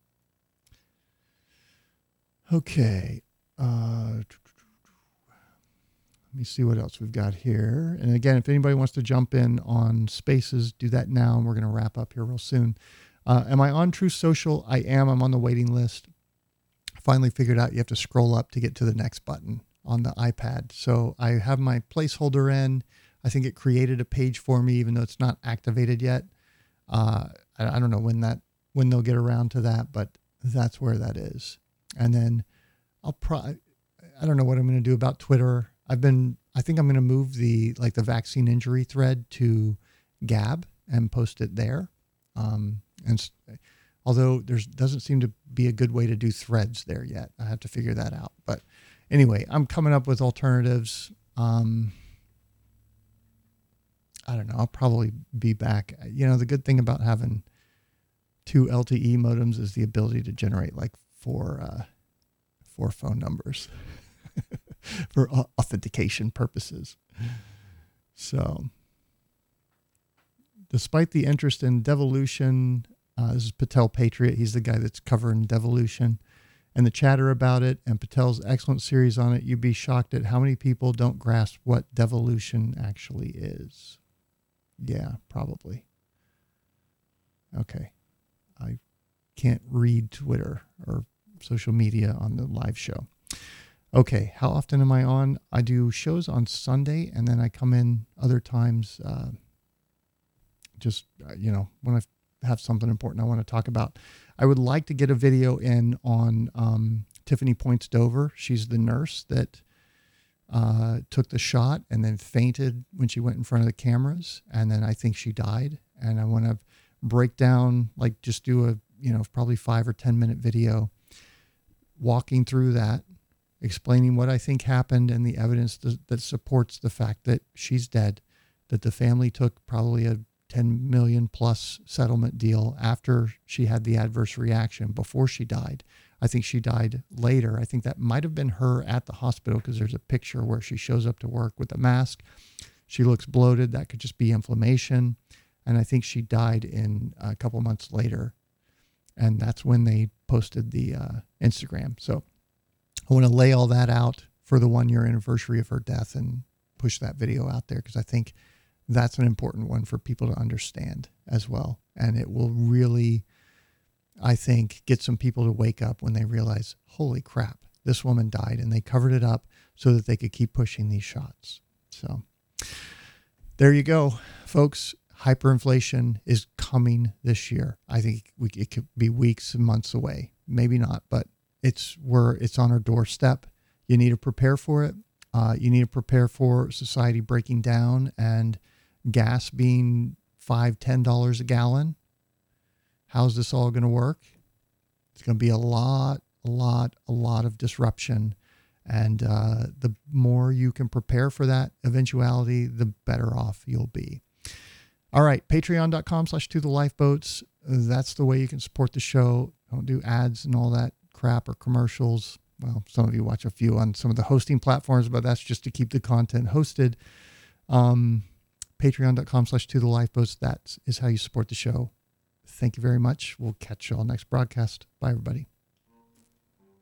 okay. Uh, let me see what else we've got here. And again, if anybody wants to jump in on spaces, do that now. And we're going to wrap up here real soon. Uh, am I on True Social? I am. I'm on the waiting list. I finally figured out you have to scroll up to get to the next button on the iPad. So I have my placeholder in. I think it created a page for me, even though it's not activated yet. Uh, I, I don't know when that when they'll get around to that, but that's where that is. And then I'll probably, I don't know what I'm going to do about Twitter. I've been, I think I'm going to move the, like the vaccine injury thread to Gab and post it there. Um, and although there's doesn't seem to be a good way to do threads there yet. I have to figure that out. But anyway, I'm coming up with alternatives. Um, I don't know. I'll probably be back. You know, the good thing about having two L T E modems is the ability to generate like four, uh, four phone numbers for authentication purposes. So despite the interest in devolution, uh, this is Patel Patriot. He's the guy that's covering devolution and the chatter about it, and Patel's excellent series on it. You'd be shocked at how many people don't grasp what devolution actually is. Yeah, probably. Okay. I can't read Twitter or social media on the live show. Okay. How often am I on? I do shows on Sunday, and then I come in other times. Uh, just, you know, when I have something important I want to talk about. I would like to get a video in on um, Tiffany Points Dover. She's the nurse that uh, took the shot and then fainted when she went in front of the cameras. And then I think she died. And I want to break down, like just do a, you know, probably five or ten minute video walking through that, explaining what I think happened and the evidence that, that supports the fact that she's dead, that the family took probably a ten million plus settlement deal after she had the adverse reaction before she died. I think she died later. I think that might've been her at the hospital because there's a picture where she shows up to work with a mask. She looks bloated. That could just be inflammation. And I think she died in a couple months later. And that's when they posted the uh, Instagram. So I want to lay all that out for the one year anniversary of her death and push that video out there because I think that's an important one for people to understand as well. And it will really, I think, get some people to wake up when they realize, holy crap, this woman died and they covered it up so that they could keep pushing these shots. So there you go, folks. Hyperinflation is coming this year. I think we, it could be weeks and months away. Maybe not, but it's we're, it's on our doorstep. You need to prepare for it. Uh, you need to prepare for society breaking down and gas being five dollars, ten dollars a gallon. How's this all going to work? It's going to be a lot, a lot, a lot of disruption. And uh, the more you can prepare for that eventuality, the better off you'll be. All right, patreon.com slash to the lifeboats. That's the way you can support the show. Don't do ads and all that crap or commercials. Well, some of you watch a few on some of the hosting platforms, but that's just to keep the content hosted. Um, patreon.com slash to the lifeboats. That is how you support the show. Thank you very much. We'll catch you all next broadcast. Bye, everybody.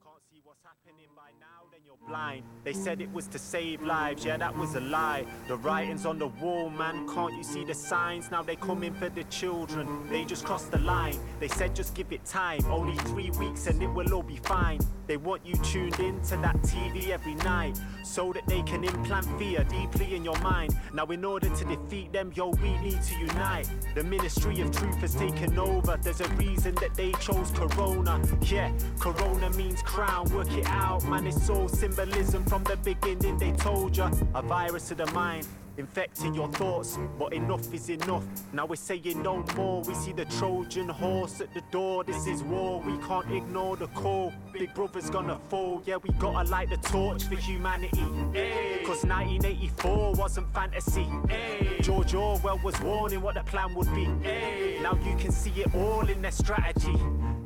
Can't see what's happening by now, then you're blind. They said it was to save lives. Yeah, that was a lie. The writing's on the wall, man. Can't you see the signs? Now they come in for the children. They just crossed the line. They said just give it time. Only three weeks and it will all be fine. They want you tuned in to that T V every night so that they can implant fear deeply in your mind. Now in order to defeat them, yo, we need to unite. The Ministry of Truth has taken over. There's a reason that they chose Corona. Yeah, Corona means crown. Work it out, man, it's all symbolism. From the beginning they told ya, a virus of the mind infecting your thoughts, but enough is enough. Now we're saying no more. We see the Trojan horse at the door. This is war. We can't ignore the call. Big brother's gonna fall. Yeah, we gotta light the torch for humanity. Hey. Cause nineteen eighty-four wasn't fantasy. Hey. George Orwell was warning what the plan would be. Hey. Now you can see it all in their strategy.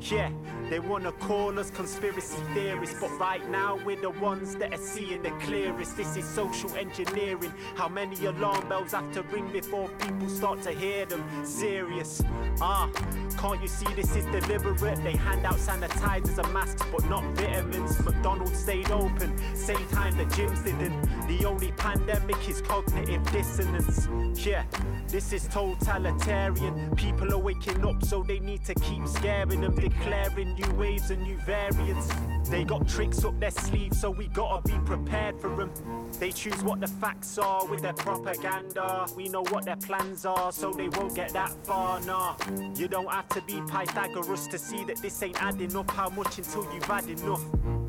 Yeah, they wanna call us conspiracy theorists, but right now we're the ones that are seeing the clearest. This is social engineering. How many alarm bells have to ring before people start to hear them? Serious. Ah, can't you see this is deliberate? They hand out sanitizers and masks, but not vitamins. McDonald's stayed open, same time the gyms didn't. The only pandemic is cognitive dissonance. Yeah, this is totalitarian. People are waking up, so they need to keep scaring them, declaring new waves and new variants. They got tricks up their sleeve, so we gotta be prepared for them. They choose what the facts are with their propaganda. We know what their plans are, so they won't get that far, nah. You don't have to be Pythagoras to see that this ain't adding up. How much until you've had enough?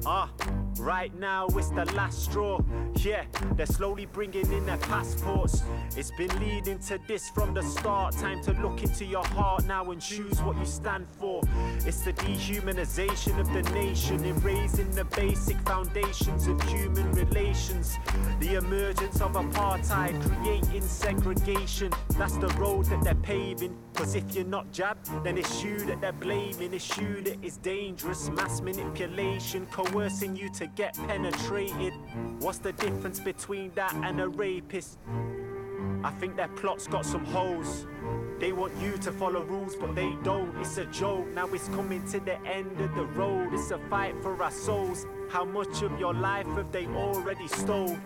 Ah, right now it's the last straw. Yeah, they're slowly bringing in their passports. It's been leading to this from the start. Time to look into your heart now and choose what you stand for. It's the dehumanization of the nation, erasing the basic foundations of human relations. The emergence of apartheid, creating segregation. That's the road that they're paving. Cause if you're not jabbed, then it's you that they're blaming. It's you that is dangerous. Mass manipulation, coercing you to get penetrated. What's the difference between that and a rapist? I think their plot's got some holes. They want you to follow rules, but they don't. It's a joke. Now it's coming to the end of the road. It's a fight for our souls. How much of your life have they already stole?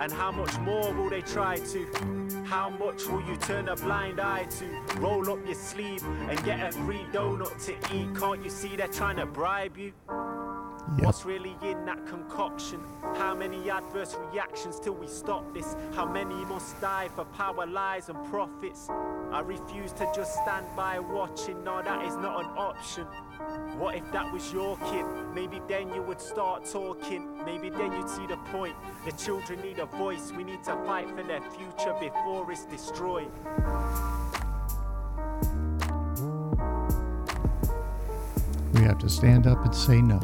And how much more will they try to? How much will you turn a blind eye to? Roll up your sleeve and get a free donut to eat. Can't you see they're trying to bribe you? Yep. What's really in that concoction? How many adverse reactions till we stop this? How many must die for power, lies and profits? I refuse to just stand by watching. No, that is not an option. What if that was your kid? Maybe then you would start talking. Maybe then you'd see the point. The children need a voice. We need to fight for their future before it's destroyed. We have to stand up and say no.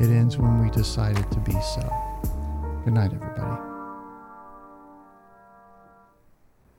It ends when we decided to be so. Good night, everybody.